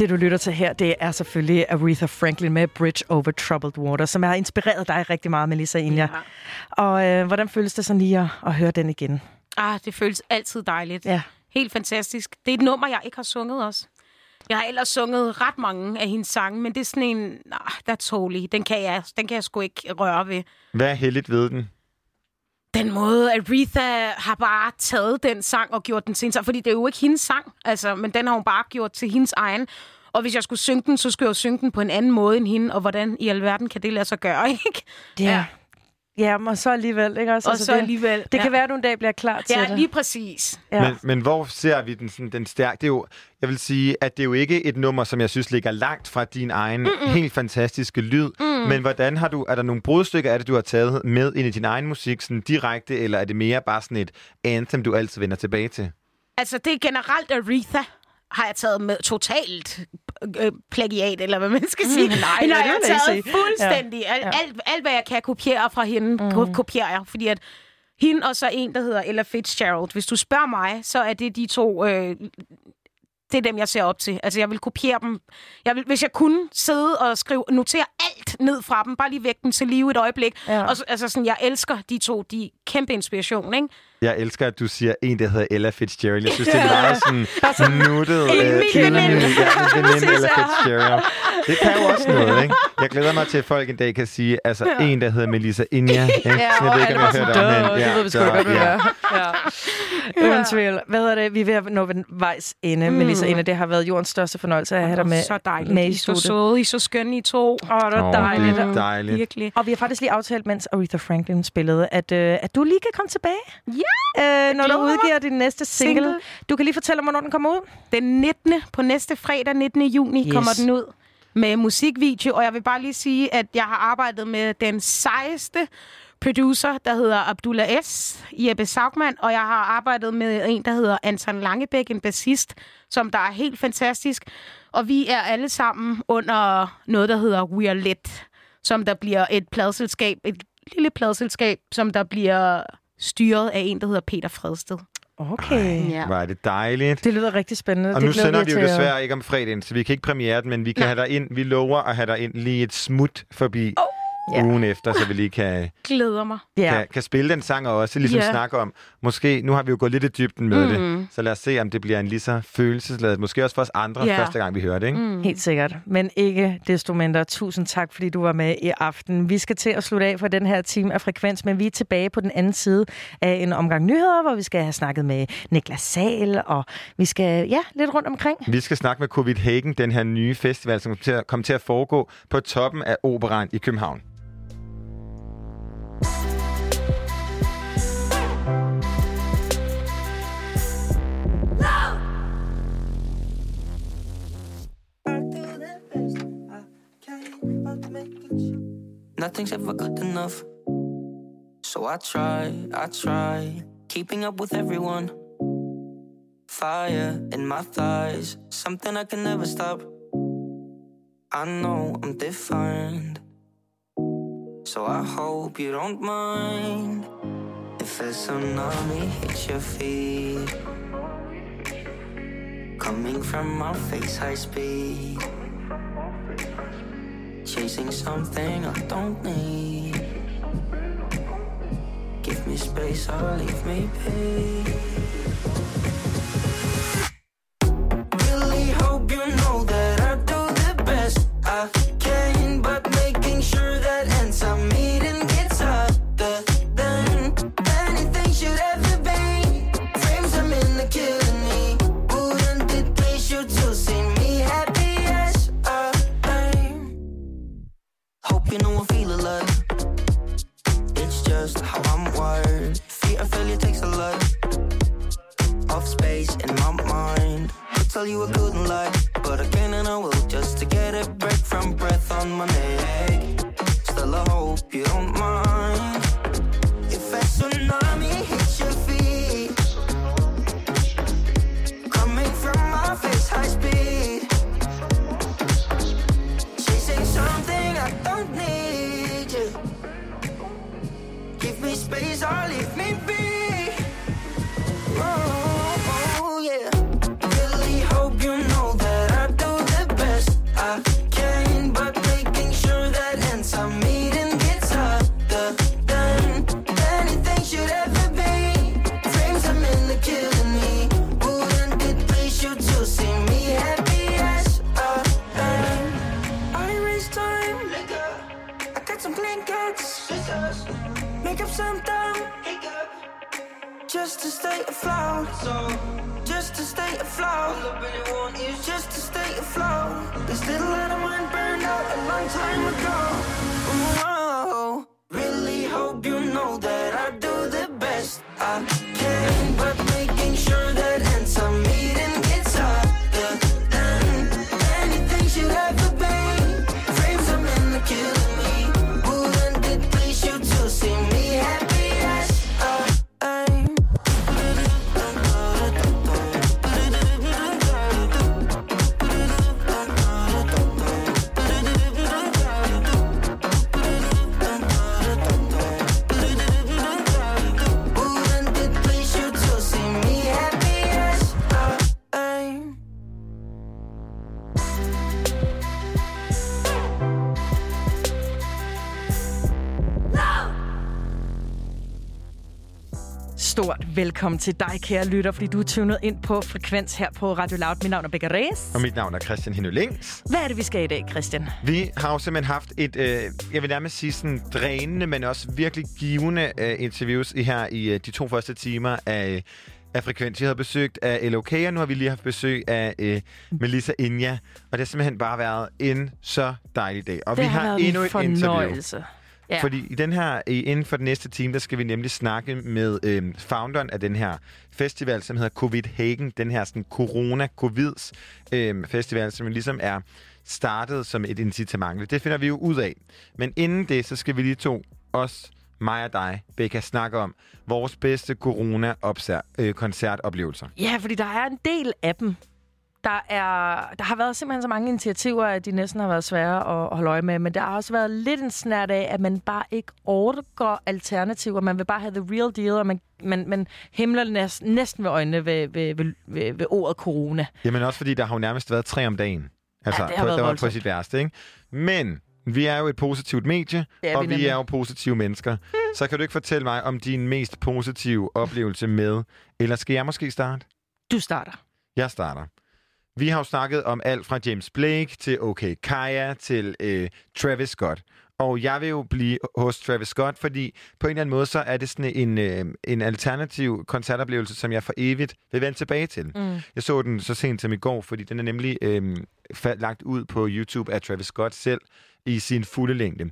Det, du lytter til her, det er selvfølgelig Aretha Franklin med Bridge Over Troubled Water, som har inspireret dig rigtig meget, Melissa Enja. Ja. Og øh, hvordan føles det så lige at, at høre den igen? Ah, det føles altid dejligt. Ja. Helt fantastisk. Det er et nummer, jeg ikke har sunget også. Jeg har ellers sunget ret mange af hendes sange, men det er sådan en, ah, that's holy. Den kan jeg, den kan jeg sgu ikke røre ved. Hvad er heldigt ved den? Den måde, Aretha har bare taget den sang og gjort den til en sang. Fordi det er jo ikke hendes sang, altså, men den har hun bare gjort til hendes egen. Og hvis jeg skulle synge den, så skulle jeg jo synge den på en anden måde end hende. Og hvordan i alverden kan det lade sig gøre, ikke? Yeah. Ja. Ja, og så alligevel, ikke også? Og altså, så det, alligevel. Det ja. Kan være, at du en dag bliver klar til det. Ja, lige præcis. Ja. Men, men hvor ser vi den, sådan, den stærk? Det er jo, jeg vil sige, at det er jo ikke et nummer, som jeg synes ligger langt fra din egen Mm-mm. helt fantastiske lyd. Mm. Men hvordan har du, er der nogle brudstykker af det, du har taget med ind i din egen musik sådan direkte, eller er det mere bare sådan et anthem, du altid vender tilbage til? Altså, det er generelt Aretha, har jeg taget med totalt øh, plagiat, eller hvad man skal sige. Mm, nej, nej, jeg har taget fuldstændig. Ja. Ja. Alt, alt, hvad jeg kan kopiere fra hende, mm. kopierer jeg. Fordi at hende og så en, der hedder Ella Fitzgerald, hvis du spørger mig, så er det de to... Øh, det er dem, jeg ser op til. Altså, jeg vil kopiere dem. Jeg vil, hvis jeg kunne sidde og skrive, notere alt ned fra dem, bare lige væk dem til live et øjeblik. Ja. Og så, altså, sådan, jeg elsker de to. De er kæmpe inspiration, ikke? Jeg elsker, at du siger en, der hedder Ella Fitzgerald. Jeg synes, det er meget sådan nuttet. En øh, min veninde. Ella Fitzgerald. Det kan jo også noget, ikke? Jeg glæder mig til, at folk en dag kan sige, altså ja. En, der hedder Melissa Enja. Ja, jeg ved ikke, om jeg hørte om hende. Det ved vi sgu godt, hvad det er. Uden tvivl. Hvad hedder det? Vi er ved at nå ved vejs ende, mm. Melissa Enja. Det har været jordens største fornøjelse at have dig med. Så dejligt. I er så søde. I er så skønne, I to. Åh, det er dejligt. Det er dejligt. Virkelig. Og vi har faktisk lige aftalt, mens Aretha Franklin spillede, at du lige kan komme tilbage. Øh, når du udgiver din næste single. single. Du kan lige fortælle om, hvornår den kommer ud. Den nittende på næste fredag, nittende juni, yes. kommer den ud med musikvideo. Og jeg vil bare lige sige, at jeg har arbejdet med den sejeste producer, der hedder Abdullah S. Jeppe Saugman. Og jeg har arbejdet med en, der hedder Anton Langebæk, en bassist, som der er helt fantastisk. Og vi er alle sammen under noget, der hedder We Are Lit, som der bliver et pladselskab, et lille pladselskab, som der bliver... styret af en, der hedder Peter Fredsted. Okay. Ja. Var det dejligt. Det lyder rigtig spændende. Og det nu sender vi jo desværre at... ikke om fredagen, så vi kan ikke premiere den, men vi kan Nej. have dig ind. Vi lover at have dig ind lige et smut forbi oh. ugen yeah. efter, så vi lige kan... Glæder mig. Kan, yeah. kan spille den sang og også ligesom yeah. snakke om. Måske, nu har vi jo gået lidt i dybden med mm. det, så lad os se, om det bliver en lige så følelsesladet. Måske også for os andre yeah. første gang, vi hører det, ikke? Mm. Helt sikkert. Men ikke desto mindre. Tusind tak, fordi du var med i aften. Vi skal til at slutte af for den her time af Frekvens, men vi er tilbage på den anden side af en omgang nyheder, hvor vi skal have snakket med Niklas Sahl, og vi skal, ja, lidt rundt omkring. Vi skal snakke med Covidhagen, den her nye festival, som kommer til at foregå på toppen af Operaen i København. Nothing's ever good enough. So I try, I try, keeping up with everyone. Fire in my thighs, something I can never stop. I know I'm defined, so I hope you don't mind if a tsunami hits your feet, coming from my face high speed. Chasing something I don't need. Give me space or leave me be. Really hope you know that I do the best I can, but making sure that ends up meeting gets harder than anything should ever be. Frames I'm in the killing me. Wouldn't it please you to see me happy as I hope you know I feel alive. It's just how I'm wired. Fear of failure takes a lot of space in my mind. I'll tell you I couldn't lie, but I can and I will just to get a break from breath on my neck. Still I hope you don't mind if a tsunami hits your feet, coming from my face high speed, chasing something I don't need. Give me space or leave me be. Oh, oh, yeah. Really hope you know that I do the just to stay afloat. So just to stay afloat. All I really want is just to stay afloat. This little light of mine burned out a long time ago. Whoa. Really hope you know that I do the best I can, but making sure that ends up meeting gets harder than anything should ever be. Frames are meant to kill me. Wouldn't it please you to see me happy as I am? Stort velkommen til dig, kære lytter, fordi du er tunet ind på Frekvens her på Radio Loud. Mit navn er Becca Reyes. Og mit navn er Christian Hendlings. Hvad er det, vi skal i dag, Christian? Vi har jo simpelthen haft et, øh, jeg vil nærmest sige sådan drænende, men også virkelig givende øh, interviews i her i øh, de to første timer af, af Frekvens. Vi havde besøgt af Elo K, og nu har vi lige haft besøg af øh, Melissa Enja. Og det har simpelthen bare været en så dejlig dag. Og det vi har, har endnu en et interview. Ja. Fordi i den her, inden for den næste time, der skal vi nemlig snakke med øh, founderen af den her festival, som hedder Covidhagen. Den her sådan corona-covids øh, festival, som ligesom er startet som et incitament. Det finder vi jo ud af. Men inden det, så skal vi lige to, os, mig og dig, Becca, snakke om vores bedste corona-koncertoplevelser. Ja, fordi der er en del af dem. Der, er, der har været simpelthen så mange initiativer, at de næsten har været svære at, at holde øje med. Men der har også været lidt en snært af, at man bare ikke overgår alternativer. Man vil bare have the real deal, og man, man, man himler næsten, næsten ved øjnene ved, ved, ved, ved, ved ordet corona. Jamen også fordi, der har jo nærmest været tre om dagen. Altså, ja, det har på, været der var på sit værste, ikke? Men vi er jo et positivt medie, ja, og vi, vi er jo positive mennesker. Hmm. Så kan du ikke fortælle mig om din mest positive oplevelse med, eller skal jeg måske starte? Du starter. Jeg starter. Vi har jo snakket om alt fra James Blake til OK Kaya til øh, Travis Scott. Og jeg vil jo blive hos Travis Scott, fordi på en eller anden måde, så er det sådan en, øh, en alternativ koncertoplevelse, som jeg for evigt vil vende tilbage til. Mm. Jeg så den så sent som i går, fordi den er nemlig øh, lagt ud på YouTube af Travis Scott selv i sin fulde længde.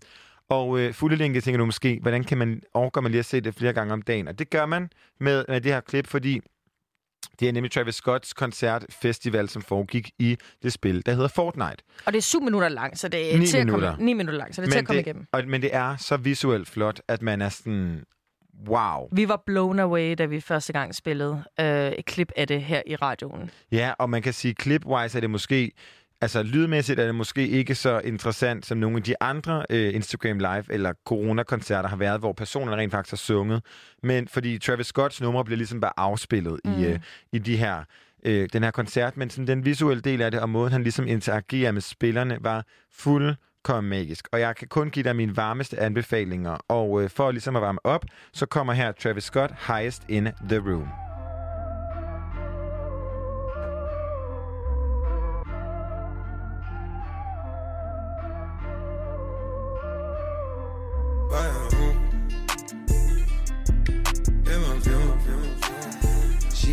Og øh, fulde længde tænker du måske, hvordan kan man, overgår man lige at se det flere gange om dagen? Og det gør man med, med det her klip, fordi det er nemlig Travis Scotts koncertfestival, som foregik i det spil, der hedder Fortnite. Og det er syv minutter langt, så det er ni til minutter. At komme, ni minutter langt, så det er men til at komme det, igennem. Og, men det er så visuelt flot, at man er sådan, wow. Vi var blown away, da vi første gang spillede øh, et klip af det her i radioen. Ja, og man kan sige, clip-wise er det måske, altså lydmæssigt er det måske ikke så interessant, som nogle af de andre øh, Instagram Live eller Corona-koncerter har været, hvor personerne rent faktisk har sunget. Men fordi Travis Scotts numre bliver ligesom bare afspillet mm. i, øh, i de her, øh, den her koncert, men sådan, den visuelle del af det, og måden han ligesom interagerer med spillerne, var fuldkommen magisk. Og jeg kan kun give dig mine varmeste anbefalinger, og øh, for ligesom at varme op, så kommer her Travis Scott, Highest in the Room.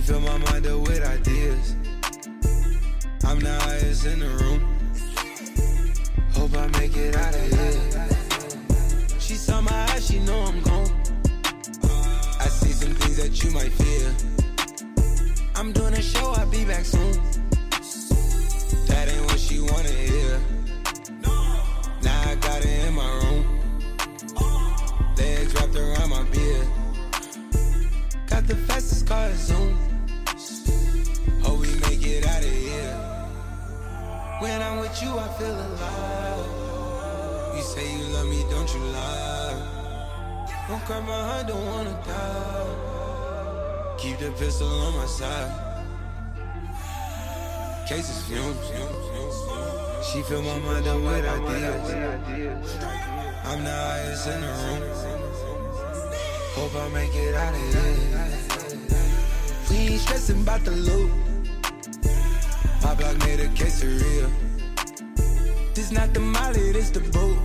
Fill my mind up with ideas. I'm the highest in the room. Hope I make it out of here. She saw my eyes, she know I'm gone. I see some things that you might fear. I'm doing a show, I'll be back soon. That ain't what she wanna hear. Now I got it in my room. Legs wrapped around my beard. Got the fastest car to Zoom. Hope we make it out of here. When I'm with you, I feel alive. You say you love me, don't you lie. Won't cry my heart, don't wanna die. Keep the pistol on my side. Cases fumes. She fill my mind up with ideas. I'm the highest in the room. Hope I make it out of here. We ain't stressing about the loot. My block made a quesadilla. This not the molly, this the boot.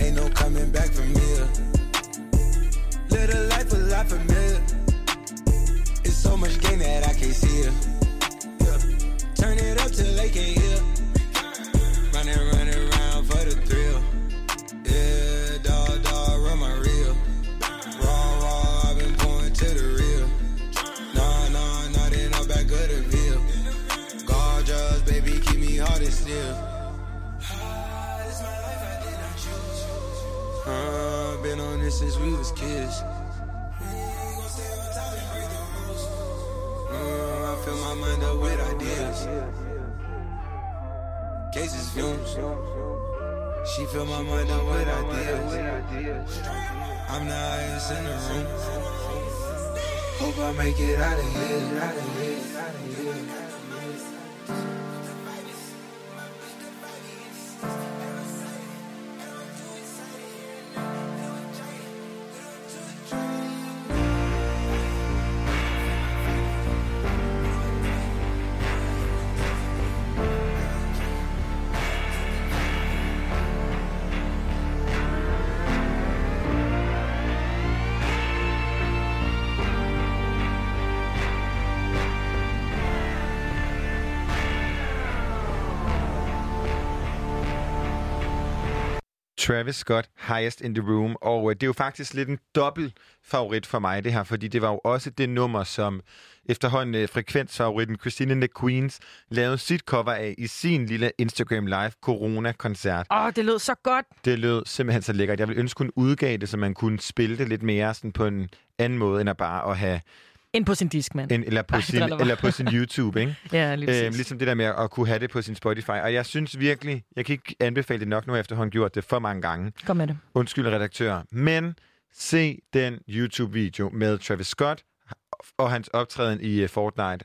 Ain't no coming back from here. Little life, a lot familiar. hear. Yeah. Turn it up till they can't hear. Running, running around for the thrill. Yeah, dog, dog, run my reel. Raw, raw, I've been going to the real. Nah, nah, nah, they not back of the bill. Gorgeous, baby, keep me hard and still. Hard is my life, I did not choose. Uh, been on this since we was kids. Fill my mind up with ideas. Cases fumes. She fill my mind up with ideas. I'm the highest in the room. Hope I make it out of here, out of here, out of here. Travis Scott, Highest in the Room, og det er jo faktisk lidt en dobbelt favorit for mig, det her, fordi det var jo også det nummer, som efterhånden frekvensfavoritten Christina and the Queens lavede sit cover af i sin lille Instagram Live corona-koncert. Åh, oh, det lød så godt! Det lød simpelthen så lækkert. Jeg ville ønske, hun udgav det, så man kunne spille det lidt mere sådan på en anden måde, end at bare at have... Ind på sin Discman. Eller på, Ej, sin, eller på sin YouTube, ikke? Ja, lige æm, ligesom det der med at kunne have det på sin Spotify. Og jeg synes virkelig, jeg kan ikke anbefale det nok nu, efter hun gjort det for mange gange. Kom med det. Undskyld, redaktører. Men se den YouTube-video med Travis Scott og hans optræden i Fortnite.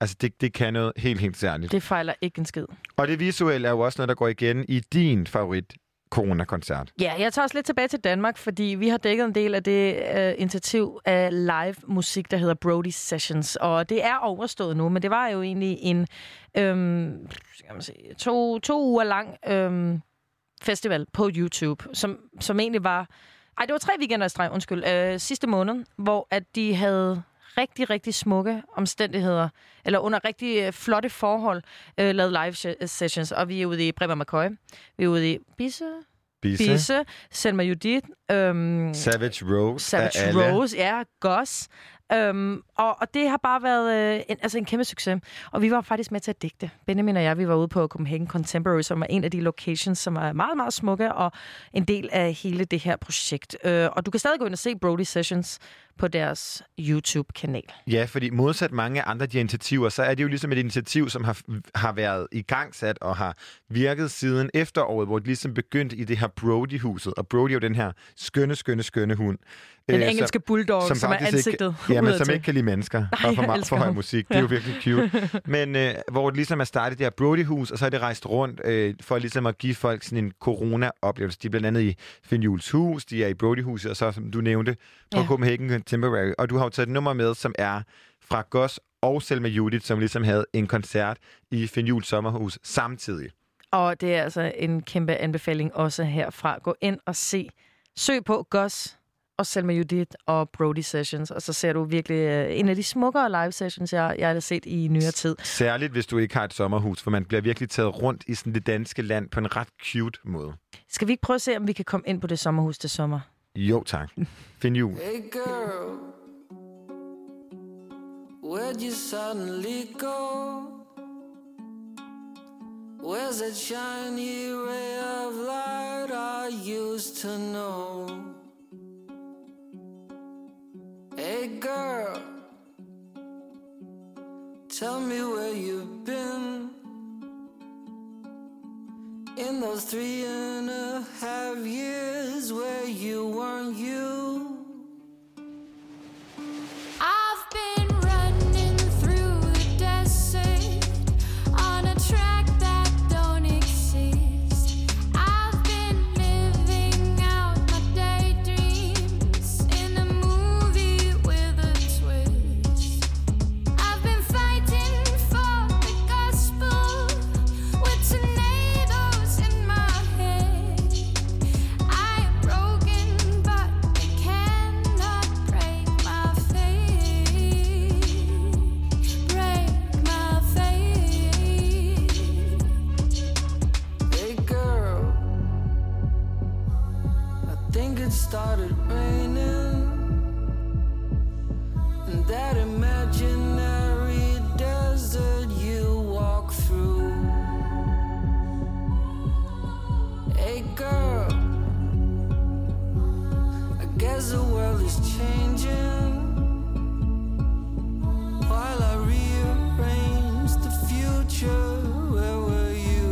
Altså, det, det kan noget helt, helt særligt. Det fejler ikke en skid. Og det visuelle er jo også noget, der går igen i din favorit. Corona-koncert. Ja, jeg tager også lidt tilbage til Danmark, fordi vi har dækket en del af det øh, initiativ af live-musik, der hedder Brody Sessions, og det er overstået nu, men det var jo egentlig en øhm, skal man sige, to, to uger lang øhm, festival på YouTube, som, som egentlig var... Ej, det var tre weekender i streg, undskyld, øh, sidste måned, hvor at de havde rigtig, rigtig smukke omstændigheder, eller under rigtig flotte forhold, øh, lavet live-sessions. Og vi er ude i Bremer McCoy. Vi er ude i Bisse, Bisse, Bisse Selma Judith, øhm, Savage Rose, Savage Rose, ja, Goss. Øhm, og, og det har bare været øh, en, altså en kæmpe succes. Og vi var faktisk med til at digte. Benjamin og jeg, vi var ude på Copenhagen Contemporary, som er en af de locations, som er meget, meget smukke og en del af hele det her projekt. Øh, og du kan stadig gå ind og se Brody Sessions på deres YouTube-kanal. Ja, fordi modsat mange andre de initiativer, så er det jo ligesom et initiativ, som har, har været igangsat og har virket siden efteråret, hvor det ligesom begyndte i det her Brody-huset. Og Brody er jo den her skønne, skønne, skønne hund. Den øh, engelske som, bulldog, som, som er ansigtet. Ikke, ja, men som til. Ikke kan lide mennesker. Nej, og for, meget, for høj musik. Det er jo virkelig cute. Men øh, hvor det ligesom er startet det her Brody-hus, og så er det rejst rundt øh, for ligesom at give folk sådan en corona-oplevelse. De er blandt andet i Finn Juhls hus, de er i Brody-huset, og så, som du nævnte, på ja. Copenhagen Temporary, og du har jo taget et nummer med, som er fra Goss og Selma Judith, som ligesom havde en koncert i Finn Juhls sommerhus samtidig. Og det er altså en kæmpe anbefaling også herfra. Gå ind og se. Søg på Goss og Selma Judith og Brody Sessions, og så ser du virkelig en af de smukkere live sessions, jeg, jeg har set i nyere tid. Særligt, hvis du ikke har et sommerhus, for man bliver virkelig taget rundt i sådan det danske land på en ret cute måde. Skal vi ikke prøve at se, om vi kan komme ind på det sommerhus til sommer? Jo, tak. Find jul. Hey girl, where'd you suddenly go? Where's that shiny ray of light I used to know? Hey girl, tell me where you've been in those three and a half years where you weren't you. I've been running through the desert on a track that don't exist. I've been living out my daydreams in a movie with a twist. I've been fighting for the gospel with tonight. I imaginary desert you walk through. Hey girl, I guess the world is changing while I rearrange the future. Where were you?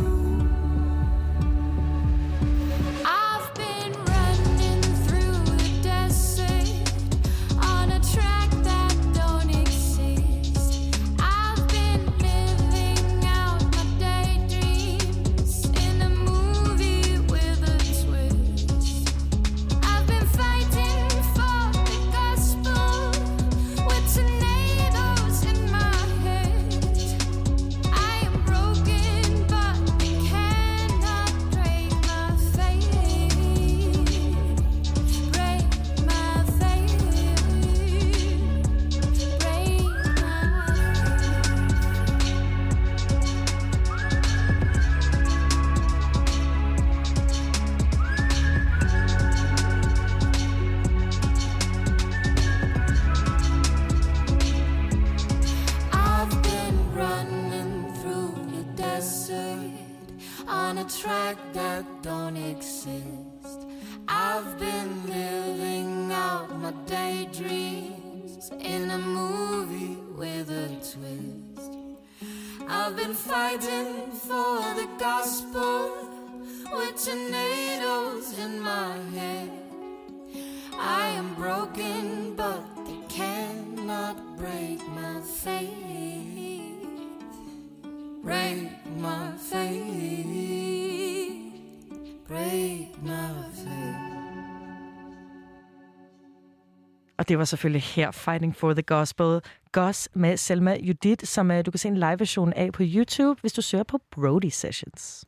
Det var selvfølgelig her, Fighting for the Gospel. Goss med Selma Judith, som uh, du kan se en live-version af på YouTube, hvis du søger på Brody Sessions.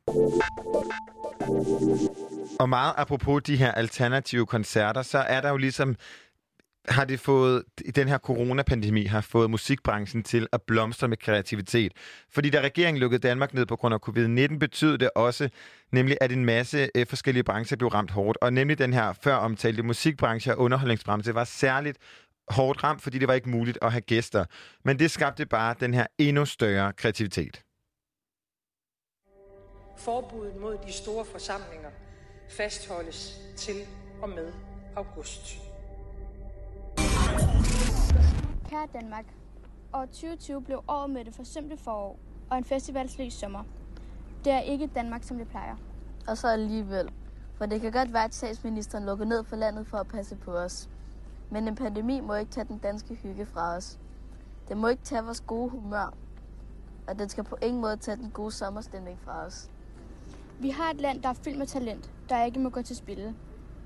Og meget apropos de her alternative koncerter, så er der jo ligesom, har det fået, i den her coronapandemi, har fået musikbranchen til at blomstre med kreativitet. Fordi da regeringen lukkede Danmark ned på grund af covid nitten, betød det også, nemlig at en masse øh, forskellige brancher blev ramt hårdt. Og nemlig den her før omtalte musikbranche og underholdningsbranche var særligt hårdt ramt, fordi det var ikke muligt at have gæster. Men det skabte bare den her endnu større kreativitet. Forbuddet mod de store forsamlinger fastholdes til og med august. Kære Danmark, år tyve tyve blev året med det forsømte forår og en festivalsløs sommer. Det er ikke Danmark, som det plejer. Og så alligevel, for det kan godt være, at statsministeren lukker ned for landet for at passe på os. Men en pandemi må ikke tage den danske hygge fra os. Den må ikke tage vores gode humør, og den skal på ingen måde tage den gode sommerstemning fra os. Vi har et land, der er fyldt med talent, der ikke må gå til spilde.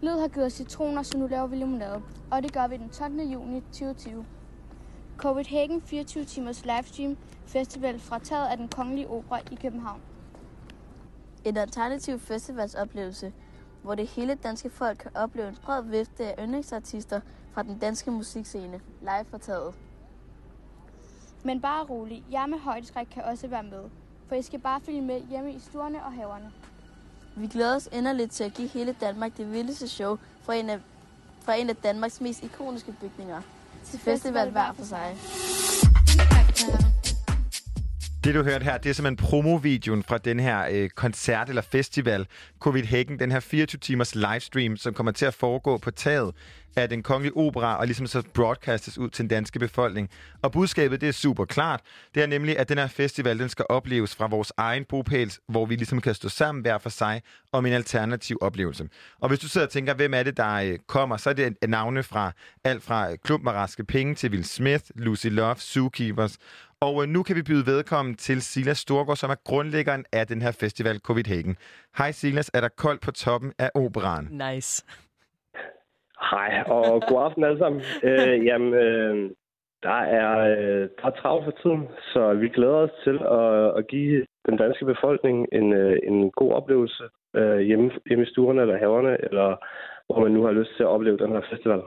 Nød har givet os citroner, så nu laver vi limonade, og det gør vi den tolvte juni tyve tyve. Covidhagen fireogtyve timers livestream festival fra taget af den kongelige opera i København. En alternativ festivalsoplevelse, hvor det hele danske folk kan opleve en bred vifte af yndlingsartister fra den danske musikscene, live fra taget. Men bare rolig, jer med højdeskræk kan også være med, for I skal bare følge med hjemme i stuerne og haverne. Vi glæder os enderligt til at give hele Danmark det vildeste show fra en af, fra en af Danmarks mest ikoniske bygninger. Til festival hver for sig. Det, du hørte her, det er simpelthen promovideoen fra den her øh, koncert eller festival, Covidhagen, den her fireogtyve timers livestream, som kommer til at foregå på taget af den kongelige opera, og ligesom så broadcastes ud til den danske befolkning. Og budskabet, det er super klart. Det er nemlig, at den her festival, den skal opleves fra vores egen bopæls, hvor vi ligesom kan stå sammen hver for sig om en alternativ oplevelse. Og hvis du sidder og tænker, hvem er det, der kommer, så er det navne fra alt fra Klump med Raske Penge til Will Smith, Lucy Love, Zookeepers. Og nu kan vi byde velkommen til Silas Storgård, som er grundlæggeren af den her festival Covidhagen. Hej Silas, er der koldt på toppen af operaen? Nice. Hej, og god aften alle sammen. Øh, jamen, øh, der er øh, der er travlt for tiden, så vi glæder os til at, at give den danske befolkning en, øh, en god oplevelse øh, hjemme, hjemme i stuerne eller haverne, eller hvor man nu har lyst til at opleve den her festival.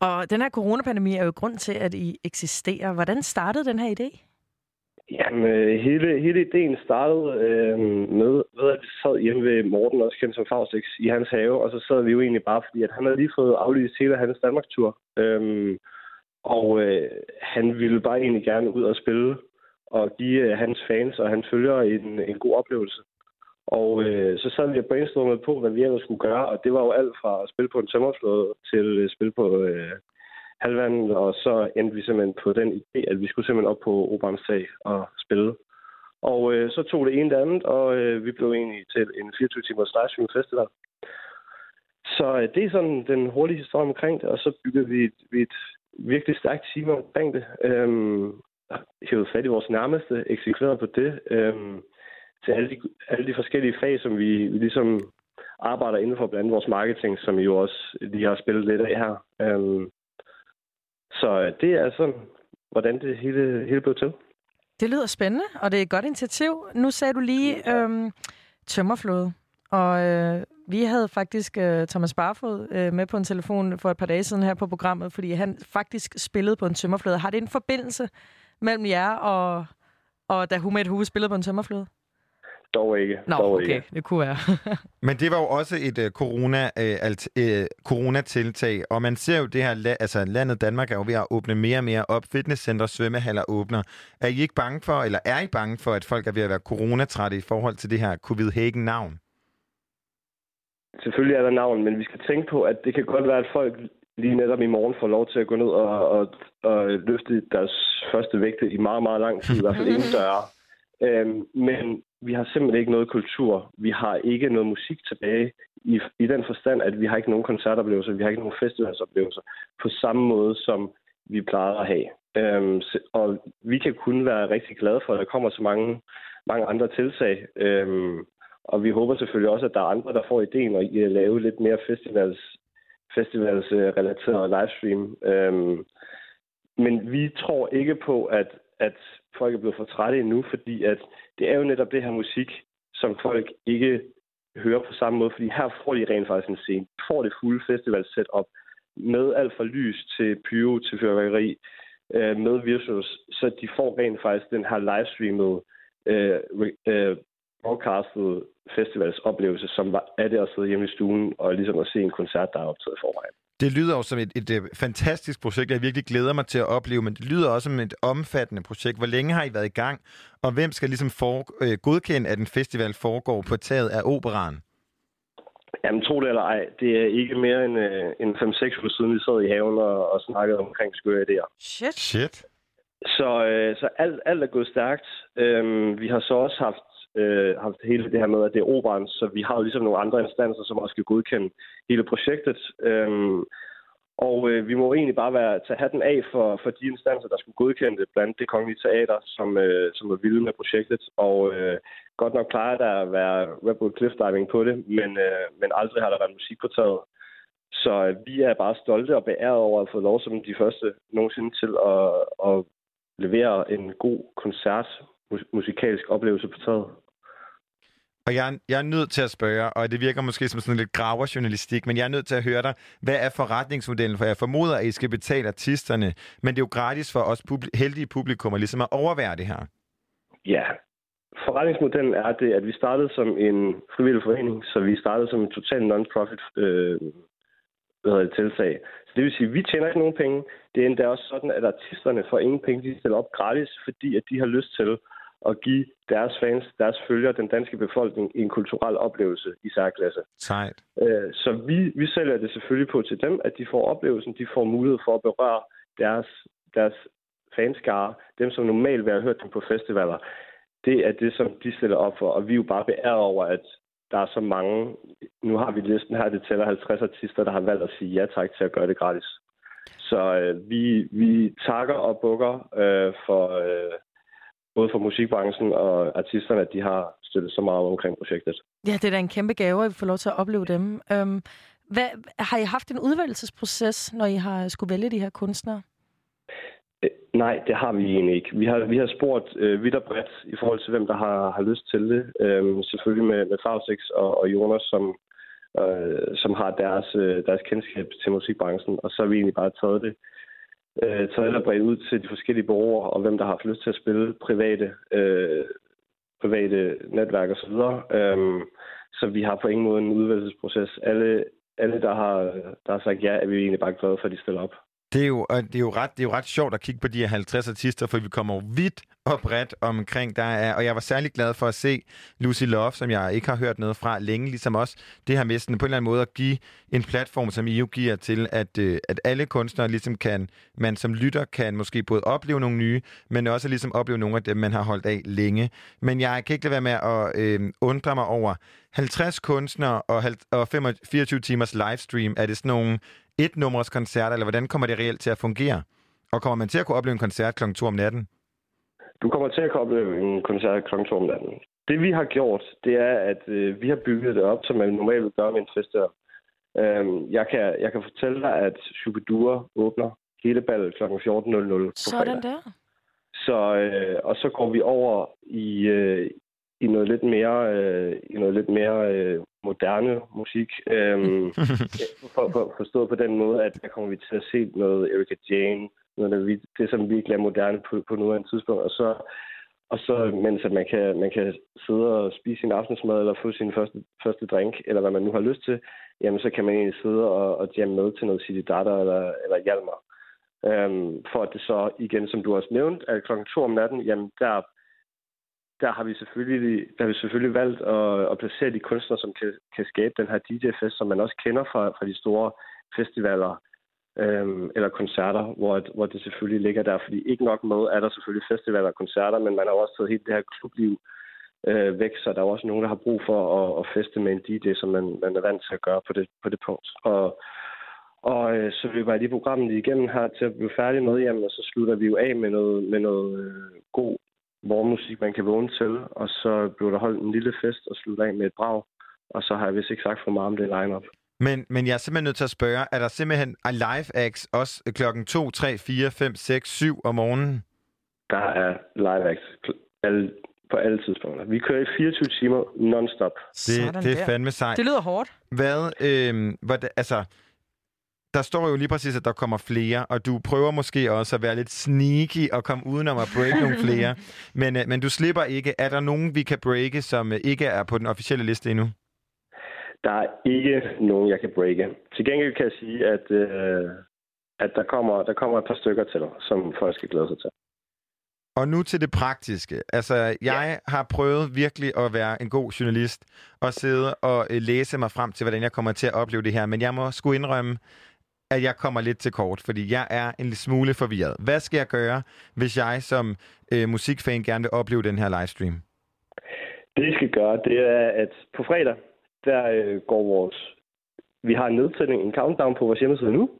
Og den her coronapandemi er jo grund til, at I eksisterer. Hvordan startede den her idé? Jamen, hele, hele ideen startede øh, med, ved, at vi sad hjemme ved Morten, også kendt som Faustix, i hans have, og så sad vi jo egentlig bare, fordi at han havde lige fået aflyst hele hans Danmarkstur. Øhm, Og øh, han ville bare egentlig gerne ud og spille og give øh, hans fans og hans følgere en, en god oplevelse. Og øh, så sad vi og brainstormede på, hvad vi ellers skulle gøre, og det var jo alt fra at spille på en tømmerflåde til at spille på øh, halvvandet, og så endte vi simpelthen på den idé, at vi skulle simpelthen op på Operans tag og spille. Og øh, så tog det ene det andet, og øh, vi blev egentlig til en fireogtyve timers livestream festival. Så øh, det er sådan den hurtige historie omkring det, og så byggede vi et, vi et virkelig stærkt team omkring det. Øhm, hævede fat i vores nærmeste, eksekverede på det, øhm, til alle de, alle de forskellige fag, som vi, vi ligesom arbejder inden for, blandt andet vores marketing, som I jo også lige har spillet lidt af her. Øhm, så det er sådan, hvordan det hele, hele blev til. Det lyder spændende, og det er et godt initiativ. Nu sagde du lige øhm, tømmerflåde, og øh, vi havde faktisk øh, Thomas Barfod øh, med på en telefon for et par dage siden her på programmet, fordi han faktisk spillede på en tømmerflåde. Har det en forbindelse mellem jer og, og da Humet Hue spillede på en tømmerflåde? Dog ikke. Nå, dog okay, ikke. Det kunne være. Men det var jo også et uh, corona, uh, alt, uh, coronatiltag, og man ser jo det her, la- altså landet Danmark er jo ved at åbne mere og mere op, fitnesscenter, svømmehaller åbner. Er I ikke bange for, eller er I bange for, at folk er ved at være coronatrætte i forhold til det her Covidhagen-navn? Selvfølgelig er der navn, men vi skal tænke på, at det kan godt være, at folk lige netop i morgen får lov til at gå ned og, og, og løfte deres første vægte i meget, meget lang tid, i hvert fald ingen døre. Øhm, men vi har simpelthen ikke noget kultur. Vi har ikke noget musik tilbage i, i den forstand, at vi har ikke nogen koncertoplevelser, vi har ikke nogen festivalsoplevelser på samme måde, som vi plejer at have. Øhm, og vi kan kun være rigtig glade for, at der kommer så mange, mange andre tiltag. Øhm, og vi håber selvfølgelig også, at der er andre, der får ideen og at lave lidt mere festivals, festivalsrelateret livestream. Øhm, men vi tror ikke på, at at folk er blevet for trætte endnu, fordi at det er jo netop det her musik, som folk ikke hører på samme måde, fordi her får de rent faktisk en scene. De får det fulde festivalsetup med alt fra lys til pyro, til fyrværkeri, øh, med visuals, så de får rent faktisk den her livestreamede, øh, øh, broadcastede festivalsoplevelse, som var, er det at sidde hjemme i stuen og ligesom at se en koncert, der er optaget i forvejen. Det lyder også som et, et, et fantastisk projekt, jeg virkelig glæder mig til at opleve, men det lyder også som et omfattende projekt. Hvor længe har I været i gang, og hvem skal ligesom for, øh, godkende, at en festival foregår på taget af Operaen? Jamen, tro det eller ej. Det er ikke mere end, øh, end fem seks år siden, vi sad i haven og, og snakkede omkring skøre idéer. Shit. Shit. Så, øh, så alt, alt er gået stærkt. Øhm, vi har så også haft Øh, haft hele det her med, at det er Operaen, så vi har jo ligesom nogle andre instanser, som også skal godkende hele projektet. Øhm, og øh, vi må egentlig bare være, tage hatten af for, for de instanser, der skulle godkende det, blandt andet Det Kongelige Teater, som, øh, som er vilde med projektet. Og øh, godt nok plejer der at være Rebel Cliffdiving på det, men, øh, men aldrig har der været musik på taget. Så øh, vi er bare stolte og beæret over at få lov som de første nogensinde til at, at levere en god koncert, musikalsk oplevelse på taget. Og jeg, jeg er nødt til at spørge, og det virker måske som sådan lidt graverjournalistik, men jeg er nødt til at høre dig, hvad er forretningsmodellen? For jeg formoder, at I skal betale artisterne, men det er jo gratis for os publ- heldige publikummer ligesom at overvære det her. Ja, forretningsmodellen er det, at vi startede som en frivillig forening, så vi startede som en total non-profit øh, hvad hedder det, tiltag. Så det vil sige, at vi tjener ikke nogen penge. Det er endda også sådan, at artisterne får ingen penge, de stiller op gratis, fordi at de har lyst til og give deres fans, deres følgere, den danske befolkning en kulturel oplevelse i særklasse. Sejt. Så vi, vi sælger det selvfølgelig på til dem, at de får oplevelsen, de får mulighed for at berøre deres, deres fanskare, dem som normalt vil have hørt dem på festivaler. Det er det, som de stiller op for, og vi er jo bare beæret over, at der er så mange, nu har vi listen her, det tæller halvtreds artister, der har valgt at sige ja tak til at gøre det gratis. Så øh, vi, vi takker og bukker øh, for Øh, både for musikbranchen og artisterne, at de har støttet så meget omkring projektet. Ja, det er da en kæmpe gave, at vi får lov til at opleve dem. Øhm, hvad, har I haft en udvælgelsesproces, når I har skulle vælge de her kunstnere? Øh, nej, det har vi egentlig ikke. Vi har, vi har spurgt øh, vidt og bredt i forhold til, hvem der har, har lyst til det. Øhm, selvfølgelig med, med Faustix og, og Jonas, som, øh, som har deres, øh, deres kendskab til musikbranchen, og så har vi egentlig bare taget det. Øh, taget eller bredt ud til de forskellige borgere, og hvem der har haft lyst til at spille private, øh, private netværk og så videre. Øhm, så vi har på ingen måde en udvælgelsesproces. Alle, alle der, har, der har sagt ja, er vi egentlig bare glade for, at de stiller op. Det er jo, det er jo ret, det er jo ret sjovt at kigge på de her halvtreds artister, for vi kommer jo vidt og bredt omkring der er, og jeg var særlig glad for at se Lucy Love, som jeg ikke har hørt noget fra længe, ligesom også det her med sådan på en eller anden måde at give en platform, som I jo giver til, at, at alle kunstnere ligesom kan, man som lytter kan måske både opleve nogle nye, men også ligesom opleve nogle af dem, man har holdt af længe. Men jeg kan ikke lade være med at øh, undre mig over halvtreds kunstnere og, og fireogtyve timers livestream. Er det sådan nogle et-nummers koncerter, eller hvordan kommer det reelt til at fungere? Og kommer man til at kunne opleve en koncert klokken to om natten? Du kommer til at kunne opleve en koncert klokken to om natten. Det vi har gjort, det er, at øh, vi har bygget det op, som man normalt vil gøre med en fest. Øhm, jeg, kan, jeg kan fortælle dig, at Shubidua åbner hele ballet klokken fjorten nul nul på fredag. Sådan der. Så, øh, og så går vi over i, øh, i noget lidt mere, øh, i noget lidt mere øh, moderne musik. Øhm, for, for, forstået på den måde, at der kommer vi til at se noget Erika Jayne, noget det, som vi ikke er moderne på, på nuværende tidspunkt. Og så, og så mens at man, kan, man kan sidde og spise sin aftensmad, eller få sin første, første drink, eller hvad man nu har lyst til, jamen så kan man egentlig sidde og, og jamme med til noget City Data eller, eller Hjalmar. Øhm, for at det så, igen som du også nævnte, at klokken to om natten, jamen der, der, har, vi selvfølgelig, der har vi selvfølgelig valgt at, at placere de kunstnere, som kan, kan skabe den her D J-fest, som man også kender fra, fra de store festivaler øhm, eller koncerter, hvor, hvor det selvfølgelig ligger der. Fordi ikke nok med er der selvfølgelig festivaler og koncerter, men man har også taget hele det her klubliv øh, væk, så der er også nogen, der har brug for at, at feste med en D J, som man, man er vant til at gøre på det, på det punkt. Og Og øh, så løber jeg lige programmet lige igennem her til at blive færdig med, jamen, og så slutter vi jo af med noget, med noget øh, god morgenmusik, man kan vågne til. Og så bliver der holdt en lille fest og slutter af med et brag. Og så har jeg vist ikke sagt for meget om det line-up. Men, men jeg er simpelthen nødt til at spørge, er der simpelthen live acts også klokken to, tre, fire, fem, seks, syv om morgenen? Der er live acts alle, på alle tidspunkter. Vi kører i fireogtyve timer non-stop. Det, det er fandme sejt. Det lyder hårdt. Hvad, øh, hvad altså... Der står jo lige præcis, at der kommer flere, og du prøver måske også at være lidt sneaky og komme udenom at break nogle flere. Men, men du slipper ikke. Er der nogen, vi kan breake, som ikke er på den officielle liste endnu? Der er ikke nogen, jeg kan breake. Til gengæld kan jeg sige, at, øh, at der, kommer, der kommer et par stykker til dig, som folk skal glæde sig til. Og nu til det praktiske. Altså, jeg ja. har prøvet virkelig at være en god journalist og sidde og læse mig frem til, hvordan jeg kommer til at opleve det her. Men jeg må sgu indrømme, at jeg kommer lidt til kort, fordi jeg er en smule forvirret. Hvad skal jeg gøre, hvis jeg som øh, musikfan gerne vil opleve den her livestream? Det, I skal gøre, det er, at på fredag, der øh, går vores... Vi har en nedtælling, en countdown på vores hjemmeside nu.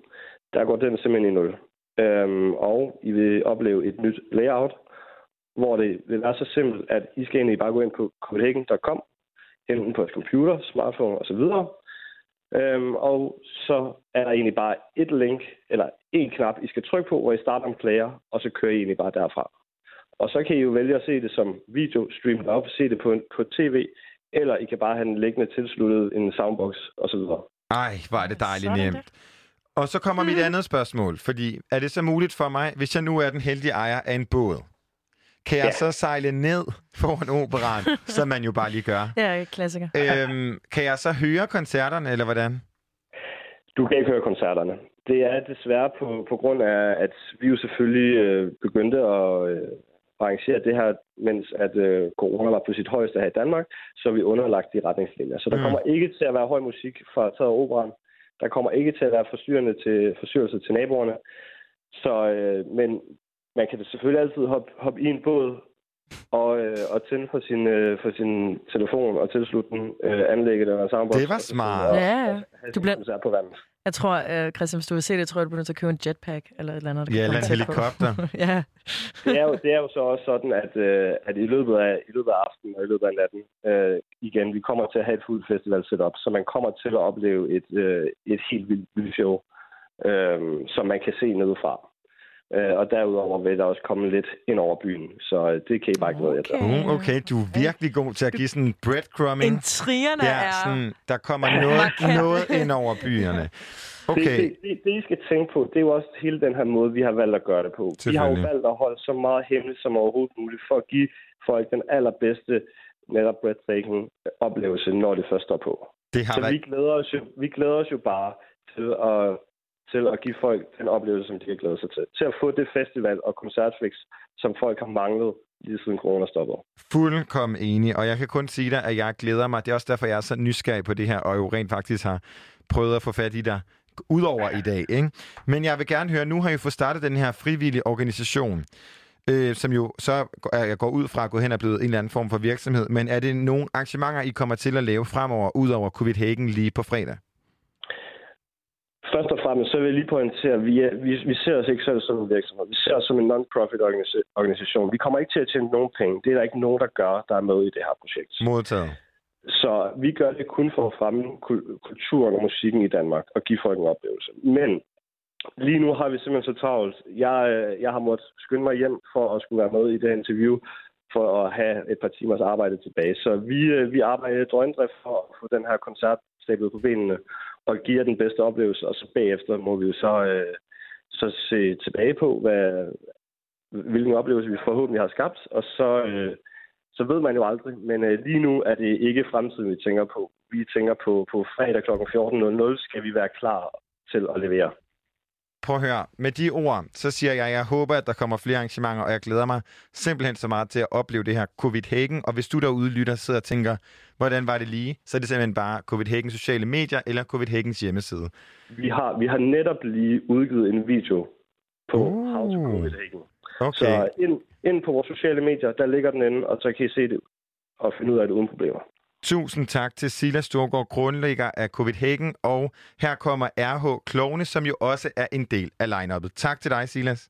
Der går den simpelthen i nul. Øhm, og I vil opleve et nyt layout, hvor det vil være så simpelt, at I skal egentlig bare gå ind på covidhagen punktum com, enten på et computer, smartphone osv., Øhm, og så er der egentlig bare et link, eller en knap, I skal trykke på, hvor I starter om player, og så kører I egentlig bare derfra. Og så kan I jo vælge at se det som video, streamet op, se det på, en, på tv, eller I kan bare have den liggende tilsluttet en soundbox, osv. Ej, hvor er det dejligt nemt. Og så kommer mit andet spørgsmål, fordi er det så muligt for mig, hvis jeg nu er den heldige ejer af en båd? Kan jeg ja. så sejle ned foran operaen, som man jo bare lige gør? Ja, klassiker. Øhm, kan jeg så høre koncerterne, eller hvordan? Du kan ikke høre koncerterne. Det er desværre på, på grund af, at vi jo selvfølgelig øh, begyndte at øh, arrangere det her, mens at øh, corona var på sit højeste her i Danmark, så vi underlagt de retningslinjer. Så der mm. kommer ikke til at være høj musik fra taget operaen. Der kommer ikke til at være forstyrrende til, forstyrrelse til naboerne. Så, øh, men... Man kan selvfølgelig altid hoppe, hoppe i en båd og, øh, og tænde for sin, øh, for sin telefon og tilslutte den, øh, anlægget eller soundbox. Det var smart. Og, ja, og, og du bliver... på vandet. Jeg tror, øh, Christian, hvis du vil se det, tror jeg, du begynder at købe en jetpack eller et eller andet. Ja, eller en helikopter. ja. det, er jo, det er jo så også sådan, at, øh, at i, løbet af, i løbet af aftenen og i løbet af natten, øh, igen, vi kommer til at have et fuldt festival setup, så man kommer til at opleve et, øh, et helt vildt show, øh, som man kan se nedefra. Og derudover vil der også komme lidt ind over byen. Så det kan I bare ikke noget efter. Okay. Uh, okay, du er virkelig god til at give sådan en breadcrumbing. Intrigerne er... Sådan, der kommer noget, noget ind over byerne. Okay. Det, det, det, I skal tænke på, det er jo også hele den her måde, vi har valgt at gøre det på. Vi har jo valgt at holde så meget hemmeligt som overhovedet muligt, for at give folk den allerbedste netop breathtaking oplevelse, når det først står på. Det har så vi glæder, os jo, vi glæder os jo bare til at... til at give folk den oplevelse, som de har glædet sig til. Til at få det festival og koncertflix, som folk har manglet lige siden corona stoppede. Fuldkommen enig, og jeg kan kun sige dig, at jeg glæder mig. Det er også derfor, jeg er så nysgerrig på det her, og jo rent faktisk har prøvet at få fat i dig udover i dag, ikke? Men jeg vil gerne høre, nu har I fået startet den her frivillige organisation, øh, som jo så, jeg går ud fra, at gå hen og blevet en eller anden form for virksomhed, men er det nogle arrangementer, I kommer til at lave fremover, udover Covidhagen lige på fredag? Først og fremmest, så vil jeg lige pointere, at vi, er, vi, vi ser os ikke selv som en virksomhed. Vi ser os som en non-profit organisation. Vi kommer ikke til at tjene nogen penge. Det er der ikke nogen, der gør, der er med i det her projekt. Modtaget. Så vi gør det kun for at fremme kulturen og musikken i Danmark og give folk en oplevelse. Men lige nu har vi simpelthen så travlt. Jeg, jeg har måttet skynde mig hjem for at skulle være med i det her interview, for at have et par timers arbejde tilbage. Så vi, vi arbejder døgndrift for at få den her koncert stablet på benene og giver den bedste oplevelse, og så bagefter må vi jo så, øh, så se tilbage på, hvad, hvilken oplevelse vi forhåbentlig har skabt, og så, øh, så ved man jo aldrig. Men øh, lige nu er det ikke fremtiden, vi tænker på. Vi tænker på, på fredag klokken fjorten skal vi være klar til at levere. Prøv at høre. Med de ord, så siger jeg, at jeg håber, at der kommer flere arrangementer, og jeg glæder mig simpelthen så meget til at opleve det her Covidhagen. Og hvis du derude lytter, sidder og tænker, hvordan var det lige, så er det simpelthen bare Covidhagens sociale medier eller Covidhagens hjemmeside. Vi har, vi har netop lige udgivet en video på uh, How to Covidhagen. Okay. Så ind, ind på vores sociale medier, der ligger den inde, og så kan I se det og finde ud af det uden problemer. Tusind tak til Silas Storgård, grundlægger af Covidhagen, og her kommer R H Klovne, som jo også er en del af line-uppet. Tak til dig, Silas.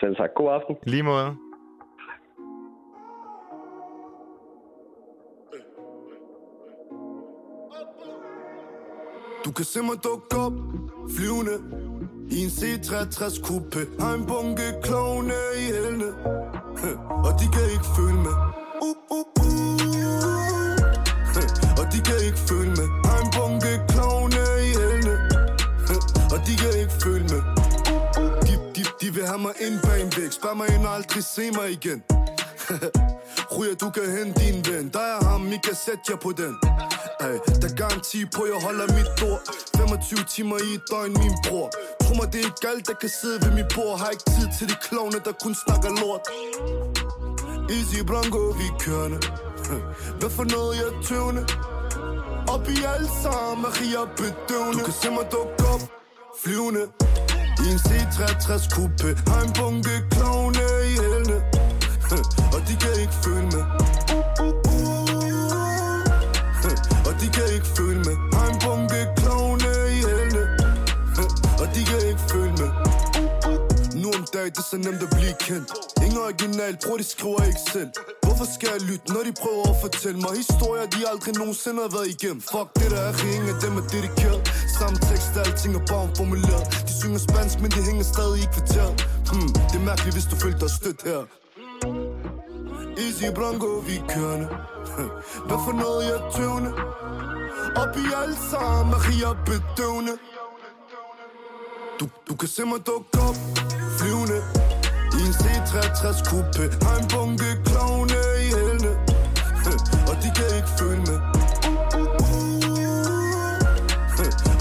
Selv tak. God aften. Lige måde. Du kan se mig dukke op, flyvende, i en C treogtres-kuppe, har en bunke klovne i hælene, og de kan ikke følge med. Uh, uh, uh. Og de kan ikke følge med. Har en bunke klovne i hælene, og de kan ikke følge med. De, de, de vil have mig ind bag en væg. Spørg mig ind og aldrig se mig igen. Ryger, du kan hente din ven. Der er ham, I kan sætte jer på den. Ej, der er garanti på, jeg holder mit bord. femogtyve timer i et døgn, min bror. Tro mig, det er ikke alt, der kan sidde ved mit bord. Har ikke tid til de klovne, der kun snakker lort. Easy Blanco, vi kørende. Hvad for noget, jeg er tøvende. Op i alt sammen, Maria bedøvende. Du kan se mig dukke op, flyvende, i en C treogtres-kuppe. Har en bunke klovne i hælene, og de kan ikke følge med. Og de kan ikke følge med. Har en bunke klovne i hælene, og de kan ikke følge med. Nu om dagen, det er så nemt at blive kendt. Ingen original, bror, de skriver ikke selv. Hvorfor skal jeg lytte, når de prøver at fortælle mig historier, de aldrig nogensinde har været igennem? Fuck det der er ringe, dem er dedikeret. Samme tekst, alting er bare formuleret. De synger spansk, men det hænger stadig i kvarteret. Hmm, det er mærkeligt, hvis du følte dig stødt her. Easy Blanco, vi kørende. Hvad for noget, jeg er tøvende. Op i alt sammen, Maria bedøvende. Du, du kan se mig dukke op, flyvende. I en C treogtres-kuppe har en bunke klovne i hælene, og de kan ikke følge med.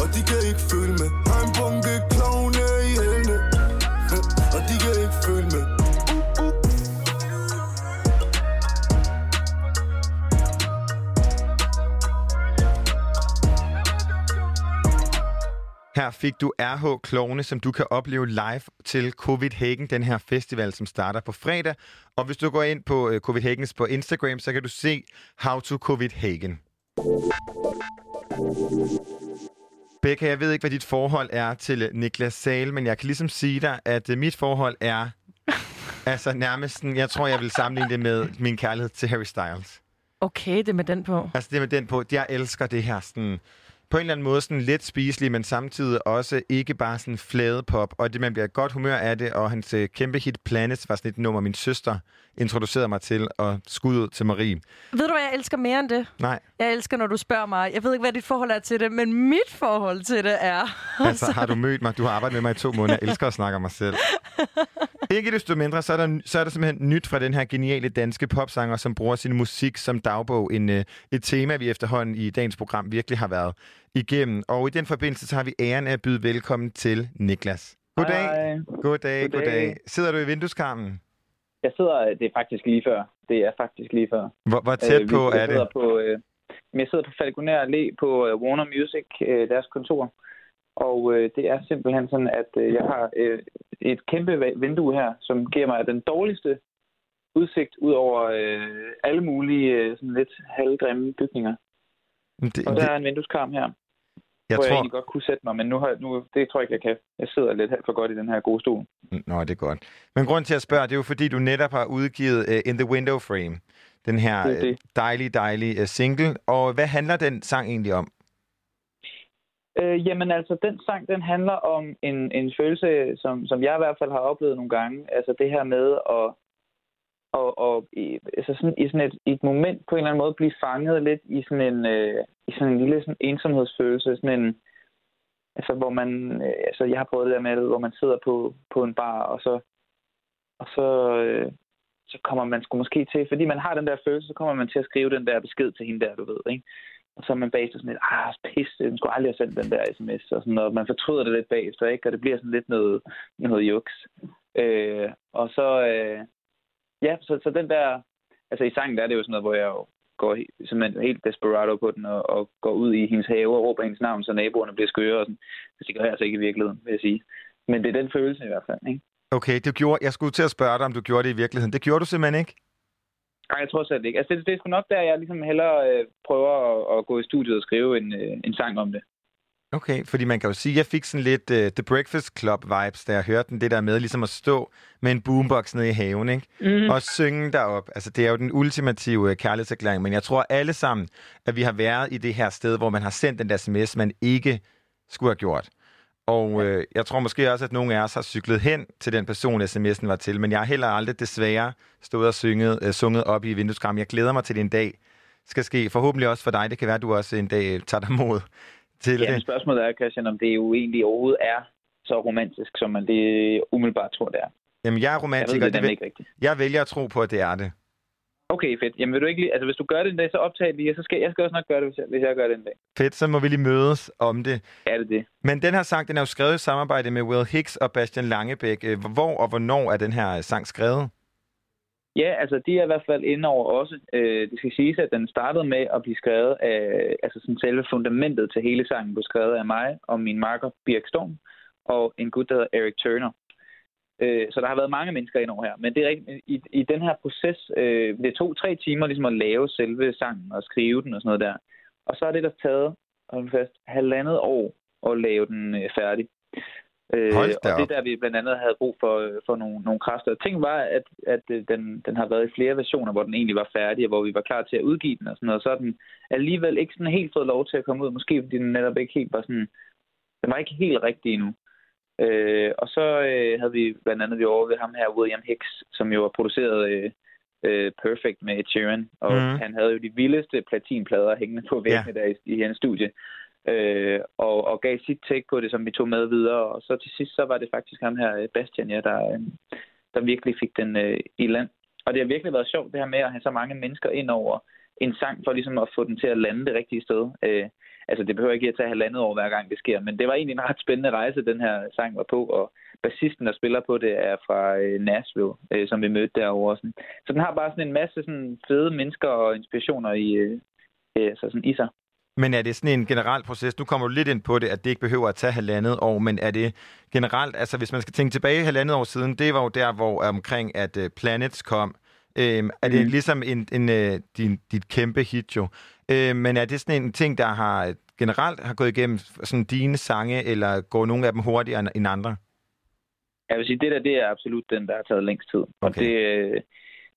Og de kan ikke følge med. Har en bunke klovne i hælene, og de kan ikke følge med. Her fik du R H Klovne, som du kan opleve live til Covidhagen, den her festival, som starter på fredag. Og hvis du går ind på Covidhagens på Instagram, så kan du se How to Covidhagen. Becca, jeg ved ikke, hvad dit forhold er til Niklas Sahl, men jeg kan ligesom sige dig, at mit forhold er altså nærmest, jeg tror, jeg vil sammenligne det med min kærlighed til Harry Styles. Okay, det er med den på. Altså, det er med den på. Jeg elsker det her sådan... På en eller anden måde sådan lidt spiselig, men samtidig også ikke bare sådan fladepop. Og det, man bliver godt humør af det, og hans kæmpe hit Planets var sådan et nummer, min søster introducerede mig til, og skud ud til Marie. Ved du, hvad jeg elsker mere end det? Nej. Jeg elsker, når du spørger mig. Jeg ved ikke, hvad dit forhold er til det, men mit forhold til det er... Altså, har du mødt mig? Du har arbejdet med mig i to måneder. Jeg elsker at snakke om mig selv. Ikke desto mindre, så er, der, så er der simpelthen nyt fra den her geniale danske popsanger, som bruger sin musik som dagbog. En, et tema, vi efterhånden i dagens program virkelig har været igennem. Og i den forbindelse så har vi æren af at byde velkommen til Niklas. Goddag. Hej. Goddag, goddag, goddag. Sidder du i vindueskarmen? Jeg sidder, det er faktisk lige før. Det er faktisk lige før. Hvor, hvor tæt øh, på er det? På, øh, jeg sidder på Falconer Allé på øh, Warner Music, øh, deres kontor. Og øh, det er simpelthen sådan, at øh, jeg har øh, et kæmpe vindue her, som giver mig den dårligste udsigt ud over øh, alle mulige øh, sådan lidt halvgrimme bygninger. Det, og der det... er en vindueskarm her, jeg hvor tror... jeg egentlig godt kunne sætte mig, men nu, har, nu det tror jeg ikke, jeg kan. Jeg sidder lidt for godt i den her gode stol. Nå, det er godt. Men grunden til at spørge, det er jo fordi, du netop har udgivet uh, In the Window Frame, den her det det. Uh, dejlige, dejlige uh, single. Og hvad handler den sang egentlig om? Øh, jamen altså, den sang, den handler om en, en følelse, som, som jeg i hvert fald har oplevet nogle gange. Altså det her med at, at, at, at altså sådan, i sådan et, et moment på en eller anden måde blive fanget lidt i sådan en, øh, i sådan en lille sådan ensomhedsfølelse. Sådan en, altså hvor man, øh, altså jeg har prøvet det der med, hvor man sidder på, på en bar, og så, og så, øh, så kommer man sgu måske til, fordi man har den der følelse, så kommer man til at skrive den der besked til hende der, du ved, ikke? Og så er man bagefter sådan lidt, ah, pis, den skulle aldrig have sendt den der sms, og sådan noget. Man fortryder det lidt bagefter, ikke? Og det bliver sådan lidt noget, noget juks. Øh, og så, øh, ja, så, så den der, altså i sangen der er det jo sådan noget, hvor jeg jo går helt, helt desperado på den, og, og går ud i hendes have og råber hendes navn, så naboerne bliver skøre og sådan. Det gør jeg altså ikke i virkeligheden, vil jeg sige. Men det er den følelse i hvert fald, ikke? Okay, du gjorde, jeg skulle til at spørge dig, om du gjorde det i virkeligheden. Det gjorde du simpelthen ikke? Nej, jeg tror selv ikke. Altså, det, det er sgu nok der, jeg ligesom hellere øh, prøver at, at gå i studiet og skrive en, øh, en sang om det. Okay, fordi man kan jo sige, at jeg fik sådan lidt uh, The Breakfast Club-vibes, da jeg hørte den, det der med ligesom at stå med en boombox nede i haven, ikke? Mm. Og synge derop. Altså, det er jo den ultimative uh, kærlighedserklæring, men jeg tror alle sammen, at vi har været i det her sted, hvor man har sendt den der sms, man ikke skulle have gjort. Og øh, jeg tror måske også, at nogle af os har cyklet hen til den person, sms'en var til. Men jeg har heller aldrig desværre stået og synget, øh, sunget op i vindueskarmen. Jeg glæder mig til, det en dag skal ske. Forhåbentlig også for dig. Det kan være, at du også en dag tager dig mod til det. Ja, spørgsmålet er, Christian, om det jo egentlig overhovedet er så romantisk, som man det umiddelbart tror, det er. Jamen, jeg er romantiker. Jeg, ved, det er det væl... jeg vælger at tro på, at det er det. Okay, fedt. Jamen, vil du ikke lige... altså, hvis du gør det en dag, så optag det lige, og så skal jeg skal også nok gøre det, hvis jeg, hvis jeg gør det en dag. Fedt, så må vi lige mødes om det. Ja, det det. Men den her sang, den er jo skrevet i samarbejde med Will Hicks og Bastian Langebæk. Hvor og hvornår er den her sang skrevet? Ja, altså, de er i hvert fald inde over også. Øh, det skal siges, at den startede med at blive skrevet af... altså, sådan selve fundamentet til hele sangen blev skrevet af mig og min marker Birk Storm og en gut, der hedder Eric Turner. Så der har været mange mennesker ind over her. Men det er rigtigt, i, i den her proces, øh, det tog tre timer ligesom at lave selve sangen og skrive den og sådan noget der. Og så er det der taget hold fast, halvandet år at lave den øh, færdig. Øh, og det der, vi blandt andet havde brug for, for nogle, nogle kræfter. Ting var, at, at den, den har været i flere versioner, hvor den egentlig var færdig, og hvor vi var klar til at udgive den og sådan noget. Så er den alligevel ikke sådan helt fået lov til at komme ud. Måske fordi den netop ikke helt var sådan... den var ikke helt rigtig endnu. Øh, og så øh, havde vi blandt andet vi over ved ham her, William Hicks, som jo har produceret øh, øh, Perfect med Ed Sheeran. Og mm. han havde jo de vildeste platinplader hængende på væggene yeah. der i, i hans studie. Øh, og, og gav sit take på det, som vi tog med videre. Og så til sidst, så var det faktisk ham her, Bastian, ja, der, øh, der virkelig fik den øh, i land. Og det har virkelig været sjovt, det her med at have så mange mennesker ind over en sang, for ligesom at få den til at lande det rigtige sted. Øh, Altså, det behøver ikke at tage halvandet år, hver gang det sker. Men det var egentlig en ret spændende rejse, den her sang var på. Og bassisten, der spiller på det, er fra Nashville, som vi mødte derovre. Så den har bare sådan en masse sådan fede mennesker og inspirationer i, altså sådan i sig. Men er det sådan en generel proces? Nu kommer du lidt ind på det, at det ikke behøver at tage halvandet år. Men er det generelt, altså hvis man skal tænke tilbage halvandet år siden, det var jo der, hvor omkring at Planets kom. Øhm, er det mm. ligesom en, en, en, din, dit kæmpe hit jo. Øh, men er det sådan en ting, der har generelt har gået igennem sådan dine sange, eller går nogle af dem hurtigere end andre? Jeg vil sige, det der, det er absolut den, der har taget længst tid. Okay. Og det,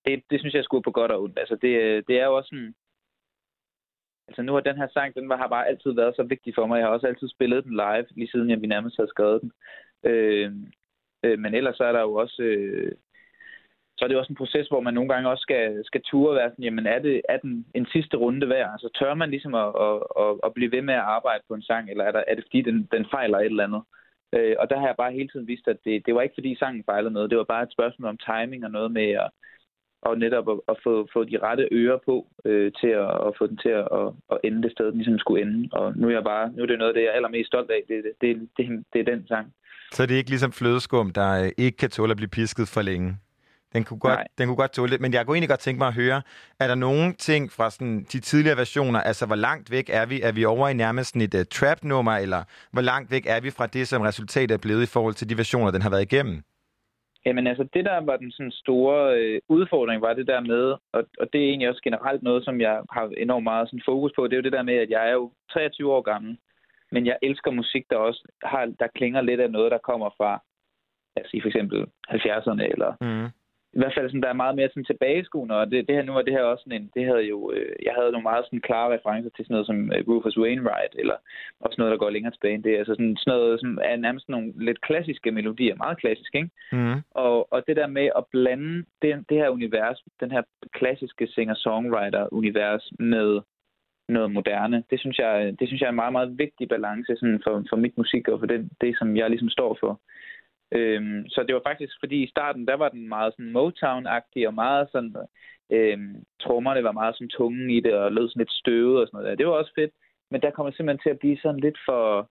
det, det synes jeg skulle på godt og ondt. Altså det, det er jo også sådan... altså nu har den her sang, den har bare altid været så vigtig for mig. Jeg har også altid spillet den live, lige siden jeg nærmest havde skrevet den. Øh, øh, men ellers så er der jo også... Øh, så er det også en proces, hvor man nogle gange også skal, skal ture og være sådan, jamen er, det, er den en sidste runde værd? Altså tør man ligesom at, at, at, at blive ved med at arbejde på en sang, eller er, der, er det fordi, den, den fejler et eller andet? Øh, og der har jeg bare hele tiden vist, at det, det var ikke fordi sangen fejlede noget, det var bare et spørgsmål om timing og noget med at, og netop at, at få, få de rette ører på, øh, til at, at få den til at, at, at ende det sted, den ligesom skulle ende. Og nu er, jeg bare, nu er det noget af det, jeg er allermest stolt af. Det, det, det, det, det er den sang. Så det er ikke ligesom flødeskum, der ikke kan tåle at blive pisket for længe? Den kunne godt, den kunne godt tåle det, men jeg kunne egentlig godt tænke mig at høre, er der nogle ting fra sådan de tidligere versioner, altså hvor langt væk er vi? Er vi over i nærmest sådan et uh, trap-nummer, eller hvor langt væk er vi fra det, som resultatet er blevet i forhold til de versioner, den har været igennem? Jamen altså, det der var den sådan store øh, udfordring, var det der med, og, og det er egentlig også generelt noget, som jeg har enormt meget sådan fokus på, det er jo det der med, at jeg er jo treogtyve år gammel, men jeg elsker musik, der også har, der klinger lidt af noget, der kommer fra, altså i for eksempel halvfjerdserne, eller... Mm. I hvert fald sådan, der er meget mere sådan tilbageskuende, og det, det her nu var det her også sådan en, det havde jo, øh, jeg havde nogle meget sådan klare referencer til sådan noget som øh, Rufus Wainwright, eller også noget, der går længere tilbage end det. Altså sådan, sådan noget, som er nærmest nogle lidt klassiske melodier, meget klassisk, ikke? Mm. Og, og det der med at blande det, det her univers, den her klassiske singer-songwriter-univers med noget moderne, det synes jeg, det synes jeg er en meget, meget vigtig balance sådan for, for mit musik, og for det, det som jeg ligesom står for. Øhm, så det var faktisk, fordi i starten, der var den meget sådan Motown-agtig, og meget sådan, øhm, trommerne var meget sådan tungen i det, og lød sådan lidt støvet og sådan noget der. Det var også fedt, men der kom jeg simpelthen til at blive sådan lidt for,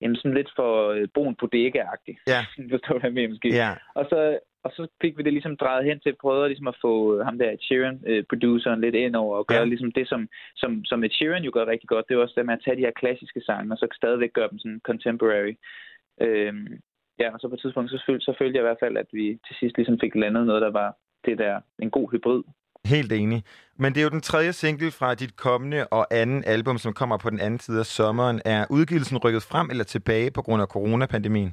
jamen sådan lidt for brun bodega-agtig. Ja. Du står der med, måske. Ja. Og så, og så fik vi det ligesom drejet hen til, prøvede ligesom at få ham der Ed Sheeran, øh, produceren, lidt ind over, og gøre ja. ligesom det, som, som, som Ed Sheeran jo gør rigtig godt, det var også det med at tage de her klassiske sange, og så stadigvæk gøre dem sådan contemporary. Øhm, Ja, og så på et tidspunkt, så følte, så følte jeg i hvert fald, at vi til sidst ligesom fik landet noget, der var det der, en god hybrid. Helt enig. Men det er jo den tredje single fra dit kommende og anden album, som kommer på den anden side af sommeren. Er udgivelsen rykket frem eller tilbage på grund af coronapandemien?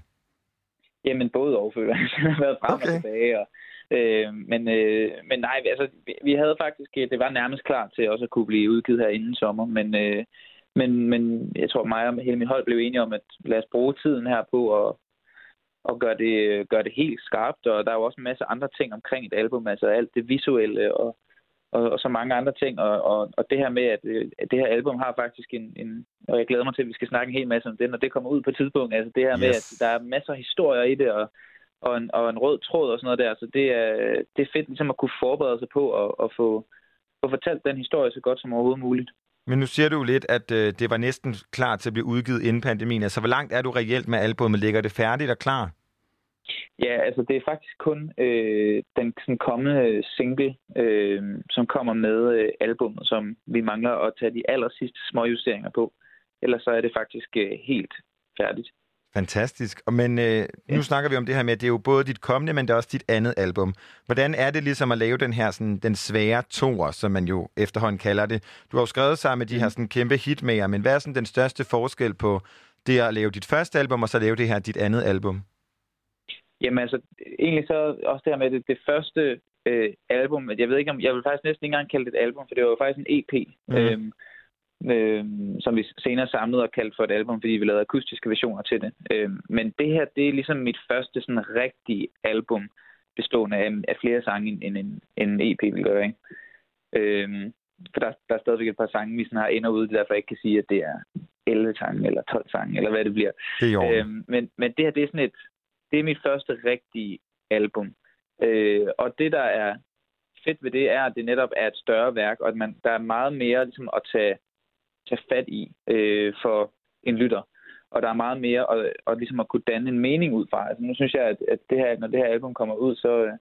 Jamen, både overfølger. Den har været frem okay. og tilbage. Og, øh, men, øh, men nej, altså, vi, vi havde faktisk, det var nærmest klar til også at kunne blive udgivet her inden sommer, men... Øh, men, men jeg tror, mig og hele min hold blev enige om, at lad os bruge tiden her på at og gør det, gør det helt skarpt, og der er jo også en masse andre ting omkring et album, altså alt det visuelle og, og, og så mange andre ting, og, og, og det her med, at, at det her album har faktisk en, en, og jeg glæder mig til, at vi skal snakke en hel masse om det, når det kommer ud på et tidspunkt, altså det her yes. med, at der er masser af historier i det, og, og, en, og en rød tråd og sådan noget der, så det er, det er fedt ligesom at kunne forberede sig på og, og få, få fortalt den historie så godt som overhovedet muligt. Men nu siger du lidt, at øh, det var næsten klar til at blive udgivet inden pandemien. Altså, hvor langt er du reelt med albumet? Ligger det færdigt og klar? Ja, altså, det er faktisk kun øh, den sådan, kommende single, øh, som kommer med øh, albumet, som vi mangler at tage de allersidste små justeringer på. Ellers så er det faktisk øh, helt færdigt. Fantastisk. Men øh, nu ja. snakker vi om det her med, at det er jo både dit kommende, men det er også dit andet album. Hvordan er det ligesom at lave den her sådan, den svære toer, som man jo efterhånden kalder det? Du har jo skrevet sammen med de her sådan, kæmpe hitmager, men hvad er sådan, den største forskel på det at lave dit første album, og så lave det her dit andet album? Jamen altså, egentlig så også det her med det, det første øh, album. Jeg ved ikke om, jeg vil faktisk næsten ikke engang kalde det et album, for det var jo faktisk en E P. Mm-hmm. Øhm, Øhm, som vi senere samlede og kaldte for et album, fordi vi lavede akustiske versioner til det. Øhm, men det her, det er ligesom mit første sådan rigtige album, bestående af, af flere sange end, end, en, end en E P vil gøre. Ikke? Øhm, for der, der er stadigvæk et par sange, vi sådan har ender ude, derfor jeg ikke kan sige, at det er elleve sange eller tolv sange, eller hvad det bliver. Det er øhm, men, men det her, det er sådan et, det er mit første rigtige album. Øh, og det, der er fedt ved det, er, at det netop er et større værk, og at man, der er meget mere ligesom, at tage tage fat i øh, for en lytter. Og der er meget mere at, at, ligesom at kunne danne en mening ud fra. Altså, nu synes jeg, at, at det her, når det her album kommer ud, så,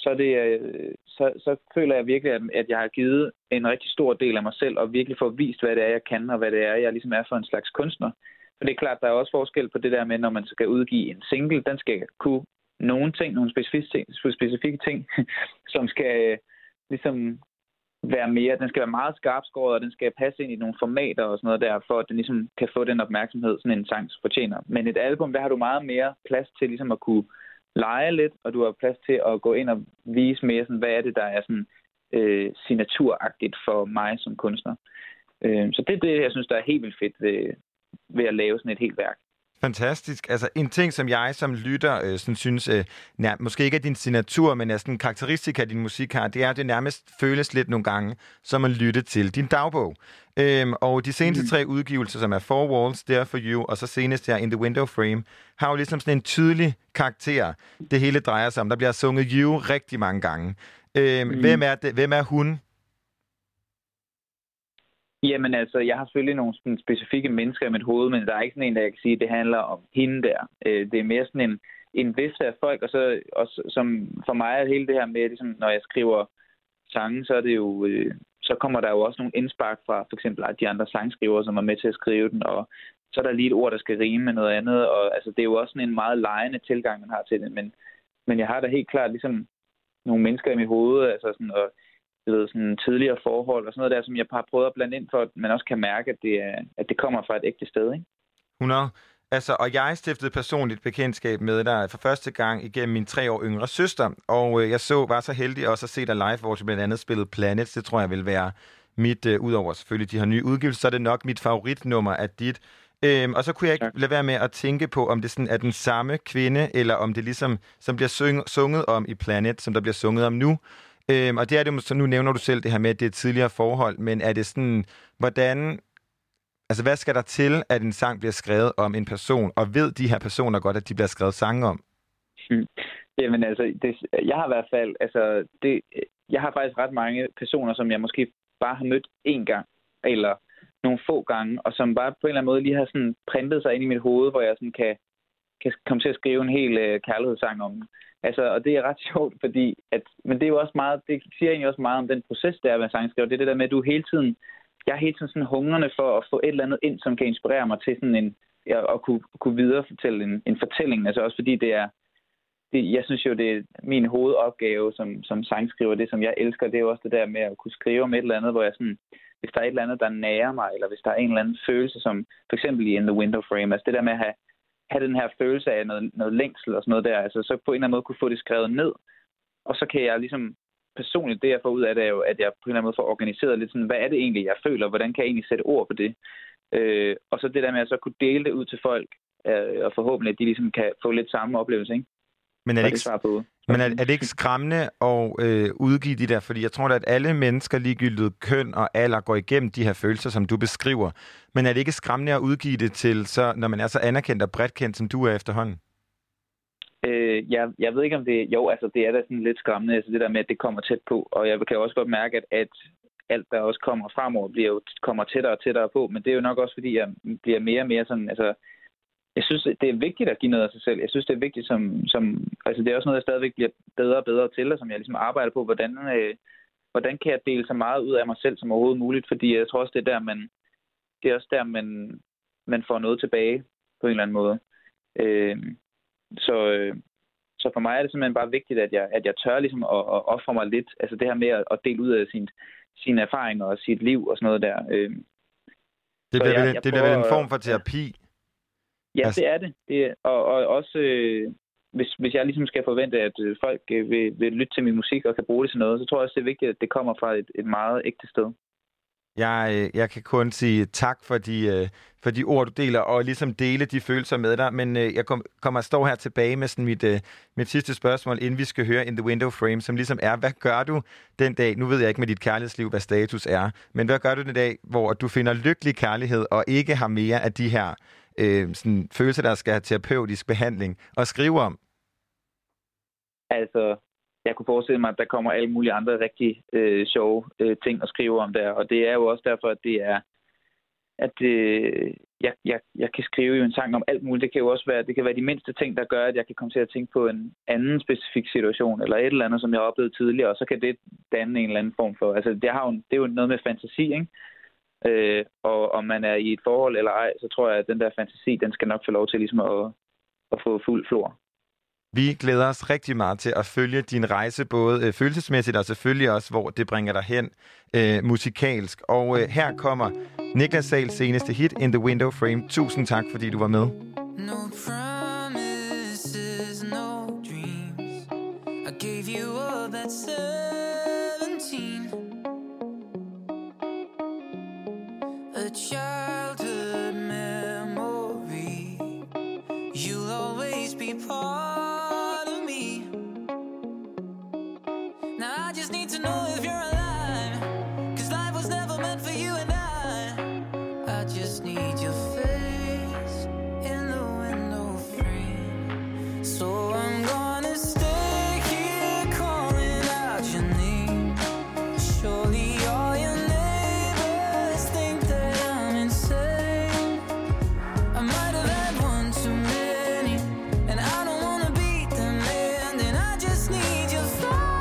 så, det, så, så føler jeg virkelig, at, at jeg har givet en rigtig stor del af mig selv, og virkelig får vist, hvad det er, jeg kan, og hvad det er, jeg ligesom er for en slags kunstner. For det er klart, der er også forskel på det der med, når man skal udgive en single, den skal kunne nogle ting, nogle specifikke ting, specifikke ting som skal ligesom... være mere. Den skal være meget skarpskåret, og den skal passe ind i nogle formater og sådan noget der, for at den ligesom kan få den opmærksomhed, sådan en sang fortjener. Men et album, der har du meget mere plads til ligesom at kunne lege lidt, og du har plads til at gå ind og vise mere, sådan, hvad er det, der er sådan øh, signaturagtigt for mig som kunstner. Øh, så det er det, jeg synes, der er helt vildt fedt ved, ved at lave sådan et helt værk. Fantastisk. Altså en ting, som jeg som lytter øh, sådan synes, øh, nær, måske ikke er din signatur, men er sådan en karakteristik af din musik her, det er, at det nærmest føles lidt nogle gange, som at lytte til din dagbog. Øhm, og de seneste tre udgivelser, som er Four Walls, There For You, og så senest her In The Window Frame, har jo ligesom sådan en tydelig karakter, det hele drejer sig om. Der bliver sunget You rigtig mange gange. Øhm, mm. hvem, er det, hvem er hun? Jamen altså, jeg har selvfølgelig nogle sådan, specifikke mennesker i mit hoved, men der er ikke sådan en, der jeg kan sige, at det handler om hende der. Øh, det er mere sådan en, en vifte af folk, og så også, som for mig er hele det her med, ligesom, når jeg skriver sange, så er det jo, øh, så kommer der jo også nogle indspark fra for eksempel de andre sangskrivere, som er med til at skrive den, og så er der lige et ord, der skal rime med noget andet, og altså, det er jo også sådan en meget legende tilgang, man har til det, men, men jeg har da helt klart ligesom nogle mennesker i mit hoved, altså sådan, og ved, sådan tidligere forhold og sådan noget der, som jeg har prøvet at blande ind for, at man også kan mærke, at det, er, at det kommer fra et ægte sted, ikke? hundrede Altså, og jeg stiftede personligt bekendtskab med dig for første gang igennem min tre år yngre søster, og øh, jeg så var så heldig også at se dig live, hvor du blandt andet spillede Planets. Det tror jeg vil være mit, øh, udover selvfølgelig de her nye udgivelser, så er det nok mit favoritnummer af dit. Øhm, og så kunne jeg ikke lade være med at tænke på, om det sådan er den samme kvinde, eller om det ligesom, som bliver syng- sunget om i Planet, som der bliver sunget om nu. Øhm, og det er det, så nu nævner du selv det her med, at det er tidligere forhold, men er det sådan, hvordan, altså hvad skal der til, at en sang bliver skrevet om en person, og ved de her personer godt, at de bliver skrevet sange om? Hmm. Jamen altså, det, jeg har i hvert fald, altså, det, jeg har faktisk ret mange personer, som jeg måske bare har mødt én gang, eller nogle få gange, og som bare på en eller anden måde lige har sådan printet sig ind i mit hoved, hvor jeg sådan kan, kan komme til at skrive en hel øh, kærlighedssang om den. Altså, og det er ret sjovt, fordi at, men det er jo også meget, det siger egentlig også meget om den proces, der er med sangskriver. Det er det der med, at du hele tiden, jeg er hele tiden sådan hungrende for at få et eller andet ind, som kan inspirere mig til sådan en, at kunne, kunne viderefortælle en, en fortælling. Altså også fordi det er, det, jeg synes jo, det er min hovedopgave som, som sangskriver, det som jeg elsker, det er jo også det der med at kunne skrive om et eller andet, hvor jeg sådan, hvis der er et eller andet, der nærer mig, eller hvis der er en eller anden følelse, som for eksempel i In The Window Frame, altså det der med at have, have den her følelse af noget, noget længsel og sådan noget der, altså så på en eller anden måde kunne få det skrevet ned, og så kan jeg ligesom personligt, det jeg får ud af det er jo, at jeg på en eller anden måde får organiseret lidt sådan, hvad er det egentlig, jeg føler, hvordan kan jeg egentlig sætte ord på det, øh, og så det der med at så kunne dele det ud til folk, øh, og forhåbentlig, at de ligesom kan få lidt samme oplevelse, ikke? Men er det, ikke, det men er, er det ikke skræmmende at øh, udgive de der? Fordi jeg tror da, at alle mennesker, ligegyldigt køn og alder, går igennem de her følelser, som du beskriver. Men er det ikke skræmmende at udgive det til, så, når man er så anerkendt og bredt kendt, som du er efterhånden? Øh, jeg, jeg ved ikke, om det... Jo, altså, det er da sådan lidt skræmmende, altså det der med, at det kommer tæt på. Og jeg kan også godt mærke, at, at alt, der også kommer fremover, bliver jo, kommer tættere og tættere på. Men det er jo nok også, fordi jeg bliver mere og mere sådan... Altså, jeg synes, det er vigtigt at give noget af sig selv. Jeg synes, det er vigtigt, som, som altså det er også noget, jeg stadigvæk bliver bedre og bedre til, og som jeg ligesom arbejder på, hvordan, øh, hvordan kan jeg dele så meget ud af mig selv som overhovedet muligt, fordi jeg tror også, det er der, man, det er også der, man, man får noget tilbage på en eller anden måde. Øh, så, øh, så for mig er det simpelthen bare vigtigt, at jeg, at jeg tør ligesom at, at ofre mig lidt, altså det her med at, at dele ud af sin, sine erfaringer og sit liv og sådan noget der. Øh, det bliver, jeg, jeg det bliver vel en form for terapi? Ja, det er det. det er, og, og også, øh, hvis, hvis jeg ligesom skal forvente, at folk øh, vil, vil lytte til min musik og kan bruge det til noget, så tror jeg også, det er vigtigt, at det kommer fra et, et meget ægte sted. Jeg, jeg kan kun sige tak for de, øh, for de ord, du deler, og ligesom dele de følelser med dig. Men øh, jeg kom, kommer at stå her tilbage med sådan mit, øh, mit sidste spørgsmål, inden vi skal høre In The Window Frame, som ligesom er, hvad gør du den dag, nu ved jeg ikke med dit kærlighedsliv, hvad status er, men hvad gør du den dag, hvor du finder lykkelig kærlighed og ikke har mere af de her Øh, sådan følelse, der skal have terapeutisk behandling, og skrive om? Altså, jeg kunne forestille mig, at der kommer alle mulige andre rigtig øh, sjove øh, ting at skrive om der, og det er jo også derfor, at det er, at øh, jeg, jeg, jeg kan skrive jo en sang om alt muligt. Det kan jo også være, det kan være de mindste ting, der gør, at jeg kan komme til at tænke på en anden specifik situation, eller et eller andet, som jeg oplevede tidligere, og så kan det danne en eller anden form for. Altså, det, har jo, det er jo noget med fantasi, ikke? Øh, og om man er i et forhold eller ej, så tror jeg, at den der fantasi, den skal nok få lov til ligesom at, at få fuld flor. Vi glæder os rigtig meget til at følge din rejse, både øh, følelsesmæssigt og selvfølgelig også, hvor det bringer dig hen øh, musikalsk. Og øh, her kommer Niklas Sahls seneste hit, In The Window Frame. Tusind tak, fordi du var med. No promises, no dreams. I gave you all that seventeen. A childhood memory just need to know if you're alive, 'cause life was never meant for you and I. I just need your face in the window frame, so I'm gonna stay here calling out your name. Surely all your neighbors think that I'm insane. I might have had one too many, and I don't wanna be the man. And I just need your face.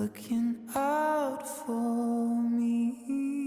Looking out for me.